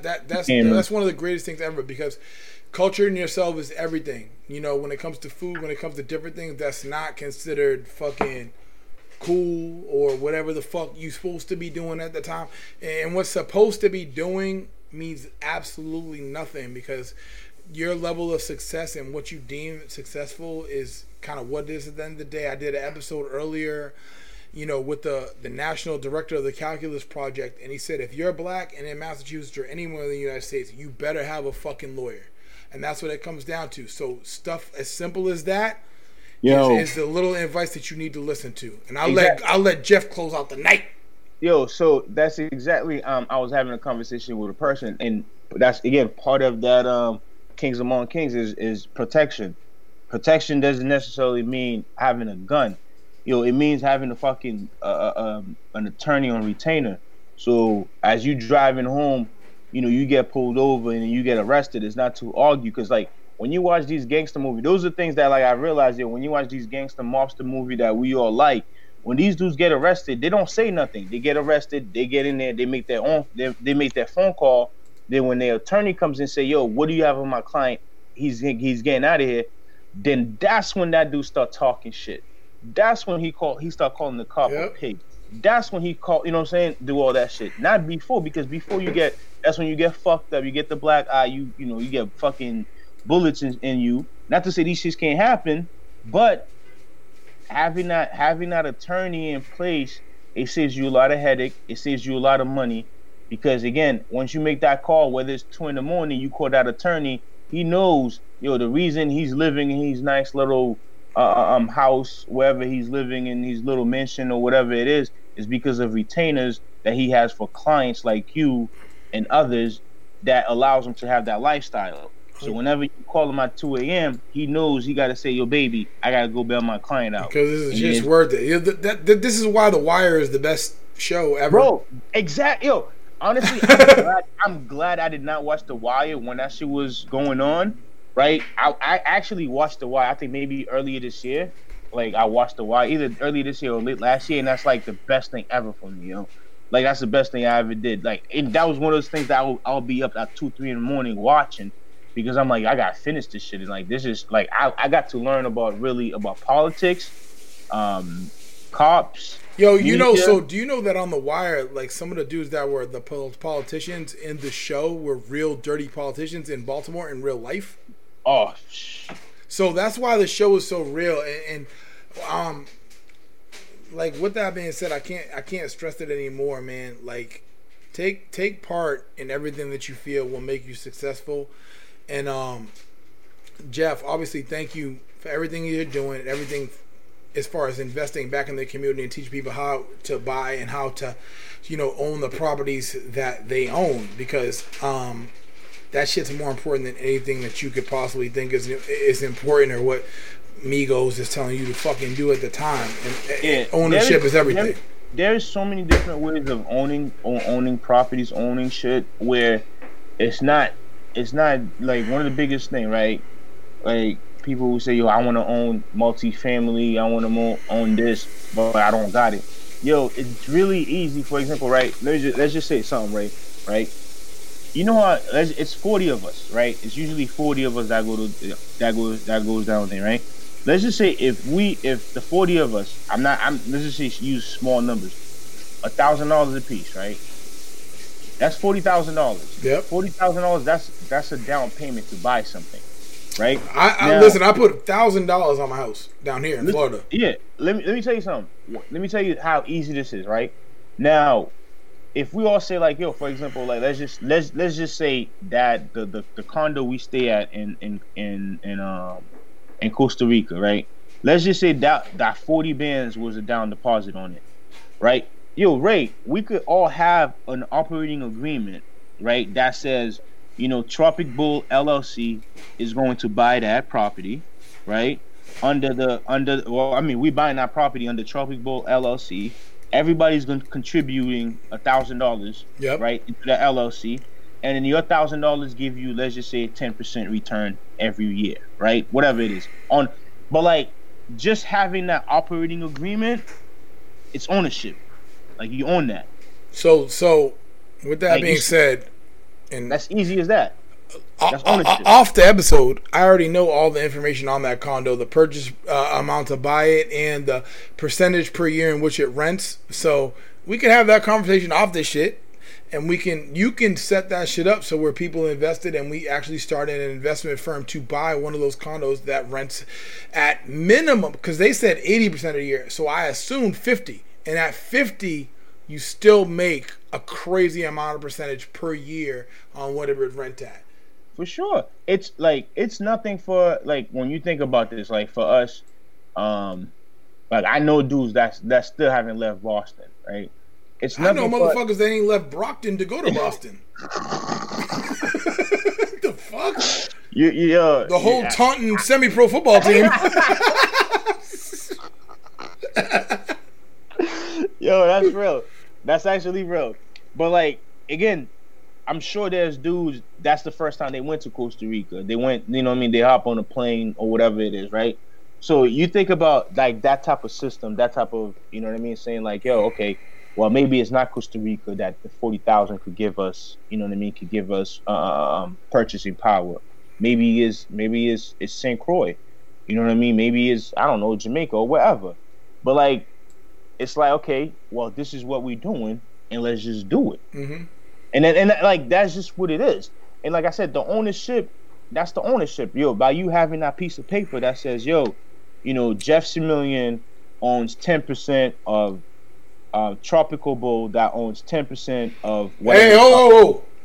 that's one of the greatest things ever, because culture in yourself is everything. You know, when it comes to food, when it comes to different things, that's not considered fucking cool or whatever the fuck you supposed to be doing at the time, and what's supposed to be doing means absolutely nothing, because your level of success and what you deem successful is kind of what it is at the end of the day. I did an episode earlier, you know, with the national director of the Calculus Project, and he said if you're black and in Massachusetts or anywhere in the United States, you better have a fucking lawyer. And that's what it comes down to. So stuff as simple as that, yo, it's the little advice that you need to listen to. And I'll let Jeff close out the night. Yo, so that's exactly, I was having a conversation with a person, and that's again part of that Kings Among Kings is protection. Protection doesn't necessarily mean having a gun. Yo, it means having a fucking an attorney on retainer. So as you driving home, you know, you get pulled over and you get arrested. It's not to argue, because like, when you watch these gangster movies, those are things that, like, I realized, yo, when you watch these gangster mobster movie that we all like, when these dudes get arrested, they don't say nothing. They get arrested, they get in there, they make their own, they make that phone call. Then when their attorney comes in, say, yo, what do you have on my client? He's getting out of here. Then that's when that dude start talking shit. That's when he start calling the cop a pig. That's when he called, you know what I'm saying, do all that shit. Not before, because before you get, that's when you get fucked up. You get the black eye. You know, you get fucking bullets in you. Not to say these shits can't happen, but having that attorney in place It saves you a lot of headache. It saves you a lot of money. Because, again, once you make that call, whether it's 2 in the morning, you call that attorney, he knows, the reason he's living in his nice little house, wherever he's living in his little mansion or whatever it is because of retainers that he has for clients like you and others that allows him to have that lifestyle. So whenever you call him at 2 a.m., he knows he got to say, yo, baby, I got to go bail my client out. Because it's just worth it. This is why The Wire is the best show ever. Bro, exactly. Yo, honestly, I'm glad I did not watch The Wire when that shit was going on, right? I actually watched The Wire, I think maybe earlier this year. Like, I watched The Wire either earlier this year or late last year, and that's, like, the best thing ever for me, yo. Like, that's the best thing I ever did. Like, and that was one of those things that I'll be up at 2, 3 in the morning watching. Because I'm like, I gotta finish this shit. And like, this is like, I got to learn about politics, cops. Yo, media. So do you know that on The Wire, like some of the dudes that were the politicians in the show were real dirty politicians in Baltimore in real life? Oh, so that's why the show is so real. And like with that being said, I can't stress it anymore, man. Like, take part in everything that you feel will make you successful. And Jeff, obviously, thank you for everything you're doing and everything as far as investing back in the community and teaching people how to buy and how to, own the properties that they own, because that shit's more important than anything that you could possibly think is important or what Migos is telling you to fucking do at the time. And ownership is everything. There's so many different ways of owning properties, owning shit, where it's not like one of the biggest thing, right? Like people who say, yo, I want to own multifamily, I want to own this, but I don't got it. Yo, it's really easy. For example, right? Let's just say something, right? You know how it's 40 of us, right? It's usually 40 of us that goes down there, right? Let's just say if the 40 of us, let's just say use small numbers, $1,000 a piece, right? That's $40,000. Yep. $40,000. That's a down payment to buy something, right? I put $1,000 on my house down here in Florida. Yeah. Let me tell you something. Let me tell you how easy this is, right? Now, if we all say like, yo, for example, like let's just say that the condo we stay at in Costa Rica, right? Let's just say that 40 bands was a down deposit on it, right? Yo, Ray, we could all have an operating agreement, right? That says, Tropic Bowl LLC is going to buy that property, right? We're buying that property under Tropic Bowl LLC. Everybody's going to contributing $1,000, yep, right, into the LLC. And then your $1,000 give you, let's just say, 10% return every year, right? Whatever it is. But like just having that operating agreement, it's ownership. Like you own that. So with that being said, and that's easy as that. That's ownership. Off the episode, I already know all the information on that condo, the purchase amount to buy it, and the percentage per year in which it rents. So we can have that conversation off this shit. And you can set that shit up so where people invested and we actually started an investment firm to buy one of those condos that rents at minimum, because they said 80% a year. So I assumed 50. And at 50, you still make a crazy amount of percentage per year on whatever it rent at. For sure. It's like, it's nothing for, like, when you think about this, like for us, like I know dudes that still haven't left Boston, right? I know motherfuckers that ain't left Brockton to go to Boston. The fuck? The whole Taunton semi-pro football team. Yo, that's real. That's actually real. But like, again, I'm sure there's dudes, that's the first time they went to Costa Rica. They went, they hop on a plane or whatever it is, right? So you think about like that type of system, that type of, saying like, yo, okay, well, maybe it's not Costa Rica that the 40,000 could give us, could give us purchasing power. Maybe it's St. Croix, Maybe it's, I don't know, Jamaica or wherever. But like, it's like, okay, well, this is what we're doing, and let's just do it. Mm-hmm. And like that's just what it is. And like I said, the ownership, that's the ownership, yo. By you having that piece of paper that says, yo, Jeff Similien owns 10% of Tropical Bowl that owns 10% of. Hey,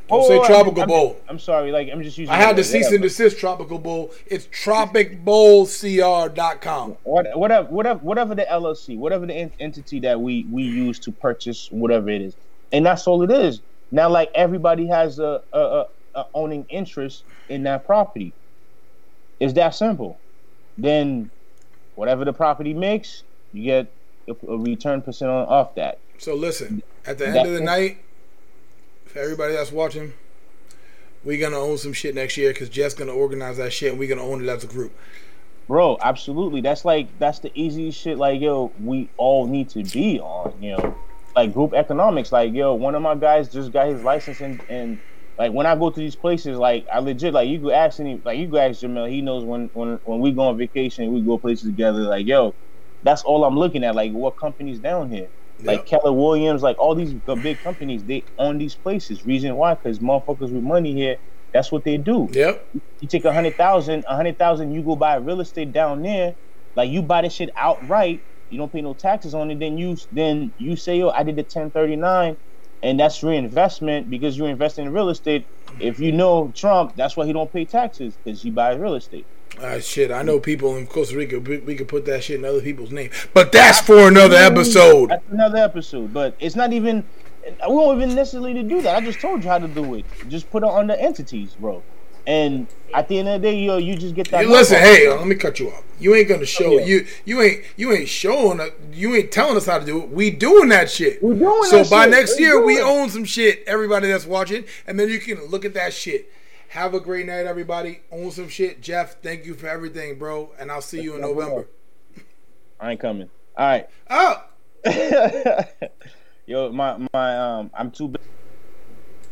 Don't say Tropical Bowl. I'm sorry, like I'm just using. I had the cease and desist Tropical Bowl. It's tropicbowlcr.com. Whatever the LLC, whatever the entity that we use to purchase whatever it is, and that's all it is. Now, like everybody has a owning interest in that property. It's that simple. Then, whatever the property makes, you get a return percent off that. So listen, at the end of the night. For everybody that's watching, we're going to own some shit next year because Jeff's going to organize that shit and we're going to own it as a group. Bro, absolutely. That's the easiest shit, like, yo, we all need to be on, you know. Like, group economics. Like, yo, one of my guys just got his license and like, when I go to these places, like, I legit, like, you go ask Jamel, he knows when we go on vacation, we go places together, like, yo, that's all I'm looking at. Like, what companies down here? Like Keller Williams, like all these big companies, they own these places. Reason why? Because motherfuckers with money here, that's what they do. Yep. You take $100,000, you go buy real estate down there. Like you buy this shit outright, you don't pay no taxes on it. Then you say, yo, I did the 1039, and that's reinvestment because you're investing in real estate. If you know Trump, that's why he don't pay taxes because he buys real estate. Shit, I know people in Costa Rica. We could put that shit in other people's name, but that's for another episode. That's another episode, but it's not even. We won't even necessarily to do that. I just told you how to do it. Just put it under entities, bro. And at the end of the day, yo, you just get that. Listen, hey, let me cut you off. You ain't gonna show you ain't telling us how to do it. We doing that shit. We doing so that shit. So by next year, we own some shit. Everybody that's watching, and then you can look at that shit. Have a great night, everybody. Own some shit. Jeff, thank you for everything, bro. And I'll see you in November. I ain't coming. All right. Oh. Yo, I'm too big.